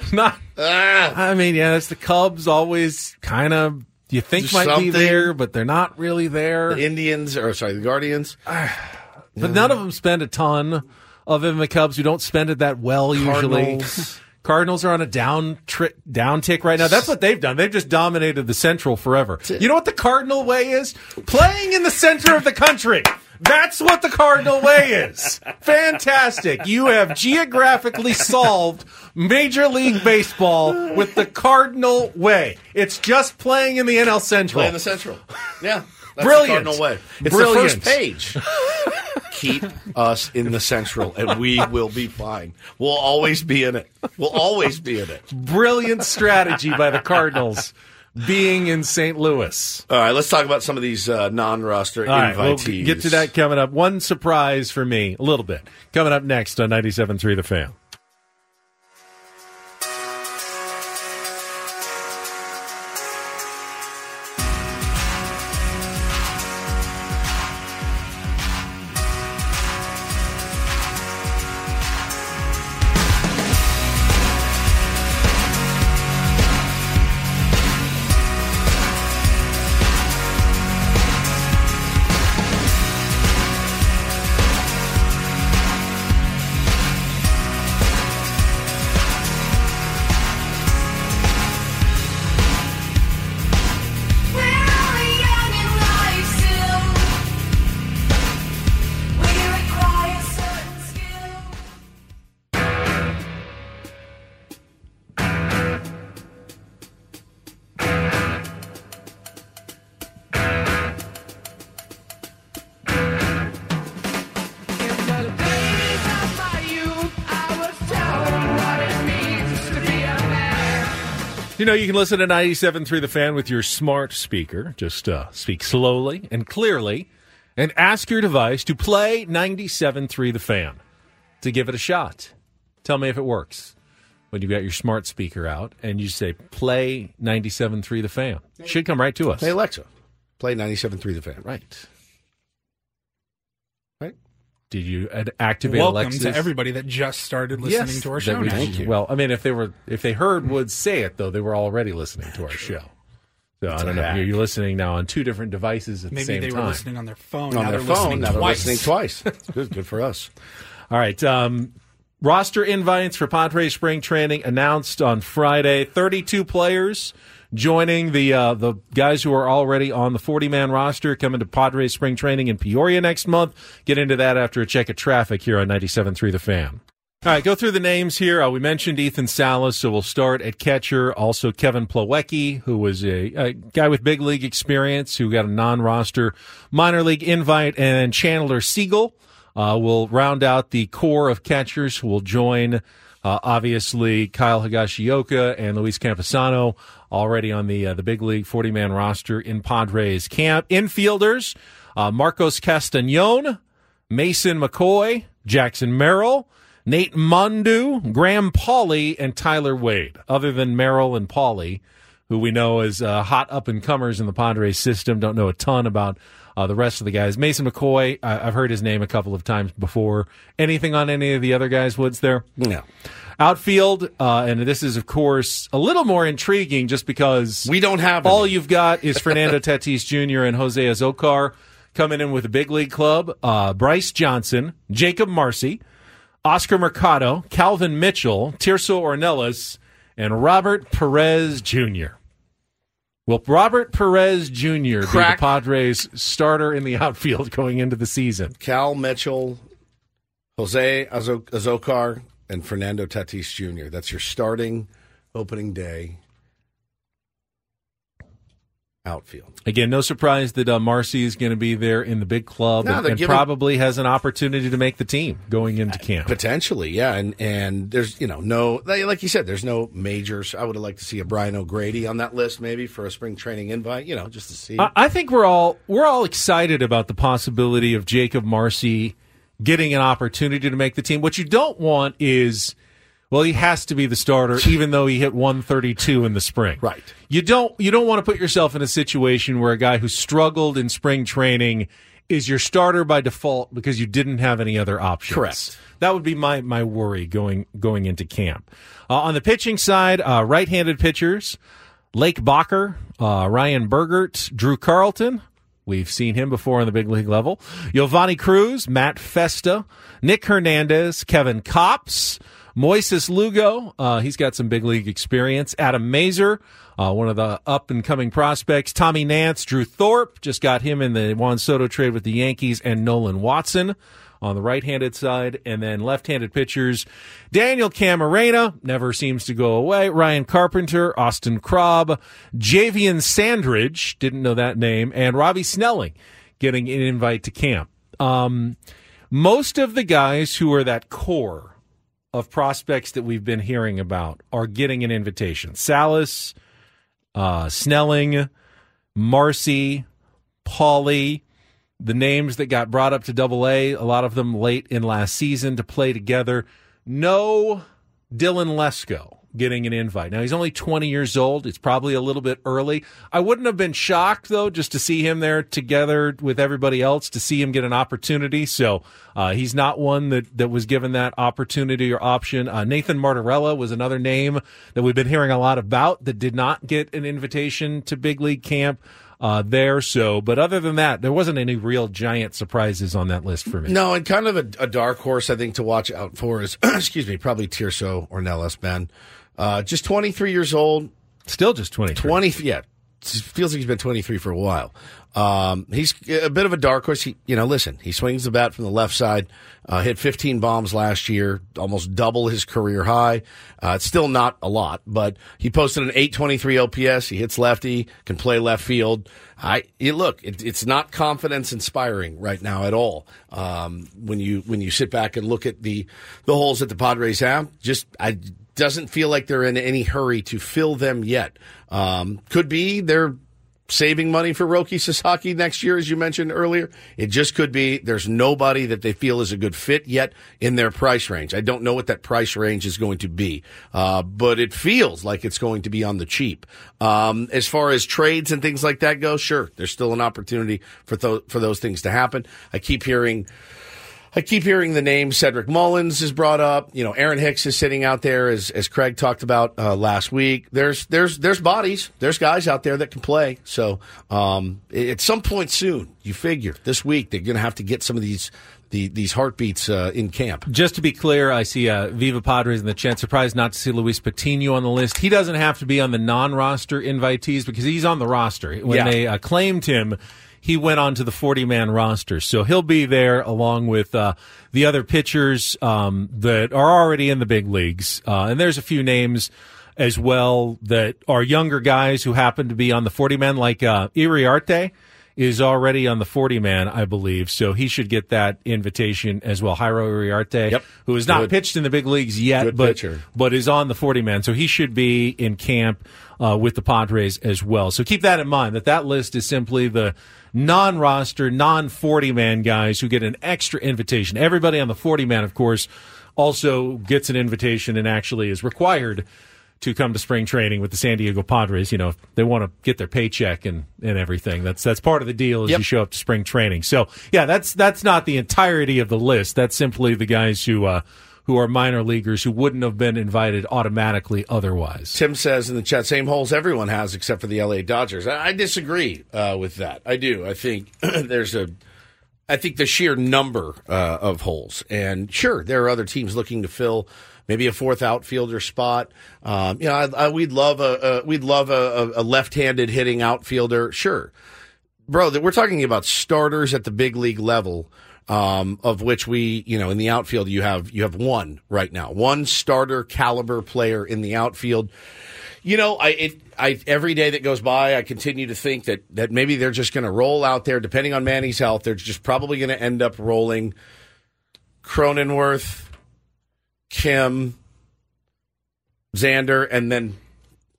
ah, not. Ah. I mean, yeah, it's the Cubs always kind of you think There's might something. be there, but they're not really there. The Indians, or sorry, the Guardians, but yeah. none of them spend a ton. Other than the Cubs, who don't spend it that well usually. Cardinals. Cardinals are on a down tri- down tick right now. That's what they've done. They've just dominated the Central forever. You know what the Cardinal way is? Playing in the center of the country. That's what the Cardinal way is. Fantastic. You have geographically solved Major League Baseball with the Cardinal way. It's just playing in the N L Central. Play in the Central. Yeah. That's Brilliant. The Cardinal way. It's Brilliant. The first page. Keep us in the Central, and we will be fine. We'll always be in it. We'll always be in it. Brilliant strategy by the Cardinals being in Saint Louis. All right, let's talk about some of these uh, non-roster All invitees. Right, we'll get to that coming up. One surprise for me, a little bit. Coming up next on ninety-seven point three The Fan. You know, you can listen to ninety-seven point three The Fan with your smart speaker. Just uh, speak slowly and clearly and ask your device to play ninety-seven point three The Fan to give it a shot. Tell me if it works. When you've got your smart speaker out and you say, play ninety-seven point three The Fan. It should come right to us. Hey, Alexa, play ninety-seven point three The Fan. Right. Did you activate Welcome Alexis? Welcome to everybody that just started listening yes, to our show. Now. Thank you. Well, I mean, if they were, if they heard would say it though, they were already listening to our show. So it's I don't know. Hack. You're listening now on two different devices at Maybe the same time. Maybe they were listening on their phone. On now their phone. Now they're listening twice. Good, good for us. All right. Um, roster invites for Padres spring training announced on Friday. thirty-two players joining the uh, the guys who are already on the forty-man roster coming to Padres spring training in Peoria next month. Get into that after a check of traffic here on ninety-seven point three The Fan. All right, go through the names here. Uh, we mentioned Ethan Salas, so we'll start at catcher. Also Kevin Plawecki, who was a, a guy with big league experience who got a non-roster minor league invite, and Chandler Segal uh, will round out the core of catchers who will join Uh, obviously, Kyle Higashioka and Luis Camposano already on the uh, the big league forty-man roster in Padres camp. Infielders, uh, Marcos Castañón, Mason McCoy, Jackson Merrill, Nate Mundu, Graham Pauley, and Tyler Wade. Other than Merrill and Pauley, who we know is uh, hot up-and-comers in the Padres system, don't know a ton about Uh, the rest of the guys. Mason McCoy, I- I've heard his name a couple of times before. Anything on any of the other guys, Woods, there? No. Outfield, uh, and this is, of course, a little more intriguing just because we don't have all any. You've got is Fernando Tatis Junior and Jose Azocar coming in with a big league club. Uh, Bryce Johnson, Jacob Marcy, Oscar Mercado, Calvin Mitchell, Tirso Ornelas, and Robert Perez Junior Will Robert Perez Junior Crack. be the Padres starter in the outfield going into the season? Cal Mitchell, Jose Azocar, and Fernando Tatis Junior That's your starting opening day. outfield. Again, no surprise that uh, Marcy is going to be there in the big club no, and, and giving... probably has an opportunity to make the team going into camp. Potentially, yeah. And and there's, you know, no, like you said, there's no majors. I would have liked to see a Brian O'Grady on that list maybe for a spring training invite, you know, just to see. I, I think we're all we're all excited about the possibility of Jacob Marcy getting an opportunity to make the team. What you don't want is, well, he has to be the starter, even though he hit one thirty-two in the spring. Right. You don't you don't want to put yourself in a situation where a guy who struggled in spring training is your starter by default because you didn't have any other options. Correct. That would be my, my worry going going into camp. Uh, on the pitching side, uh, right-handed pitchers, Lake Bakker, uh, Ryan Burgert, Drew Carlton. We've seen him before on the big league level. Giovanni Cruz, Matt Festa, Nick Hernandez, Kevin Kopps, Moises Lugo, uh, he's got some big league experience. Adam Mazer, uh, one of the up-and-coming prospects. Tommy Nance, Drew Thorpe, just got him in the Juan Soto trade with the Yankees, and Nolan Watson on the right-handed side. And then left-handed pitchers, Daniel Camarena, never seems to go away. Ryan Carpenter, Austin Krobb, Javian Sandridge, didn't know that name, and Robbie Snelling getting an invite to camp. Um, most of the guys who are that core of prospects that we've been hearing about are getting an invitation. Salas, uh, Snelling, Marcy, Pauly, the names that got brought up to Double A, a lot of them late in last season to play together. No Dylan Lesko getting an invite. Now, he's only twenty years old. It's probably a little bit early. I wouldn't have been shocked, though, just to see him there together with everybody else, to see him get an opportunity. So uh, he's not one that, that was given that opportunity or option. Uh, Nathan Martorella was another name that we've been hearing a lot about that did not get an invitation to big league camp. Uh, there, so, but other than that, there wasn't any real giant surprises on that list for me. No, and kind of a, a dark horse, I think, to watch out for is, excuse me, probably Tirso or Nellis Ben. Uh, just twenty-three years old. Still just twenty-three. twenty, yeah. Feels like he's been twenty-three for a while. Um, he's a bit of a dark horse. He, you know, listen, he swings the bat from the left side, uh, hit fifteen bombs last year, almost double his career high. Uh, it's still not a lot, but he posted an eight twenty-three O P S. He hits lefty, can play left field. I, it, look, it, it's not confidence inspiring right now at all. Um, when you, when you sit back and look at the, the holes that the Padres have, just, I, doesn't feel like they're in any hurry to fill them yet. Um, could be they're saving money for Roki Sasaki next year, as you mentioned earlier. It just could be there's nobody that they feel is a good fit yet in their price range. I don't know what that price range is going to be, uh, but it feels like it's going to be on the cheap. Um, as far as trades and things like that go, sure, there's still an opportunity for th- for those things to happen. I keep hearing... I keep hearing the name Cedric Mullins is brought up. You know, Aaron Hicks is sitting out there, as as Craig talked about uh, last week. There's there's there's bodies, there's guys out there that can play. So um, at some point soon, you figure this week they're going to have to get some of these the, these heartbeats uh, in camp. Just to be clear, I see uh, Viva Padres in the chat. Surprised not to see Luis Patino on the list. He doesn't have to be on the non-roster invitees because he's on the roster. When yeah. they uh, claimed him, he went on to the forty-man roster, so he'll be there along with uh, the other pitchers um, that are already in the big leagues. Uh, and there's a few names as well that are younger guys who happen to be on the forty-man, like uh, Iriarte is already on the forty-man, I believe, so he should get that invitation as well. Jairo Iriarte, yep. who has not Good. pitched in the big leagues yet, but, but is on the forty-man, so he should be in camp uh, with the Padres as well. So keep that in mind, that that list is simply the non-roster, non-forty-man guys who get an extra invitation. Everybody on the forty-man, of course, also gets an invitation and actually is required to come to spring training with the San Diego Padres. You know, they want to get their paycheck and, and everything. That's that's part of the deal as yep. you show up to spring training. So, yeah, that's that's not the entirety of the list. That's simply the guys who uh, who are minor leaguers who wouldn't have been invited automatically otherwise. Tim says in the chat, same holes everyone has except for the L A Dodgers. I, I disagree uh, with that. I do. I think there's a – I think the sheer number uh, of holes. And, sure, there are other teams looking to fill – maybe a fourth outfielder spot. Um, you know, I, I, we'd love a, a we'd love a, a left-handed hitting outfielder. Sure, bro. That we're talking about starters at the big league level, um, of which we, you know, in the outfield you have you have one right now, one starter caliber player in the outfield. you know, I, it, I every day that goes by, I continue to think that, that maybe they're just going to roll out there, depending on Manny's health, they're just probably going to end up rolling Cronenworth, Kim, Xander, and then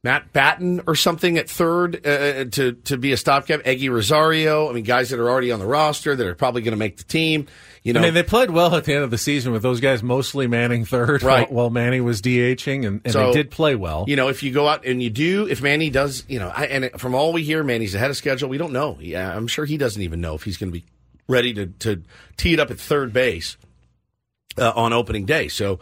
Matt Batten or something at third uh, to, to be a stopgap. Eggy Rosario. I mean, guys that are already on the roster that are probably going to make the team. You know, I mean, they played well at the end of the season with those guys mostly manning third, right, while Manny was DHing, and, and so, they did play well. You know, if you go out and you do, if Manny does, you know, I, and from all we hear, Manny's ahead of schedule. We don't know. Yeah, I'm sure he doesn't even know if he's going to be ready to, to tee it up at third base uh, on opening day. So,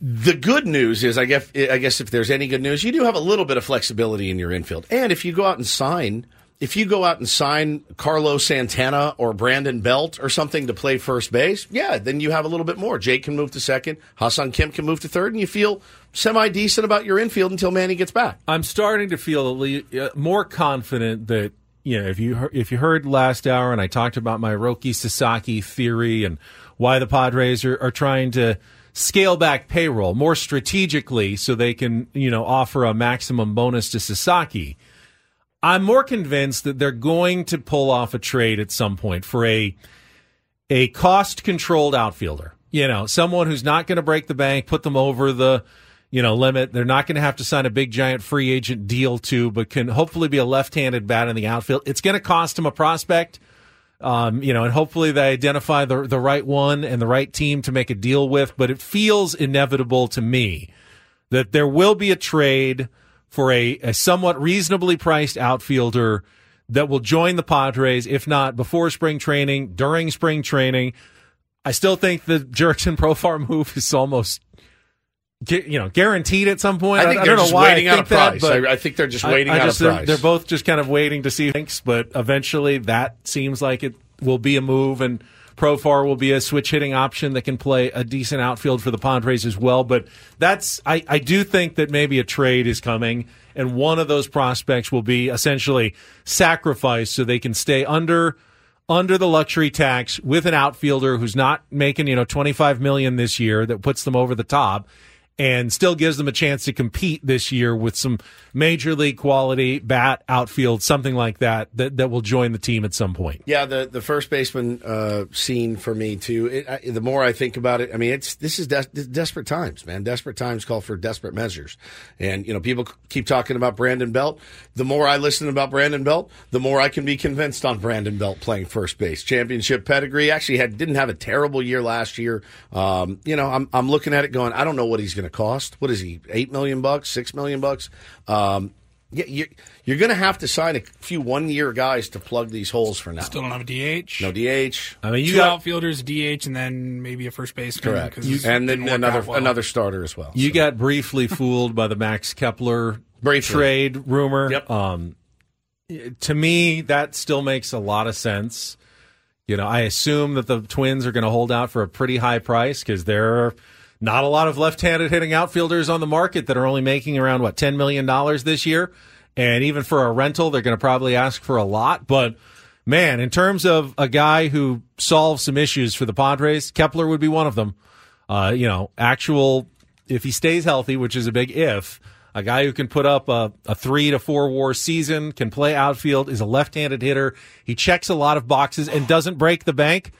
the good news is, I guess, I guess if there's any good news, you do have a little bit of flexibility in your infield. And if you go out and sign, if you go out and sign Carlos Santana or Brandon Belt or something to play first base, yeah, then you have a little bit more. Jake can move to second, Hassan Kim can move to third, and you feel semi-decent about your infield until Manny gets back. I'm starting to feel a le- more confident that, you know, if you, if you heard last hour and I talked about my Roki Sasaki theory and why the Padres are, are trying to scale back payroll more strategically so they can, you know, offer a maximum bonus to Sasaki. I'm more convinced that they're going to pull off a trade at some point for a a cost-controlled outfielder. You know, someone who's not going to break the bank, put them over the, you know, limit. They're not going to have to sign a big, giant free agent deal to, but can hopefully be a left-handed bat in the outfield. It's going to cost them a prospect. Um, you know, and hopefully they identify the the right one and the right team to make a deal with. But it feels inevitable to me that there will be a trade for a, a somewhat reasonably priced outfielder that will join the Padres, if not before spring training, during spring training. I still think the Jurickson Profar move is almost, you know, guaranteed at some point. I think I, they're I don't just know why waiting I think out a price. That, I, I think they're just waiting I, I out just, a price. They're, they're both just kind of waiting to see things, but eventually that seems like it will be a move, and Profar will be a switch hitting option that can play a decent outfield for the Padres as well. But that's, I, I do think that maybe a trade is coming, and one of those prospects will be essentially sacrificed so they can stay under under the luxury tax with an outfielder who's not making, you know, twenty-five million dollars this year that puts them over the top, and still gives them a chance to compete this year with some major league quality bat, outfield, something like that, that, that will join the team at some point. Yeah, the, the first baseman uh, scene for me, too, it, I, the more I think about it, I mean, it's this is des- desperate times, man. Desperate times call for desperate measures. And, you know, people keep talking about Brandon Belt. The more I listen about Brandon Belt, the more I can be convinced on Brandon Belt playing first base. Championship pedigree. Actually had didn't have a terrible year last year. Um, you know, I'm I'm looking at it going, I don't know what he's going to to cost. What is he, eight million bucks, six million bucks? Um you you're going to have to sign a few one-year guys to plug these holes for now. Still don't have a D H. No D H. I mean, you two got outfielders, D H, and then maybe a first baseman. Correct. You, and then another well. another starter as well. You so. got briefly fooled by the Max Kepler briefly. trade rumor. Yep. Um to me, that still makes a lot of sense. You know, I assume that the Twins are going to hold out for a pretty high price because they're not a lot of left-handed hitting outfielders on the market that are only making around, what, ten million dollars this year. And even for a rental, they're going to probably ask for a lot. But, man, in terms of a guy who solves some issues for the Padres, Kepler would be one of them. Uh, you know, actual, if he stays healthy, which is a big if, a guy who can put up a, a three to four war season, can play outfield, is a left-handed hitter. He checks a lot of boxes and doesn't break the bank.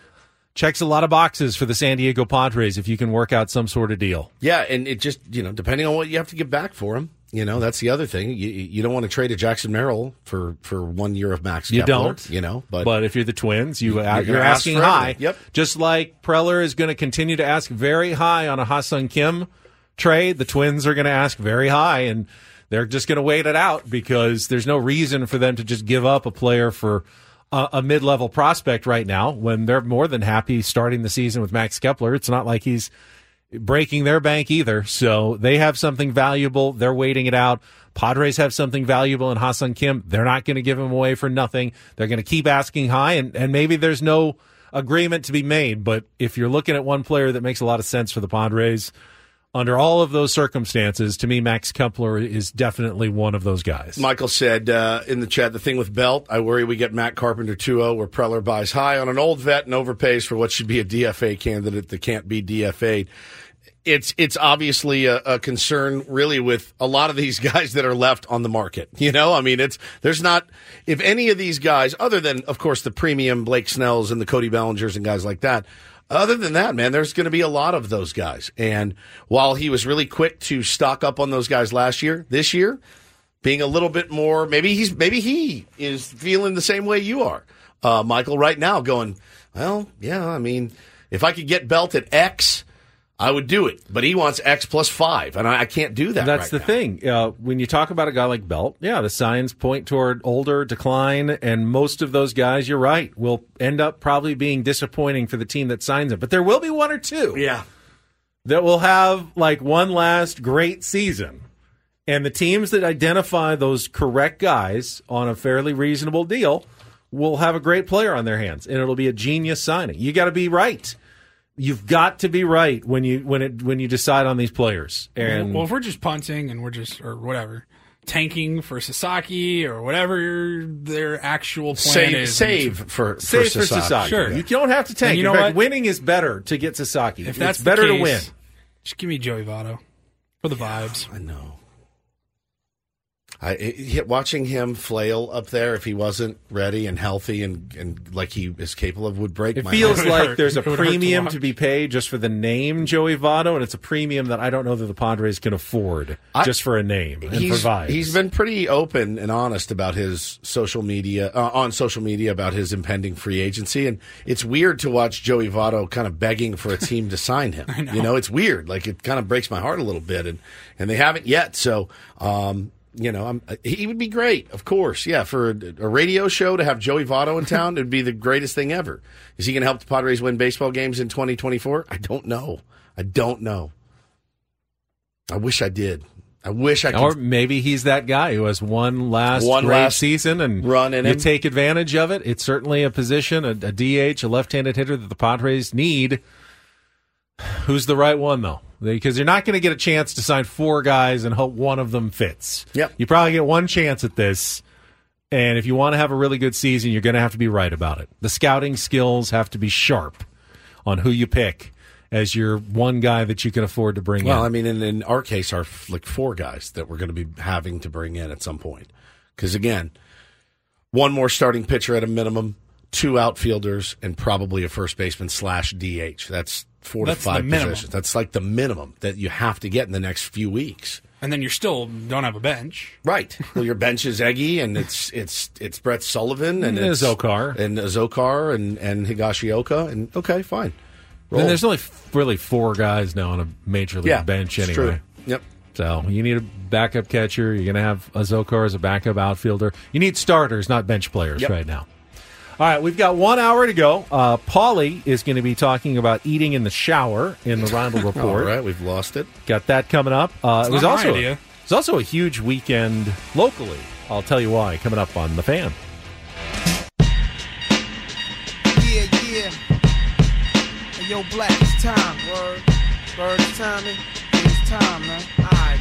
Checks a lot of boxes for the San Diego Padres if you can work out some sort of deal. Yeah, and it just, you know, depending on what you have to get back for him, you know, that's the other thing. You, you don't want to trade a Jackson Merrill for, for one year of Max Kepler. You don't. You know, but, but if you're the Twins, you, you're, you're asking ask high. Yep. Just like Preller is going to continue to ask very high on a Ha-Sung Kim trade, the Twins are going to ask very high, and they're just going to wait it out because there's no reason for them to just give up a player for a mid-level prospect right now when they're more than happy starting the season with Max Kepler. It's not like he's breaking their bank either. So they have something valuable. They're waiting it out. Padres have something valuable in Ha-Sung Kim. They're not going to give him away for nothing. They're going to keep asking high, and, and maybe there's no agreement to be made. But if you're looking at one player that makes a lot of sense for the Padres, under all of those circumstances, to me, Max Kepler is definitely one of those guys. Michael said uh, in the chat, the thing with Belt, I worry we get Matt Carpenter two oh where Preller buys high on an old vet and overpays for what should be a D F A candidate that can't be D F A'd. it's it's obviously a, a concern, really, with a lot of these guys that are left on the market. You know, I mean, it's there's not if any of these guys, other than of course the premium Blake Snells and the Cody Bellingers and guys like that. Other than that, man, there's going to be a lot of those guys. And while he was really quick to stock up on those guys last year, this year, being a little bit more, maybe he's maybe he is feeling the same way you are, uh, Michael, right now, going, well, yeah, I mean, if I could get Belt at X, I would do it. But he wants X plus five, and I, I can't do that. That's right the now. thing. Uh, when you talk about a guy like Belt, yeah, the signs point toward older decline, and most of those guys, you're right, will end up probably being disappointing for the team that signs him. But there will be one or two yeah. that will have like one last great season. And the teams that identify those correct guys on a fairly reasonable deal will have a great player on their hands, and it'll be a genius signing. You got to be right. You've got to be right when you when it when you decide on these players. And well, if we're just punting and we're just or whatever tanking for Sasaki or whatever their actual plan save, is, save for save for Sasaki. For Sasaki. Sure, you don't have to tank. And you know In fact, what? Winning is better to get Sasaki. If it's that's better the case, to win, just give me Joey Votto for the vibes. I know. I it, watching him flail up there, if he wasn't ready and healthy and, and like he is capable of, would break it my heart. It feels like there's a premium to, to be paid just for the name Joey Votto, and it's a premium that I don't know that the Padres can afford I, just for a name and he's, provide. He's been pretty open and honest about his social media, uh, on social media about his impending free agency, and it's weird to watch Joey Votto kind of begging for a team to sign him. I know. You know, it's weird. Like, it kind of breaks my heart a little bit, and, and they haven't yet, so... Um, You know, I'm, he would be great, of course. Yeah, for a, a radio show to have Joey Votto in town, it would be the greatest thing ever. Is he going to help the Padres win baseball games in twenty twenty-four? I don't know. I don't know. I wish I did. I wish I could. Or maybe he's that guy who has one last one great last season and run in you him. Take advantage of it. It's certainly a position, a, a D H, a left-handed hitter that the Padres need. Who's the right one, though? Because you're not going to get a chance to sign four guys and hope one of them fits. Yep. You probably get one chance at this, and if you want to have a really good season, you're going to have to be right about it. The scouting skills have to be sharp on who you pick as your one guy that you can afford to bring well, in. Well, I mean, in, in our case, are like four guys that we're going to be having to bring in at some point. Because, again, one more starting pitcher at a minimum, two outfielders, and probably a first baseman slash D H. That's... Four That's to five positions. That's like the minimum that you have to get in the next few weeks. And then you still don't have a bench, right? Well, your bench is Eggy, and it's it's it's Brett Sullivan and it's Zokar and Zokar and and Higashioka, and okay, fine. Roll. And there's only really four guys now on a major league yeah, bench anyway. True. Yep. So you need a backup catcher. You're going to have a Zokar as a backup outfielder. You need starters, not bench players, yep. right now. All right, we've got one hour to go. Uh, Paulie is going to be talking about eating in the shower in the Rondel Report. All right, we've lost it. Got that coming up. Uh, it was also a, it was also a huge weekend locally. I'll tell you why coming up on The Fan. Yeah, yeah. Hey, yo, Black, it's time. Word, word, it's time. It's time, man. All right,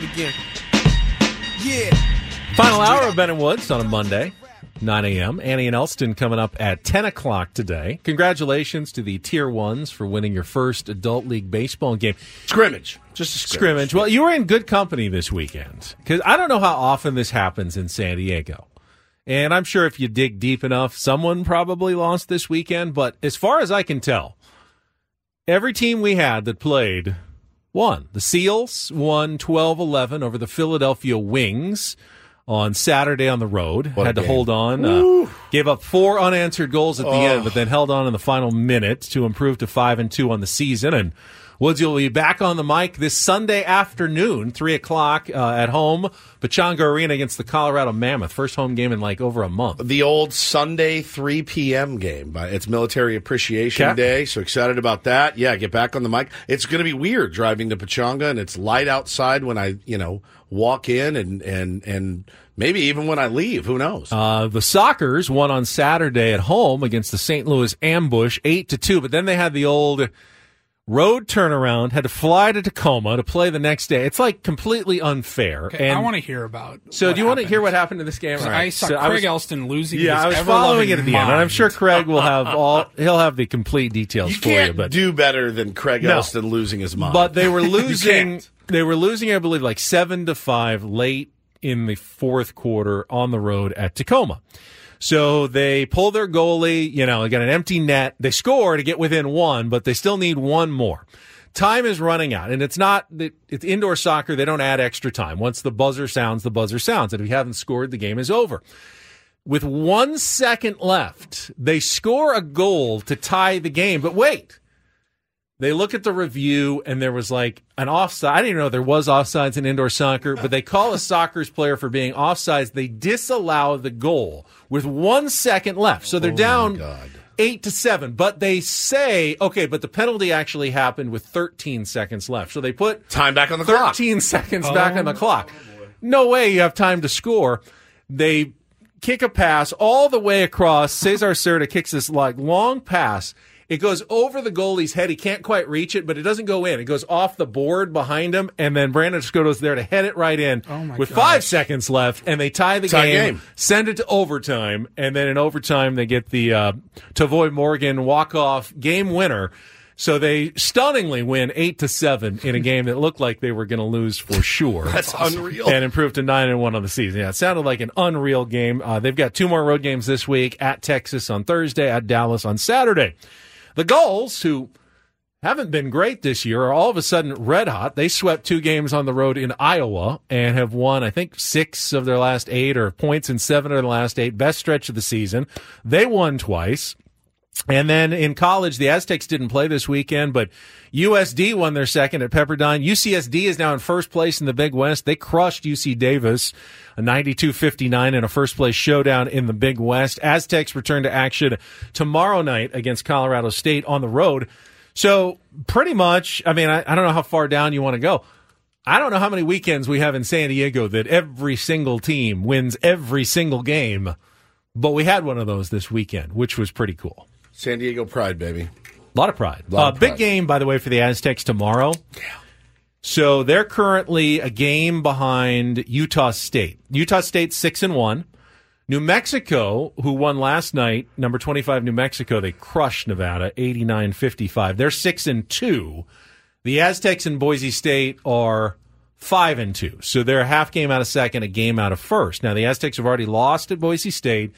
begin. Yeah. Final hour of Ben and Woods on a Monday. nine a.m. Annie and Elston coming up at ten o'clock today. Congratulations to the Tier ones for winning your first Adult League Baseball game. Scrimmage. Just a scrimmage. scrimmage. Well, you were in good company this weekend, because I don't know how often this happens in San Diego. And I'm sure if you dig deep enough, someone probably lost this weekend. But as far as I can tell, every team we had that played won. The Seals won twelve eleven over the Philadelphia Wings on Saturday on the road. What had to hold on. Uh, gave up four unanswered goals at the oh. end, but then held on in the final minute to improve to five and two on the season. And Woods will be back on the mic this Sunday afternoon, three o'clock uh, at home, Pechanga Arena against the Colorado Mammoth. First home game in like over a month. The old Sunday three p.m. game. It's Military Appreciation okay. Day, so excited about that. Yeah, get back on the mic. It's going to be weird driving to Pechanga, and it's light outside when I, you know, walk in and, and, and maybe even when I leave. Who knows? Uh, the Sockers won on Saturday at home against the Saint Louis Ambush, eight to two, but then they had the old road turnaround, had to fly to Tacoma to play the next day. It's like completely unfair. Okay, and I want to hear about. So do you happened. want to hear what happened to this game? Right. I saw so Craig I was, Elston losing. Yeah, his I was following it at the mind. end, and I'm sure Craig will have all. He'll have the complete details you for can't you. But do better than Craig no. Elston losing his mind. But they were losing. They were losing, I believe, like seven to five late in the fourth quarter on the road at Tacoma. So they pull their goalie, you know, they got an empty net. They score to get within one, but they still need one more. Time is running out, and it's not, it's indoor soccer. They don't add extra time. Once the buzzer sounds, the buzzer sounds. And if you haven't scored, the game is over. With one second left, they score a goal to tie the game. But wait, they look at the review, and there was like an offside. I didn't even know there was offsides in indoor soccer, but they call a soccer player for being offsides. They disallow the goal with one second left. So they're oh down eight to seven. But they say, okay, but the penalty actually happened with thirteen seconds left. So they put time back on the clock. thirteen seconds oh. back on the clock. Oh no way you have time to score. They kick a pass all the way across. Cesar Cerda kicks this like long pass. It goes over the goalie's head. He can't quite reach it, but it doesn't go in. It goes off the board behind him, and then Brandon Scotto's there to head it right in oh my with gosh. five seconds left, and they tie the tie game, game, send it to overtime, and then in overtime they get the uh, Tavoy Morgan walk-off game winner. So they stunningly win eight to seven in a game that looked like they were going to lose for sure. That's unreal. And improved to nine and one on the season. Yeah, it sounded like an unreal game. Uh, they've got two more road games this week, at Texas on Thursday, at Dallas on Saturday. The goals, who haven't been great this year, are all of a sudden red hot. They swept two games on the road in Iowa and have won, I think, six of their last eight, or points in seven of the last eight. Best stretch of the season. They won twice. And then in college, the Aztecs didn't play this weekend, but U S D won their second at Pepperdine. U C S D is now in first place in the Big West. They crushed U C Davis, a ninety-two fifty-nine in a first-place showdown in the Big West. Aztecs return to action tomorrow night against Colorado State on the road. So pretty much, I mean, I, I don't know how far down you want to go. I don't know how many weekends we have in San Diego that every single team wins every single game, but we had one of those this weekend, which was pretty cool. San Diego pride, baby. A lot of pride. Lot uh, of pride. Big game, by the way, for the Aztecs tomorrow. Yeah. So they're currently a game behind Utah State. Utah State six and one. New Mexico, who won last night, number twenty-five New Mexico, they crushed Nevada eighty-nine fifty-five. They're six and two. The Aztecs and Boise State are five and two. So they're a half game out of second, a game out of first. Now the Aztecs have already lost at Boise State,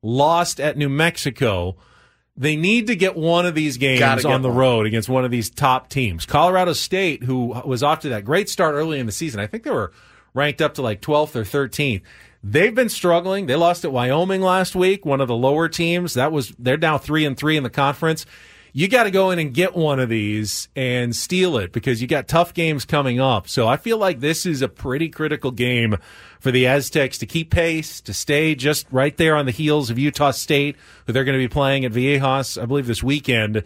lost at New Mexico. They need to get one of these games on the one. road against one of these top teams. Colorado State, who was off to that great start early in the season, I think they were ranked up to like twelfth or thirteenth. They've been struggling. They lost at Wyoming last week, one of the lower teams. That was they're now three and three in the conference. You got to go in and get one of these and steal it because you got tough games coming up. So I feel like this is a pretty critical game for the Aztecs to keep pace, to stay just right there on the heels of Utah State, who they're going to be playing at Viejas, I believe, this weekend.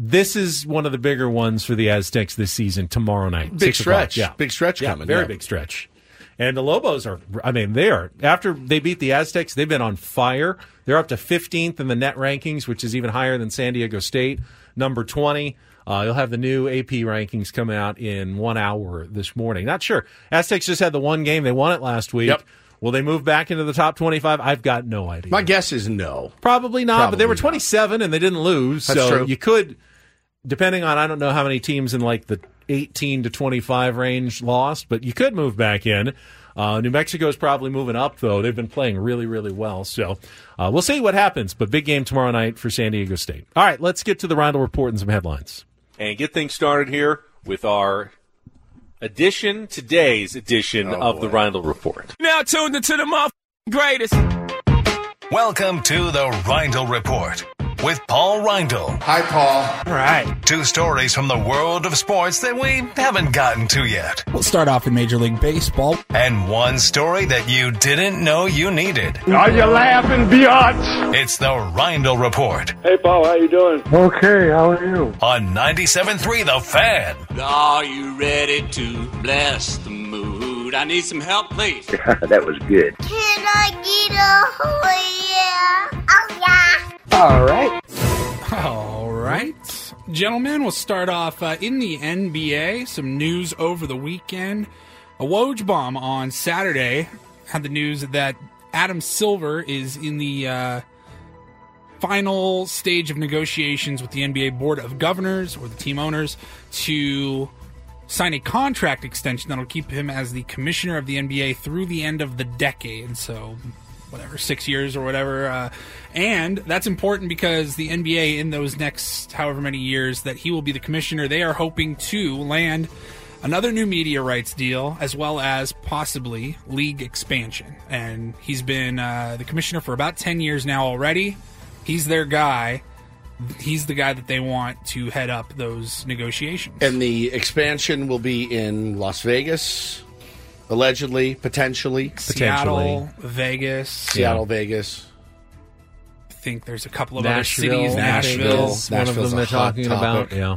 This is one of the bigger ones for the Aztecs this season tomorrow night. Big stretch. Yeah. Big stretch yeah, coming. Very yeah. big stretch. And the Lobos are, I mean, they are, after they beat the Aztecs, they've been on fire. They're up to fifteenth in the net rankings, which is even higher than San Diego State, number twenty. Uh, you'll have the new A P rankings come out in one hour this morning. Not sure. Aztecs just had the one game. They won it last week. Yep. Will they move back into the top twenty-five? I've got no idea. My guess is no. Probably not, Probably but they were twenty-seven not. And they didn't lose. That's so true. You could, depending on, I don't know how many teams in like the eighteen to twenty-five range lost, but you could move back in. Uh, New Mexico is probably moving up, though. They've been playing really, really well. So uh, we'll see what happens. But big game tomorrow night for San Diego State. All right, let's get to the Rondo Report and some headlines. And get things started here with our edition, today's edition oh, of boy. the Rondo Report. Now tuned into the motherfucking greatest. Welcome to the Rondo Report with Paul Reindl. Hi, Paul. All right. Two stories from the world of sports that we haven't gotten to yet. We'll start off in Major League Baseball. And one story that you didn't know you needed. Are you laughing, biatch? It's the Reindl Report. Hey, Paul, how you doing? Okay, how are you? On ninety-seven point three The Fan. Are you ready to bless the mood? I need some help, please. That was good. Can I get a oh, yeah? Oh, yeah. All right. All right. Gentlemen, we'll start off uh, in the N B A. Some news over the weekend. A Woj bomb on Saturday had the news that Adam Silver is in the uh, final stage of negotiations with the N B A Board of Governors, or the team owners, to sign a contract extension that'll keep him as the commissioner of the N B A through the end of the decade. So, whatever, six years or whatever. Uh, and that's important because the N B A, in those next however many years that he will be the commissioner, they are hoping to land another new media rights deal, as well as possibly league expansion. And he's been uh, the commissioner for about ten years now already. He's their guy. He's the guy that they want to head up those negotiations. And the expansion will be in Las Vegas, allegedly, potentially. Seattle, potentially. Vegas. Seattle, yeah. Vegas. I think there's a couple of Nashville, other cities. Nashville. Nashville. One of them they're talking topic. about. Yeah.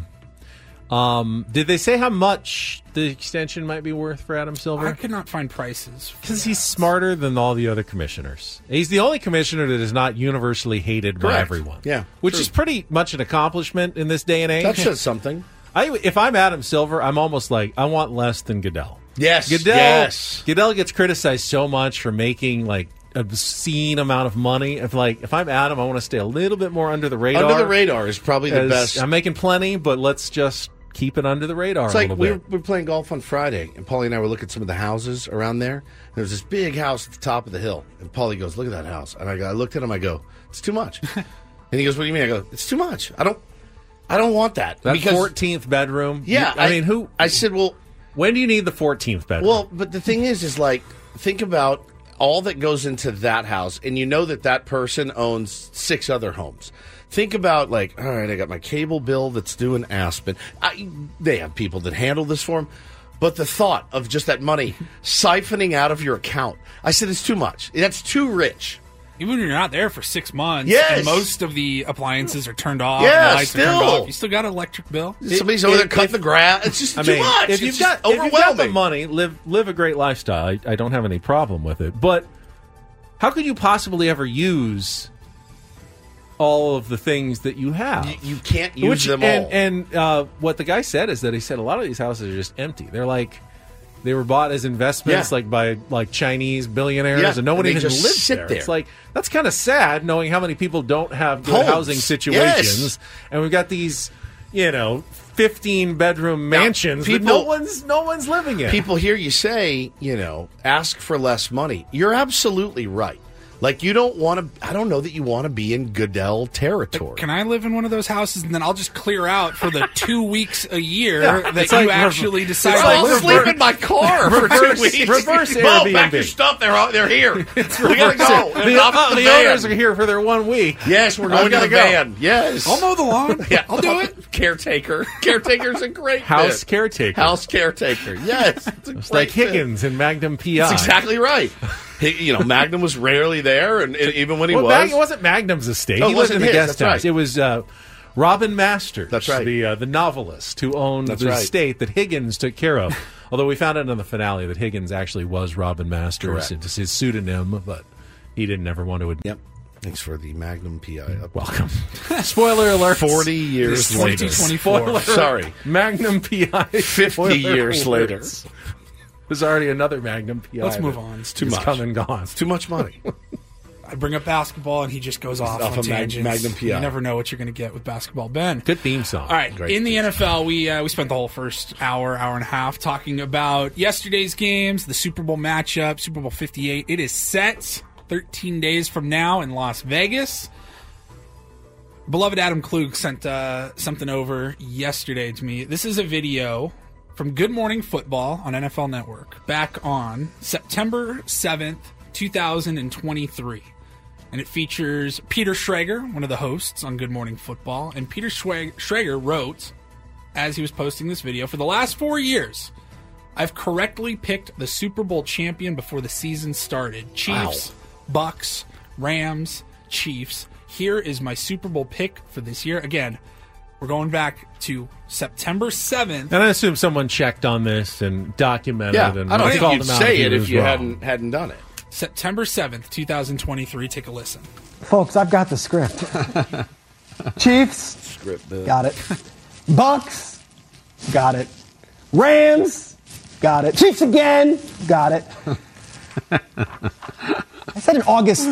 Um, did they say how much the extension might be worth for Adam Silver? I could not find prices. Because he's smarter than all the other commissioners. He's the only commissioner that is not universally hated Correct. by everyone. Yeah, Which true. is pretty much an accomplishment in this day and age. That says something. I, if I'm Adam Silver, I'm almost like, I want less than Goodell. Yes. Goodell, yes. Goodell gets criticized so much for making, like, obscene amount of money. If like if I'm Adam, I want to stay a little bit more under the radar. Under the radar is probably the best. I'm making plenty, but let's just keep it under the radar. It's like we were, we were playing golf on Friday, and Paulie and I were looking at some of the houses around there. And there was this big house at the top of the hill, and Paulie goes, "Look at that house!" And I go, I looked at him, I go, "It's too much." And he goes, "What do you mean?" I go, "It's too much. I don't, I don't want that." That fourteenth bedroom. Yeah, you, I, I mean, who? I said, "Well, when do you need the fourteenth bedroom?" Well, but the thing is, is like, think about all that goes into that house, and you know that that person owns six other homes. Think about, like, all right, I got my cable bill that's due in Aspen. I, they have people that handle this for them. But the thought of just that money siphoning out of your account, I said, it's too much. That's too rich. Even when you're not there for six months, yes. and most of the appliances are turned off, yeah, the lights still. are turned off. You still got an electric bill. It, Somebody's it, over there cutting if, the grass. It's just I too mean, much. If you've, got, if you've got the money, live live a great lifestyle. I, I don't have any problem with it. But how could you possibly ever use all of the things that you have? You, you can't use Which, them and, all. And uh, what the guy said is that he said a lot of these houses are just empty. They're like... They were bought as investments, yeah. like by like Chinese billionaires, yeah. and no one and even just lives sit there. there. It's like, that's kind of sad, knowing how many people don't have good Homes. housing situations, yes. and we've got these, you know, fifteen bedroom mansions that no one's no one's living in. People hear you say, you know, ask for less money. You're absolutely right. Like, you don't want to, I don't know that you want to be in Goodell territory. But can I live in one of those houses, and then I'll just clear out for the two weeks a year yeah, that you like, actually decide to like, sleep reverse, in my car for reverse, two weeks. Reverse Airbnb. Bo, back your stuff. They're, they're here. We got to go. The, uh, the, the owners are here for their one week. Yes, we're going to the go. van. Yes. I'll mow the lawn. yeah. I'll do it. Caretaker. Caretaker's a great House bit. caretaker. House caretaker. Yes. It's, it's like Higgins in Magnum P I. That's exactly right. He, you know, Magnum was rarely there, and it, even when he well, was, Mag- it wasn't Magnum's estate. No, he lived in the his, guest house. Right. It was uh, Robin Masters, that's right. the uh, the novelist who owned that's the right. estate that Higgins took care of. Although we found out in the finale that Higgins actually was Robin Masters. It's his pseudonym, but he didn't ever want to admit. Yep. Thanks for the Magnum P I. Welcome. Spoiler alert. forty years this later. twenty twenty-four Sorry. Magnum P I. fifty years later. There's already another Magnum P I. Let's move on. It's too much. It's come and gone. It's too much money. I bring up basketball, and he just goes off, off on tangents. Mag- Magnum P I. You never know what you're going to get with basketball. Ben. Good theme song. All right. Great in the N F L, song. we uh, we spent the whole first hour, hour and a half talking about yesterday's games, the Super Bowl matchup, Super Bowl fifty-eight. It is set thirteen days from now in Las Vegas. Beloved Adam Klug sent uh, something over yesterday to me. This is a video from Good Morning Football on N F L Network back on September seventh, twenty twenty-three. And it features Peter Schrager, one of the hosts on Good Morning Football. And Peter Schrager wrote, as he was posting this video, "For the last four years, I've correctly picked the Super Bowl champion before the season started. Chiefs, wow. Bucks, Rams, Chiefs. Here is my Super Bowl pick for this year." Again, we're going back to September seventh. And I assume someone checked on this and documented. Yeah, and I don't think you'd say it if you wrong. hadn't hadn't done it. September seventh, twenty twenty-three. Take a listen. Folks, I've got the script. Chiefs. Script, got it. Bucks, got it. Rams, got it. Chiefs again, got it. I said in August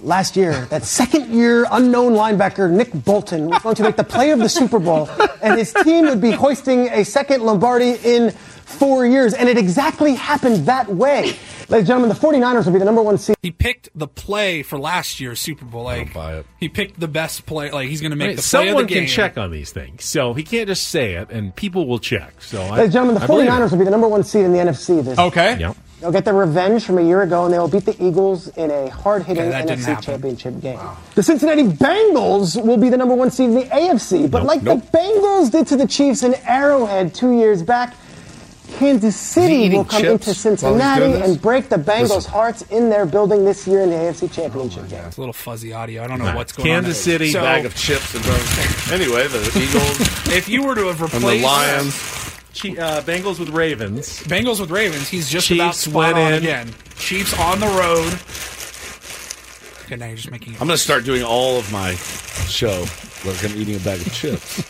last year that second-year unknown linebacker Nick Bolton was going to make the play of the Super Bowl, and his team would be hoisting a second Lombardi in four years, and it exactly happened that way. Ladies and gentlemen, the forty-niners will be the number one seed. He picked the play for last year's Super Bowl. Like, I don't buy it. He picked the best play. Like, he's going to make right, the play of the game. Someone can check on these things, so he can't just say it, and people will check. So, Ladies and gentlemen, the I forty-niners will be the number one seed in the N F C this year. Okay. Yep. They'll get their revenge from a year ago, and they will beat the Eagles in a hard-hitting yeah, N F C championship game. Wow. The Cincinnati Bengals will be the number one seed in the A F C, but nope, like nope. the Bengals did to the Chiefs in Arrowhead two years back, Kansas City will come into Cincinnati and break the Bengals' Listen. hearts in their building this year in the A F C Championship oh game. It's a little fuzzy audio. I don't know nah. what's going Kansas on. Kansas City, so, bag of chips. And anyway, the Eagles. If you were to have replaced the Lions, Chief, uh, Bengals with Ravens. Bengals with Ravens. He's just Chiefs about spot on in. again. Chiefs on the road. Okay, now you're just making. It I'm going to start doing all of my show like I'm eating a bag of chips.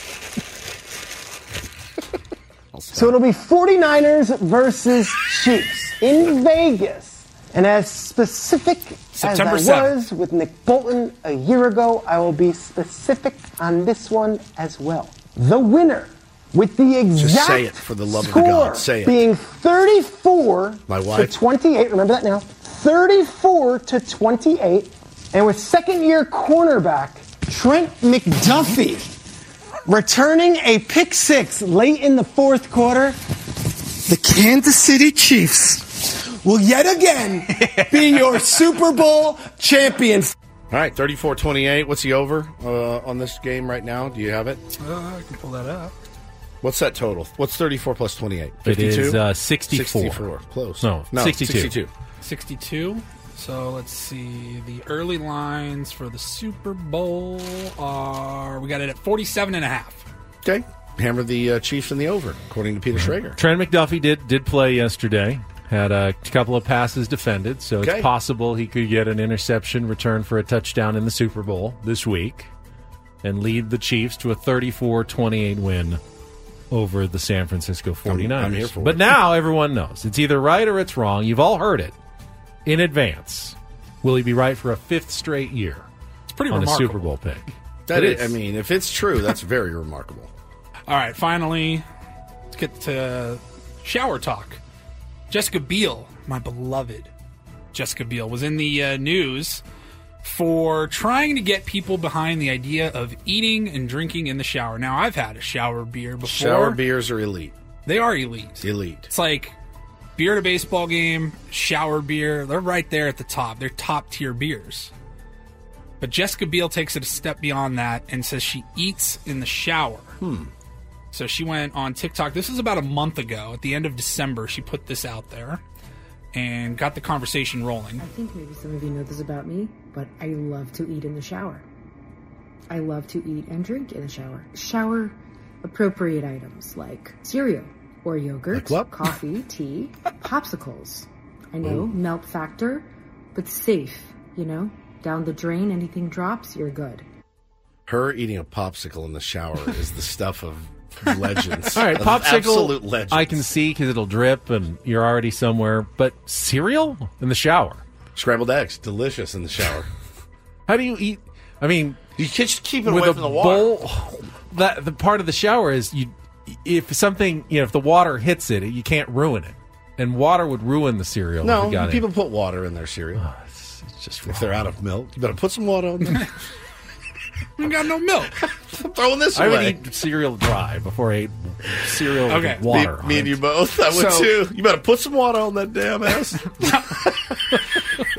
So it'll be forty-niners versus Chiefs in Vegas. And as specific as I was with Nick Bolton a year ago, I will be specific on this one as well. The winner with the exact say it, for the love score of God. Say it. being thirty-four to twenty-eight. Remember that now. thirty-four to twenty-eight. And with second-year cornerback Trent McDuffie returning a pick six late in the fourth quarter, the Kansas City Chiefs will yet again be your Super Bowl champions. All right, thirty-four twenty-eight. What's the over uh, on this game right now? Do you have it? Uh, I can pull that up. What's that total? What's thirty-four plus twenty-eight? fifty-two? It is uh, sixty-four. sixty-four. Close. No, no sixty-two. sixty-two. sixty-two. So let's see. The early lines for the Super Bowl are, we got it at forty-seven and a half. Okay. Hammer the uh, Chiefs in the over, according to Peter Schrager. Trent McDuffie did did play yesterday. Had a couple of passes defended, so okay. It's possible he could get an interception return for a touchdown in the Super Bowl this week and lead the Chiefs to a thirty-four twenty-eight win over the San Francisco forty-niners. I'm, I'm here for but it. Now everyone knows. It's either right or it's wrong. You've all heard it in advance. Will he be right for a fifth straight year? It's pretty on remarkable. A Super Bowl pick. That is, is. I mean, if it's true, that's very remarkable. All right, finally, let's get to shower talk. Jessica Biel, my beloved Jessica Biel, was in the uh, news for trying to get people behind the idea of eating and drinking in the shower. Now, I've had a shower beer before. Shower beers are elite. They are elite. Elite. It's like beer at a baseball game, shower beer, they're right there at the top. They're top-tier beers. But Jessica Biel takes it a step beyond that and says she eats in the shower. Hmm. So she went on TikTok. This is about a month ago. At the end of December, she put this out there and got the conversation rolling. I think maybe some of you know this about me, but I love to eat in the shower. I love to eat and drink in the shower. Shower-appropriate items like cereal, or yogurt, like coffee, tea, popsicles. I know, Ooh. melt factor, but safe, you know? Down the drain, anything drops, you're good. Her eating a popsicle in the shower is the stuff of legends. All right, popsicle, absolute legends. I can see because it'll drip and you're already somewhere, but cereal in the shower? Scrambled eggs, delicious in the shower. How do you eat? I mean, you just keep it away from the water. Bowl, that, the part of the shower is you... If something, you know, if the water hits it, you can't ruin it. And water would ruin the cereal. No, if it got people in. Put water in their cereal. Oh, it's, it's just if they're out of milk, you better put some water on them. We got no milk. I'm throwing this I away. I would eat cereal dry before I ate cereal okay. with water. Me, me and you both. I would so, too. You better put some water on that damn ass.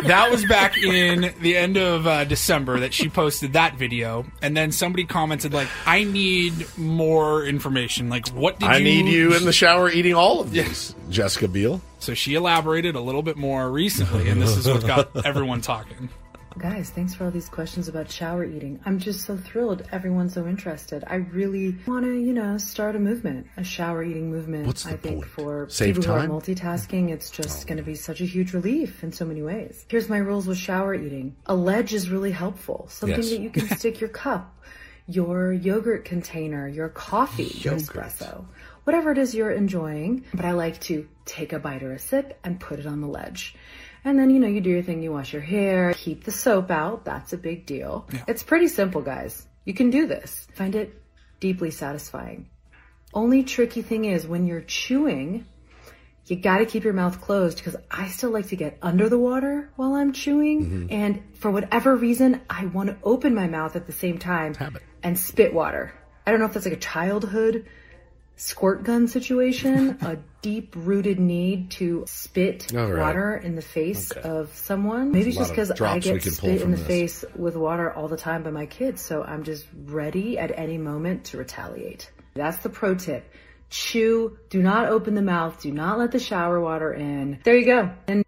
That was back in the end of uh, December that she posted that video. And then somebody commented, like, I need more information. Like, what did I you... I need you in the shower eating all of these, yeah. Jessica Biel. So she elaborated a little bit more recently, and this is what got everyone talking. Guys, thanks for all these questions about shower eating. I'm just so thrilled everyone's so interested. I really want to, you know, start a movement, a shower eating movement. What's the I think point? For Save people time? Who are multitasking, it's just oh. going to be such a huge relief in so many ways. Here's my rules with shower eating. A ledge is really helpful. Something yes. that you can stick your cup, your yogurt container, your coffee, yogurt. your espresso, whatever it is you're enjoying. But I like to take a bite or a sip and put it on the ledge. And then, you know, you do your thing, you wash your hair, keep the soap out. That's a big deal. Yeah. It's pretty simple, guys. You can do this. I find it deeply satisfying. Only tricky thing is when you're chewing, you got to keep your mouth closed because I still like to get under the water while I'm chewing. Mm-hmm. And for whatever reason, I want to open my mouth at the same time Habit. and spit water. I don't know if that's like a childhood squirt gun situation, a deep-rooted need to spit right. water in the face okay. of someone. Maybe it's just because I get spit in the this. face with water all the time by my kids. So I'm just ready at any moment to retaliate. That's the pro tip. Chew, do not open the mouth, do not let the shower water in. There you go. And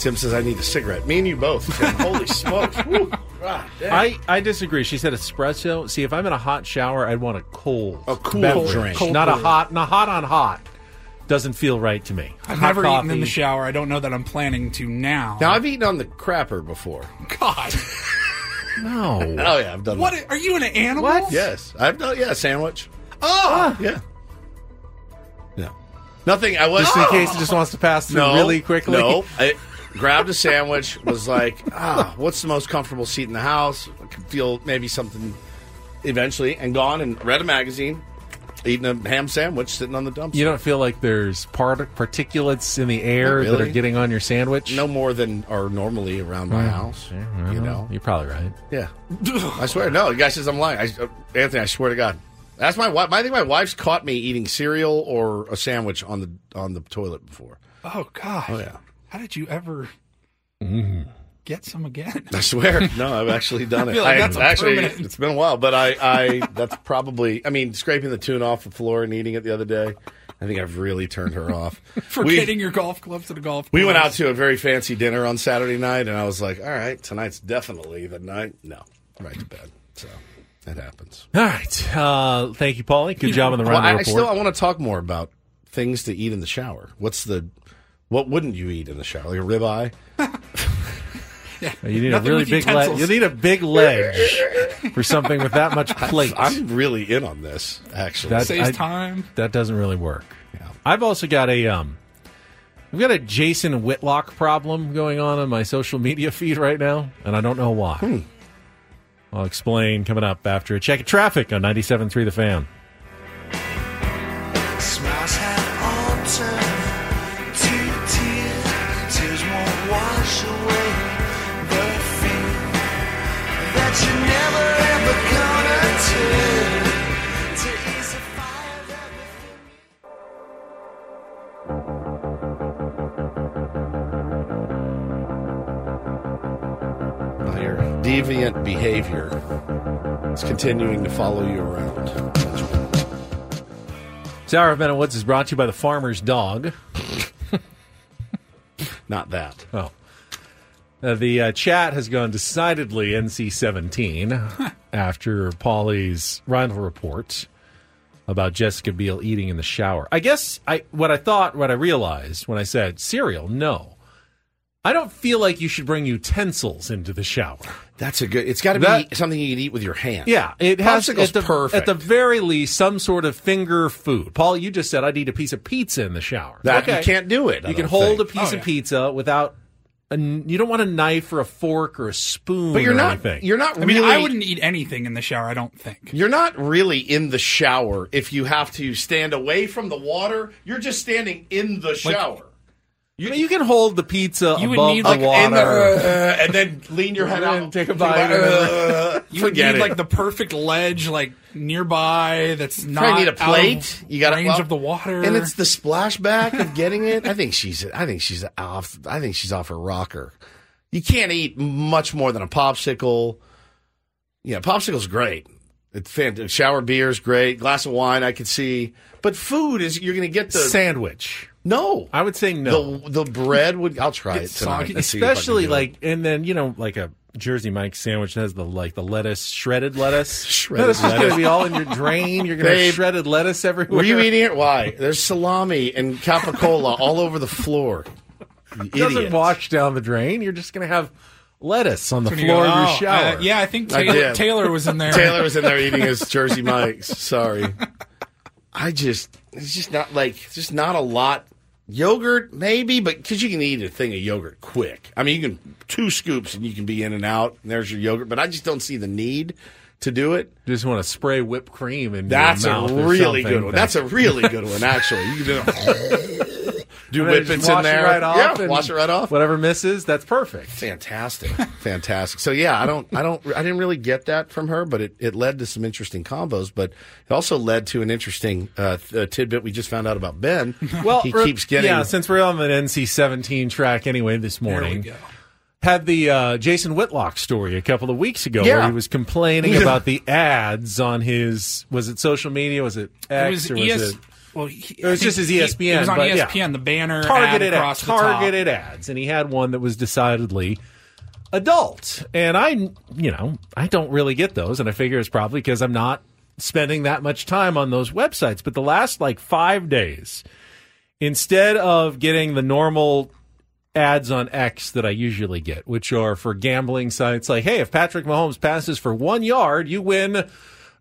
Tim says, I need a cigarette. Me and you both, Tim. Holy smokes. Woo. Ah, I, I disagree. She said espresso. See, if I'm in a hot shower, I'd want a cold A cool beverage. drink. Cold not cold. a hot, not hot on hot. Doesn't feel right to me. I've hot never coffee. eaten in the shower. I don't know that I'm planning to now. Now, I've eaten on the crapper before. God. No. Oh, yeah, I've done What that. Are you an animal? What? Yes. I've done, yeah, a sandwich. Oh! Yeah. No. Nothing. I was. Just in oh. case it just wants to pass through no, really quickly. No. I grabbed a sandwich, was like, ah, what's the most comfortable seat in the house? I could feel maybe something eventually, and gone and read a magazine, eating a ham sandwich, sitting on the dumpster. You don't feel like there's part- particulates in the air really. that are getting on your sandwich? No more than are normally around my mm. house. Yeah, well, you know. You're probably right. Yeah. I swear. No. The guy says I'm lying. I, uh, Anthony, I swear to God. That's my wife. I think my wife's caught me eating cereal or a sandwich on the on the toilet before. Oh God! Oh yeah. How did you ever mm. get some again? I swear. No, I've actually done it. I feel like I, that's actually, permanent. It's been a while, but I, I that's probably. I mean, scraping the tune off the floor and eating it the other day. I think I've really turned her off. For we, getting your golf clubs to the golf. We clubs. went out to a very fancy dinner on Saturday night, and I was like, all right, tonight's definitely the night. No, right to bed. So. That happens. All right. Uh, thank you, Paulie. Good job on the round well, report. I still I want to talk more about things to eat in the shower. What's the what wouldn't you eat in the shower? Like a ribeye? Yeah, you need a really big ledge. You need a big ledge for something with that much plate. I'm really in on this. Actually, that saves I, time. That doesn't really work. Yeah. I've also got a um, I've got a Jason Whitlock problem going on on my social media feed right now, and I don't know why. Hmm. I'll explain coming up after a check of traffic on ninety-seven point three The Fan. Smiles have all turned to tears. Tears won't wash away the fear that you never ever gonna turn to ease the fire that within me. Deviant behavior is continuing to follow you around. This hour of Men in Woods is brought to you by the Farmer's Dog. Not that. Oh. Uh, the uh, chat has gone decidedly N C seventeen after Paulie's Rhino report about Jessica Biel eating in the shower. I guess I what I thought, what I realized when I said cereal, no. I don't feel like you should bring utensils into the shower. That's a good... It's got to be that, something you can eat with your hand. Yeah. It has to be perfect. At the very least, some sort of finger food. Paul, you just said I'd eat a piece of pizza in the shower. That, okay. You can't do it. You can hold think. a piece oh, of yeah. pizza without... A, you don't want a knife or a fork or a spoon but you're or not, anything. You're not I mean, really, I wouldn't eat anything in the shower, I don't think. You're not really in the shower if you have to stand away from the water. You're just standing in the shower. Like, You, I mean, you can hold the pizza you above need, the like, water. And, the, uh, and then lean your head out and take a bite. Uh, you would need it. like the perfect ledge like nearby that's not Probably need a plate. Out you got range well, of the water. And it's the splashback of getting it. I think she's I think she's off I think she's off her rocker. You can't eat much more than a popsicle. Yeah, popsicle's great. It's fantastic. Shower beer's great. Glass of wine I could see. But food is you're going to get the sandwich. No. I would say no. The, the bread would... I'll try it tonight. Especially like... It. And then, you know, like a Jersey Mike sandwich that has the, like, the lettuce, shredded lettuce. shredded lettuce. Lettuce is going to be all in your drain. You're going to have shredded lettuce everywhere. Were you eating it? Why? There's salami and capicola all over the floor. You it idiot. Doesn't wash down the drain. You're just going to have lettuce on the floor of your shower. Uh, yeah, I think Taylor, I Taylor was in there. Taylor was in there eating his Jersey Mike's. Sorry. I just, it's just not like, it's just not a lot. Yogurt, maybe, but because you can eat a thing of yogurt quick. I mean, you can two scoops and you can be in and out, and there's your yogurt, but I just don't see the need to do it. You just want to spray whipped cream in That's your mouth a really good one. That's a really good one, actually. You can do it. Do whippings in there. It right off yeah, wash it right off. Whatever misses, that's perfect. Fantastic. Fantastic. So yeah, I don't I don't I didn't really get that from her, but it, it led to some interesting combos, but it also led to an interesting uh, tidbit we just found out about Ben. Well, he keeps getting Yeah, since we're on an N C seventeen track anyway this morning. There we go. Had the uh, Jason Whitlock story a couple of weeks ago yeah. where he was complaining yeah. about the ads on his, was it social media? Was it X it was or was E S- it? Well, he, it was just his E S P N. He, it was on but, E S P N, yeah. the banner targeted ad across ad, the Targeted top. ads. And he had one that was decidedly adult. And I, you know, I don't really get those. And I figure it's probably because I'm not spending that much time on those websites. But the last like five days, instead of getting the normal ads on X that I usually get, which are for gambling sites like, hey, if Patrick Mahomes passes for one yard, you win,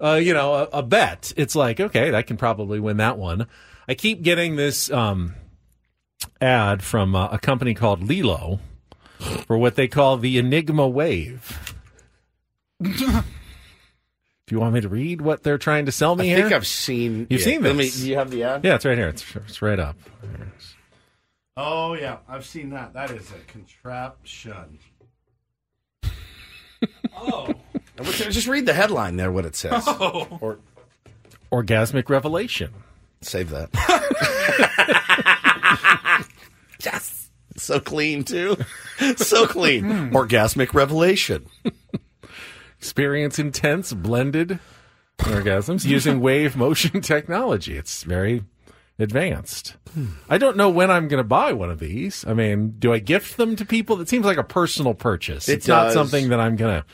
uh, you know, a, a bet. It's like, okay, that can probably win that one. I keep getting this um, ad from uh, a company called Lilo for what they call the Enigma Wave. Do you want me to read what they're trying to sell me I here? I think I've seen. You've yeah. seen this. Let me, do you have the ad? Yeah, it's right here. It's, it's right up. Oh, yeah. I've seen that. That is a contraption. Oh. Just read the headline there, what it says. Oh. Or- Orgasmic revelation. Save that. Yes. So clean, too. So clean. Mm. Orgasmic revelation. Experience intense blended orgasms using wave motion technology. It's very advanced. Hmm. I don't know when I'm going to buy one of these. I mean, do I gift them to people? That seems like a personal purchase. It it's does. Not something that I'm going to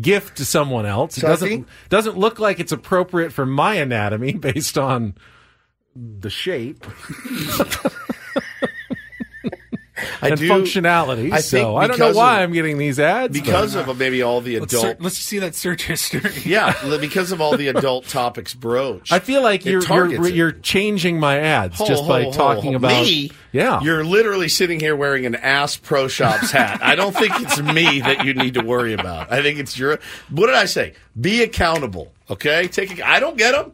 gift to someone else. It doesn't, doesn't look like it's appropriate for my anatomy based on the shape I and do, functionality. I so I don't know why of, I'm getting these ads. Because but, of maybe all the adult. Let's, ser- let's see that search history. Yeah, because of all the adult topics broached. I feel like you're you're, you're changing my ads hole, just hole, by hole, talking hole. about me. Yeah, you're literally sitting here wearing an Ass Pro Shops hat. I don't think it's me that you need to worry about. I think it's your. What did I say? Be accountable. Okay, take. A, I don't get them.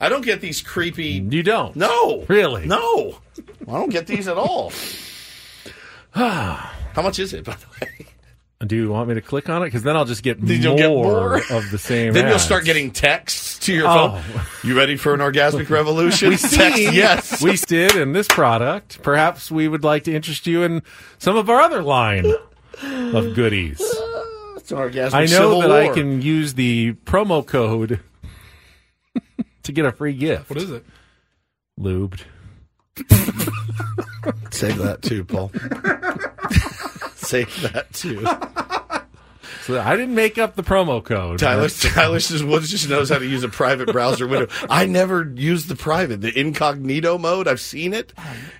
I don't get these creepy. You don't. No. Really? No. I don't get these at all. How much is it, by the way? Do you want me to click on it? Because then I'll just get, then more, get more of the same Then ads. You'll start getting texts to your oh. phone. You ready for an orgasmic revolution? We see. Text, yes. We did in this product. Perhaps we would like to interest you in some of our other line of goodies. It's an orgasmic I know Civil that War. I can use the promo code to get a free gift. What is it? Lubed. Save that too, Paul. Save that too. So I didn't make up the promo code. Tyler, Tyler just, just knows how to use a private browser window. I never use the private, the incognito mode. I've seen it,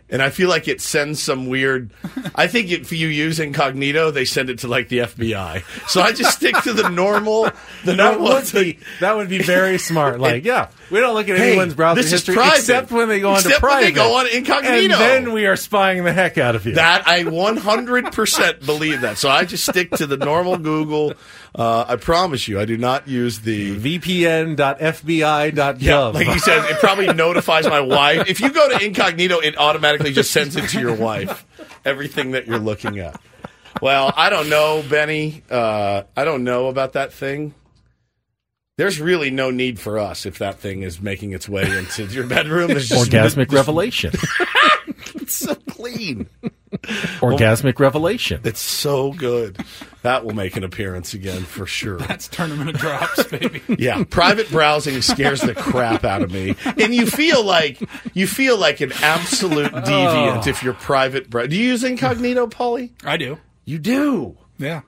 and I feel like it sends some weird. I think if you use incognito, they send it to like the F B I. So I just stick to the normal. The that normal would be that would be very smart. Like, it, yeah, we don't look at hey, anyone's browser this history is private, except when they go on except to private. Except when they go on incognito, and then we are spying the heck out of you. That I one hundred percent believe that. So I just stick to the normal Google. Uh, I promise you, I do not use the V P N dot F B I dot gov. Yeah, like he said, it probably notifies my wife. If you go to incognito, it automatically just sends it to your wife, everything that you're looking at. Well, I don't know, Benny. Uh, I don't know about that thing. There's really no need for us if that thing is making its way into your bedroom. Just, Orgasmic this, revelation. It's so clean. Orgasmic well, revelation. It's so good. That will make an appearance again for sure. That's tournament of drops, baby. Yeah, private browsing scares the crap out of me, and you feel like you feel like an absolute deviant oh. if you're private. Bra- do you use incognito, Paulie? I do. You do. Yeah.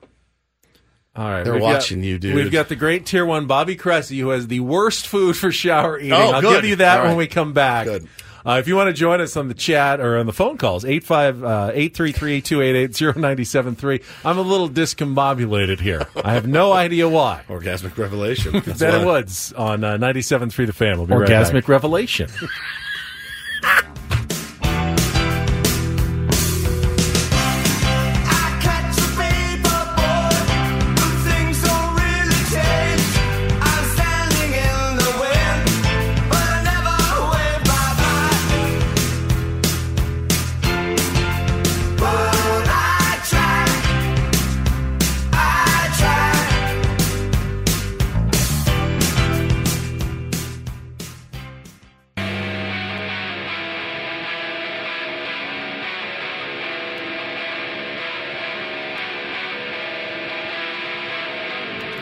All right, they're watching got, you, dude. We've got the great tier one Bobby Cressy, who has the worst food for shower eating. Oh, I'll good. give you that All right. when we come back. Good. Uh, if you want to join us on the chat or on the phone calls, eight five eight, three three two eight eight, zero nine seven three. I'm a little discombobulated here. I have no idea why. Orgasmic revelation. Ben Woods on uh, ninety-seven point three The Fan. We'll be right back. Orgasmic revelation.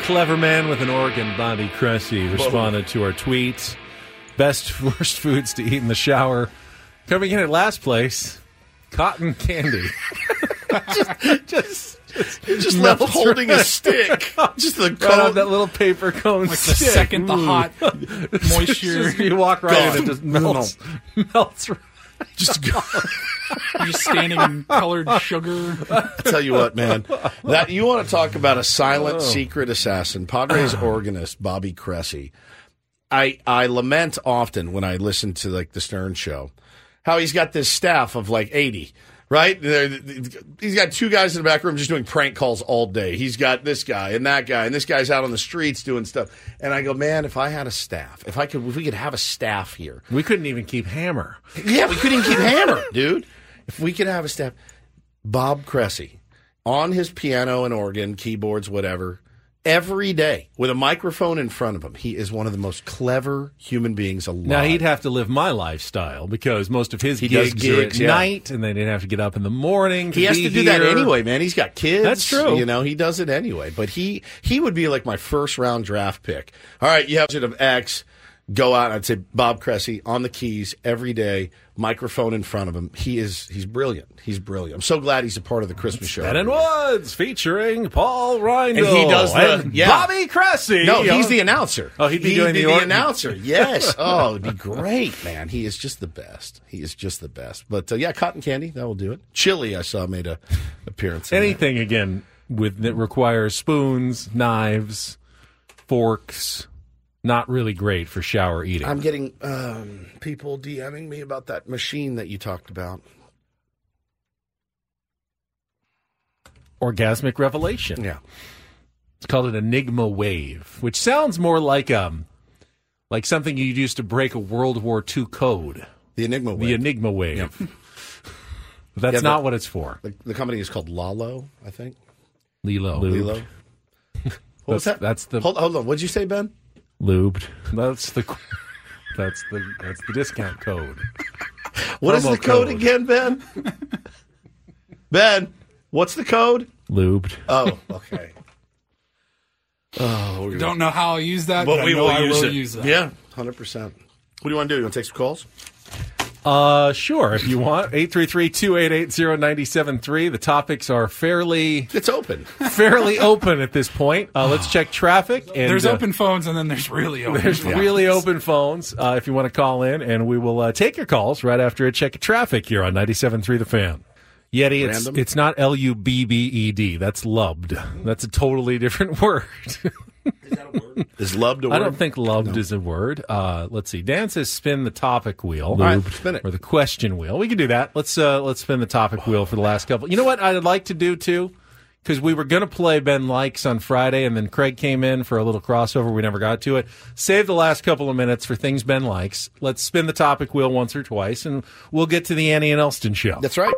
Clever man with an organ, Bobby Cressy, responded to our tweet. Best, worst foods to eat in the shower. Coming in at last place, cotton candy. just, just, just, just left holding right. a stick. Just the cone. Right that little paper cone like stick. The second the hot moisture. You walk right God. in, it just melts. No. Melts right. Just go. You're standing in colored sugar. I tell you what, man. That you want to talk about a silent oh. secret assassin, Padres organist Bobby Cressy. I I lament often when I listen to like the Stern Show how he's got this staff of like eighty. Right? He's got two guys in the back room just doing prank calls all day. He's got this guy and that guy, and this guy's out on the streets doing stuff. And I go, man, if I had a staff, if I could, if we could have a staff here. We couldn't even keep Hammer. Yeah, we couldn't even keep Hammer, dude. If we could have a staff. Bob Cressy, on his piano and organ, keyboards, whatever, every day with a microphone in front of him. He is one of the most clever human beings alive. Now, he'd have to live my lifestyle because most of his he gigs, gigs are at yeah. night, and then he'd have to get up in the morning to He has be to do here. that anyway, man. He's got kids. That's true. You know, he does it anyway. But he, he would be like my first-round draft pick. All right, you have to have X. Go out, and I'd say Bob Cressy on the keys every day, microphone in front of him. He is he's brilliant. He's brilliant. I'm so glad he's a part of the Christmas show. Ben and Woods featuring Paul Reindl. And he does the and yeah. Bobby Cressy. No, he's the announcer. Oh, he'd be he'd doing be the, the announcer. Yes. Oh, it'd be great, man. He is just the best. He is just the best. But uh, yeah, cotton candy, that will do it. Chili, I saw made a appearance. Anything that. again with that requires spoons, knives, forks. Not really great for shower eating. I'm getting um, people DMing me about that machine that you talked about. Orgasmic revelation. Yeah. It's called an Enigma Wave, which sounds more like um, like something you'd use to break a World War Two code. The Enigma Wave. The Enigma Wave. Yeah. That's yeah, not what it's for. The, the company is called Lalo, I think. Lilo. Lilo. What was that? That's the... Hold, hold on. What did you say, Ben? Lubed. That's the that's the that's the discount code. What Promo is the code, code again, Ben? Ben, what's the code? Lubed. Oh, okay. Oh, don't gonna... know how I'll use that, but, but we I know will, I use, will it. use that. Yeah, one hundred percent. What do you want to do? You want to take some calls? Uh, sure, if you want. eight three three, two eight eight, zero nine seven three. The topics are fairly... It's open. Fairly open at this point. Uh, let's check traffic. And, there's uh, open phones, and then there's really open there's phones. There's really open phones uh, if you want to call in, and we will uh, take your calls right after a check of traffic here on ninety-seven point three The Fan. Yeti, it's, it's not L U B B E D. That's lubbed. That's a totally different word. Is that a word? Is lubbed a word? I don't think lubbed no. is a word. Uh, let's see. Dan says spin the topic wheel. All right, spin it. Or the question wheel. We can do that. Let's uh, let's spin the topic wheel for the last couple. You know what I'd like to do, too? Because we were going to play Ben Likes on Friday, and then Craig came in for a little crossover. We never got to it. Save the last couple of minutes for things Ben likes. Let's spin the topic wheel once or twice, and we'll get to the Annie and Elston show. That's right.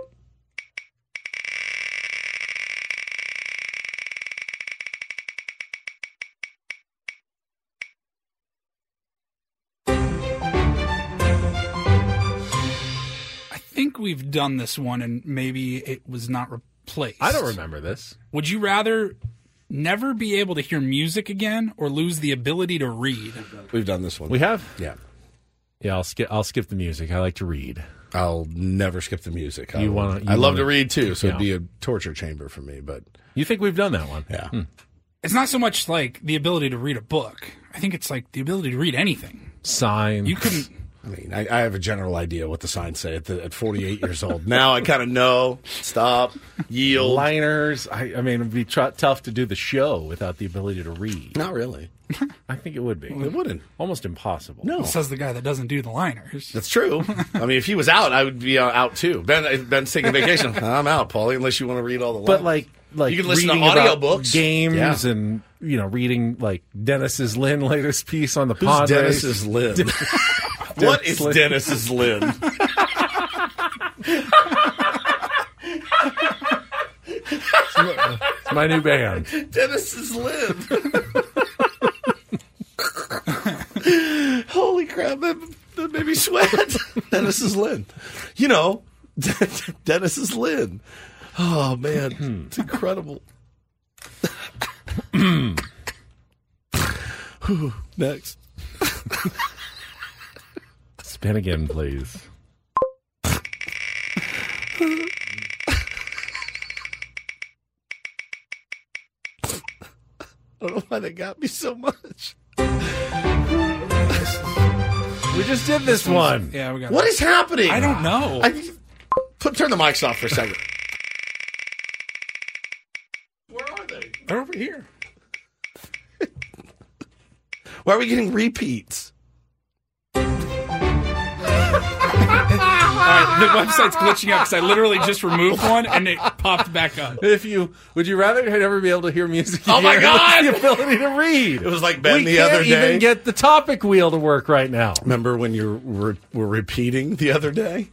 We've done this one, and maybe it was not replaced. I don't remember this. Would you rather never be able to hear music again, or lose the ability to read? We've done this one. We have? Yeah. Yeah, I'll skip I'll skip the music. I like to read. I'll never skip the music. You wanna, you I love wanna, to read, too, so yeah. it'd be a torture chamber for me. But you think we've done that one? Yeah. Hmm. It's not so much like the ability to read a book. I think it's like the ability to read anything. Signs. You couldn't... I mean, I, I have a general idea what the signs say at, the, at forty-eight years old. Now I kind of know. Stop. Yield. Liners. I, I mean, it would be tr- tough to do the show without the ability to read. Not really. I think it would be. It wouldn't. Almost impossible. No. Says the guy that doesn't do the liners. That's true. I mean, if he was out, I would be uh, out too. Ben, Ben's taking vacation. I'm out, Paulie, unless you want to read all the liners. But like, like you can listen to audio books, games, yeah. and you know, reading like Dennis's Lynn latest piece on the Padres. Dennis's Lynn. Den- what is Lynn? Dennis's Lynn? It's my, it's my new band. Dennis's Lynn. Holy crap, that, that made me sweat. Dennis is Lynn. You know, Dennis is Lynn. Oh, man, it's incredible. Next. Spin again, please. I don't know why that got me so much. We just did this one. Yeah, we got. What is happening? I don't know. I, put turn the mics off for a second. Where are they? They're over here. Why are we getting repeats? Right, the website's glitching out because I literally just removed one and it popped back up. If you would you rather never be able to hear music? Oh my God! The ability to read. It was like Ben we the can't other day. Even get the topic wheel to work right now. Remember when you were, were repeating the other day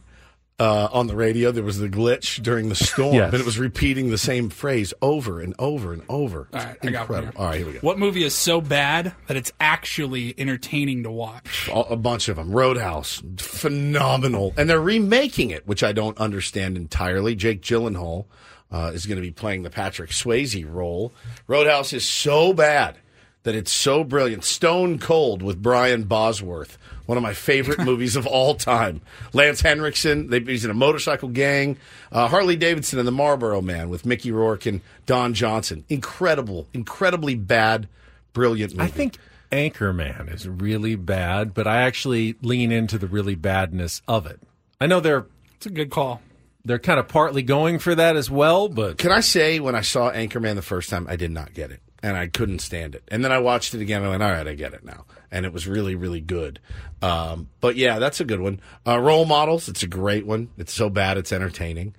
uh, on the radio? There was the glitch during the storm, yes. But it was repeating the same phrase over and over and over. All right, incredible. I got one. All right, here we go. What movie is so bad that it's actually entertaining to watch? A bunch of them. Roadhouse, phenomenal. And they're remaking it, which I don't understand entirely. Jake Gyllenhaal uh, is going to be playing the Patrick Swayze role. Roadhouse is so bad that it's so brilliant. Stone Cold with Brian Bosworth, one of my favorite movies of all time. Lance Henriksen, they, he's in a motorcycle gang. Uh, Harley Davidson and the Marlboro Man with Mickey Rourke and Don Johnson. Incredible, incredibly bad, brilliant movie. I think Anchorman is really bad, but I actually lean into the really badness of it. I know they're... It's a good call. They're kind of partly going for that as well, but... Can I say when I saw Anchorman the first time, I did not get it. And I couldn't stand it. And then I watched it again and I went, all right, I get it now. And it was really, really good. Um, but, yeah, that's a good one. Uh, Role Models, it's a great one. It's so bad it's entertaining.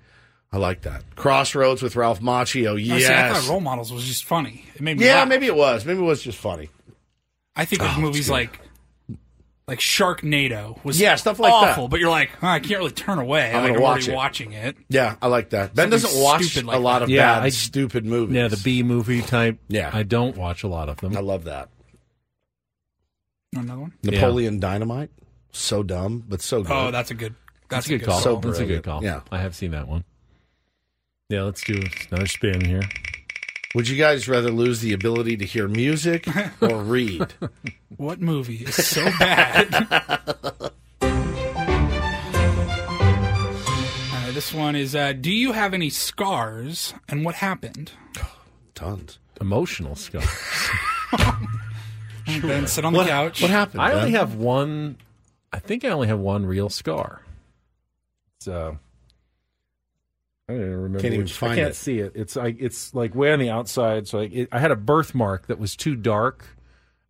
I like that. Crossroads with Ralph Macchio, yes. See, I thought Role Models was just funny. It made me yeah, laugh. Maybe it was. Maybe it was just funny. I think of oh, movies like like Sharknado was yeah, stuff like awful, that. But you're like, oh, I can't really turn away. I'm, like, I'm watch already it. watching it. Yeah, I like that. Ben Something doesn't watch like a lot that. of yeah, bad, I, stupid movies. Yeah, the B-movie type. Yeah. I don't watch a lot of them. I love that. Another one? Napoleon yeah. Dynamite. So dumb, but so good. Oh, that's a good That's, that's a good, good call. So that's a good call. Yeah. I have seen that one. Yeah, let's do another spin here. Would you guys rather lose the ability to hear music or read? What movie is so bad? uh, this one is, uh, do you have any scars and what happened? Oh, tons. Emotional scars. Sure. Ben, sit on what, the couch. What happened? I Ben? only have one. I think I only have one real scar. So... I don't even remember. Can't even which, find I can't it. see it. It's like it's like way on the outside. So I, it, I had a birthmark that was too dark,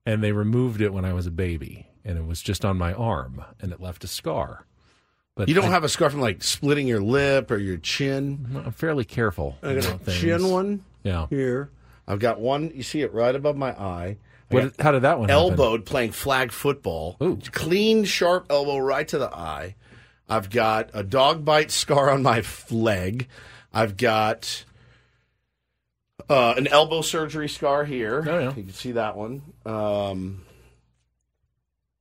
and they removed it when I was a baby, and it was just on my arm, and it left a scar. But you don't I, have a scar from like splitting your lip or your chin. I'm fairly careful. I got a chin one. Yeah. Here, I've got one. You see it right above my eye. What, how did that one? Elbowed happen? Playing flag football. Ooh. Clean, sharp elbow right to the eye. I've got a dog bite scar on my leg. I've got uh, an elbow surgery scar here. Oh, yeah. You can see that one. Um,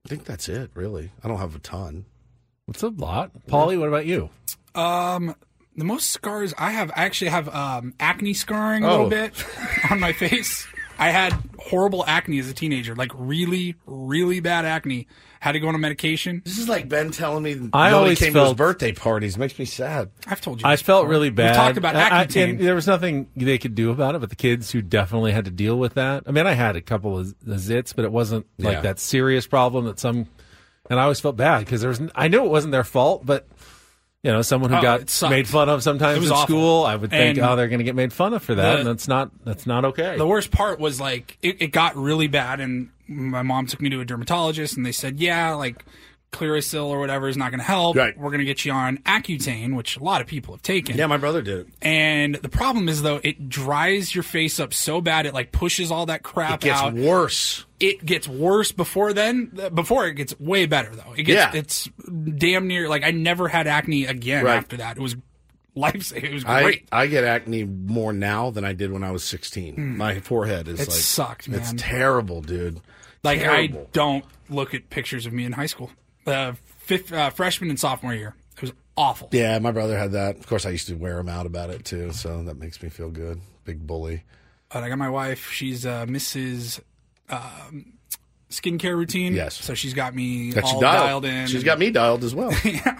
I think that's it, really. I don't have a ton. That's a lot. Paulie, what about you? Um, the most scars I have, I actually have um, acne scarring a oh. little bit on my face. I had horrible acne as a teenager, like really, really bad acne. Had to go on a medication. This is like Ben telling me I always came felt, to his birthday parties. Makes me sad. I've told you. I felt before. really bad. We talked about acne. I, I, and there was nothing they could do about it, but the kids who definitely had to deal with that. I mean, I had a couple of zits, but it wasn't like yeah. that serious problem that some And I always felt bad because there was, I knew it wasn't their fault, but you know, someone who oh, got made fun of sometimes in awful. school, I would think, and oh, they're going to get made fun of for that, the, and that's not that's not okay. The worst part was like it, it got really bad, and my mom took me to a dermatologist, and they said, yeah, like Clearasil or whatever is not going to help. Right. We're going to get you on Accutane, which a lot of people have taken. Yeah, my brother did. And the problem is, though, it dries your face up so bad, it like pushes all that crap out. It gets out. worse. It gets worse before then. Before, it gets way better, though. It gets, yeah. It's damn near, like, I never had acne again right. after that. It was life-saving. It was great. I, I get acne more now than I did when I was sixteen. Mm. My forehead is it like. It sucked, man. It's terrible, dude. Like, terrible. I don't look at pictures of me in high school. Uh, fifth, uh, freshman and sophomore year. It was awful. Yeah, my brother had that. Of course, I used to wear him out about it, too, so that makes me feel good. Big bully. Uh, I got my wife. She's uh, Missus Um, skincare routine. Yes. So she's got me got all dialed. dialed in. She's got me dialed as well. Yeah.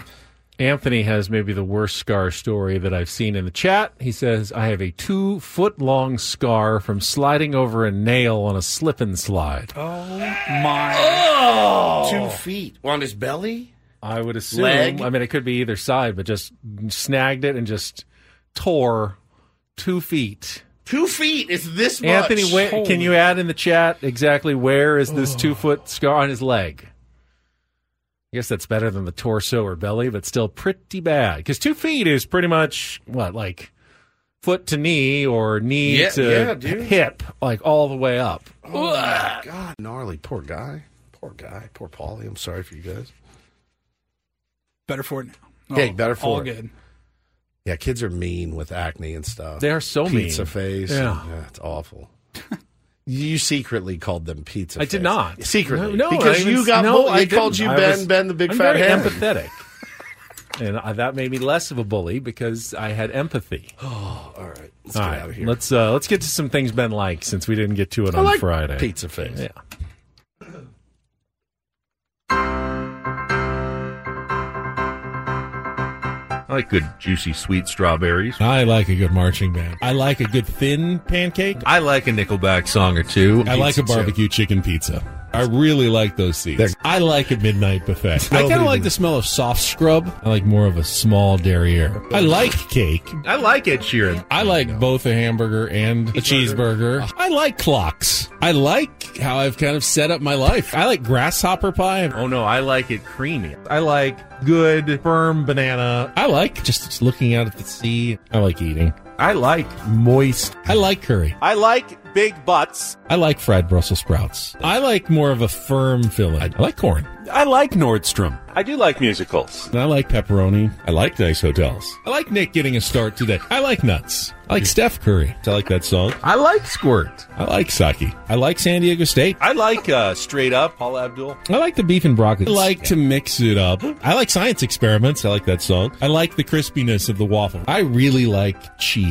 Anthony has maybe the worst scar story that I've seen in the chat. He says, I have a two-foot-long scar from sliding over a nail on a slip and slide. Oh, my. Oh! Two feet. On his belly? I would assume. Leg? I mean, it could be either side, but just snagged it and just tore two feet. Two feet is this much. Anthony, wait, can you add in the chat exactly where is this oh. two-foot scar on his leg? I guess that's better than the torso or belly, but still pretty bad. Because two feet is pretty much, what, like foot to knee or knee yeah, to yeah, hip, like all the way up. Oh, my God, gnarly. Poor guy. Poor guy. Poor Paulie. I'm sorry for you guys. Better for it now. Oh, hey, better for all it. All good. Yeah, kids are mean with acne and stuff. They are so pizza mean. Pizza face. Yeah. And, yeah, it's awful. You secretly called them pizza. I face. did not secretly. No, no because I you got. No, bullied. I, I called you I Ben. Was, Ben the big I'm fat very empathetic, and I, that made me less of a bully because I had empathy. Oh, all right. Let's all get right. out of here. Let's uh, let's get to some things Ben likes since we didn't get to it I on like Friday. Pizza face. Yeah. I like good, juicy, sweet strawberries. I like a good marching band. I like a good thin pancake. I like a Nickelback song or two. I pizza like a barbecue too. chicken pizza. I really like those seeds. They're... I like a midnight buffet. I kind of like the smell of soft scrub. I like more of a small derriere. I like cake. I like Ed Sheeran. I like no. both a hamburger and a cheeseburger. I like clocks. I like how I've kind of set up my life. I like grasshopper pie. Oh, no, I like it creamy. I like... good, firm banana. I like just looking out at the sea. I like eating. I like moist. I like curry. I like big butts. I like fried Brussels sprouts. I like more of a firm filling. I like corn. I like Nordstrom. I do like musicals. And I like pepperoni. I like nice hotels. I like Nick getting a start today. I like nuts. I like Steph Curry. I like that song. I like Squirt. I like Saki. I like San Diego State. I like uh, Straight Up, Paula Abdul. I like the beef and broccoli. I like to mix it up. I like science experiments. I like that song. I like the crispiness of the waffle. I really like cheese.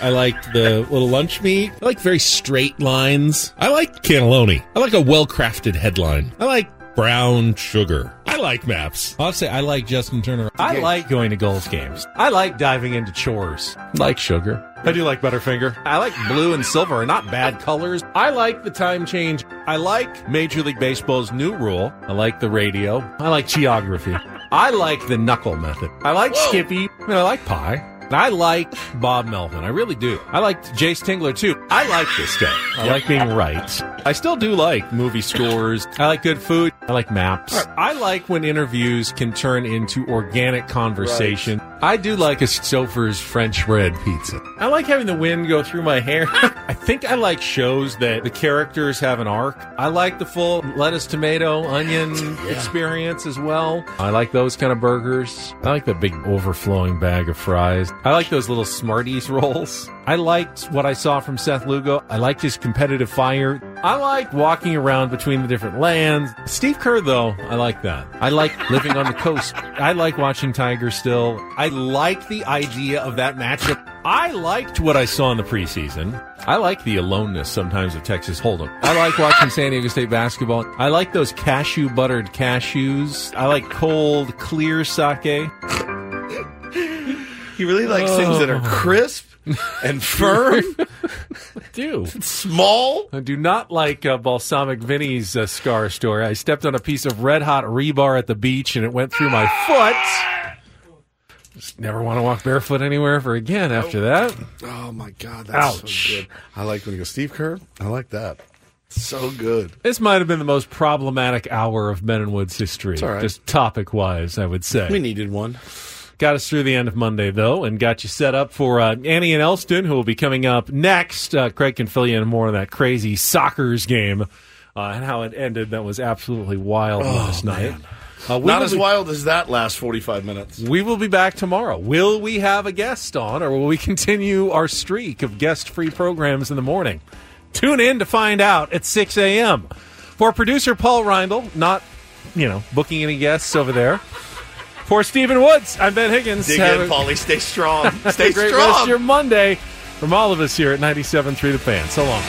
I like the little lunch meat. I like very straight lines. I like cannelloni. I like a well-crafted headline. I like... brown sugar. I like maps. I'll say I like Justin Turner. I like going to goals games. I like diving into chores. Like sugar. I do like Butterfinger. I like blue and silver are not bad colors. I like the time change. I like Major League Baseball's new rule. I like the radio. I like geography. I like the knuckle method. I like Whoa. Skippy. And I like pie. I like Bob Melvin. I really do. I liked Jace Tingler, too. I like this guy. I like being right. I still do like movie scores. I like good food. I like maps. Right. I like when interviews can turn into organic conversation. Right. I do like a Stouffer's French bread pizza. I like having the wind go through my hair. I think I like shows that the characters have an arc. I like the full lettuce, tomato, onion yeah. experience as well. I like those kind of burgers. I like the big overflowing bag of fries. I like those little Smarties rolls. I liked what I saw from Seth Lugo. I liked his competitive fire. I liked walking around between the different lands. Steve Kerr, though, I like that. I like living on the coast. I like watching Tiger still. I like the idea of that matchup. I liked what I saw in the preseason. I like the aloneness sometimes of Texas Hold'em. I like watching San Diego State basketball. I like those cashew buttered cashews. I like cold, clear sake. He really likes oh. things that are crisp and firm. I do. Small. I do not like uh, Balsamic Vinny's uh, scar story. I stepped on a piece of red-hot rebar at the beach, and it went through my foot. Just never want to walk barefoot anywhere ever again after that. Oh, my God. That's Ouch. So good. I like when you go, Steve Kerr, I like that. So good. This might have been the most problematic hour of Men in Woods history. It's all right. Just topic-wise, I would say. We needed one. Got us through the end of Monday, though, and got you set up for uh, Annie and Elston, who will be coming up next. Uh, Craig can fill you in more on that crazy Sockers game uh, and how it ended. That was absolutely wild oh, last night. Man. Uh, Not as be- wild as that last forty-five minutes. We will be back tomorrow. Will we have a guest on, or will we continue our streak of guest-free programs in the morning? Tune in to find out at six a.m. For producer Paul Reindl, not, you know, booking any guests over there. For Stephen Woods, I'm Ben Higgins. Dig Have in, a- Paulie. Stay strong. Stay great strong. Rest of your Monday. From all of us here at ninety-seven point three The Fan. So long.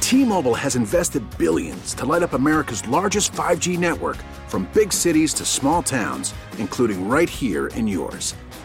T-Mobile has invested billions to light up America's largest five G network, from big cities to small towns, including right here in yours.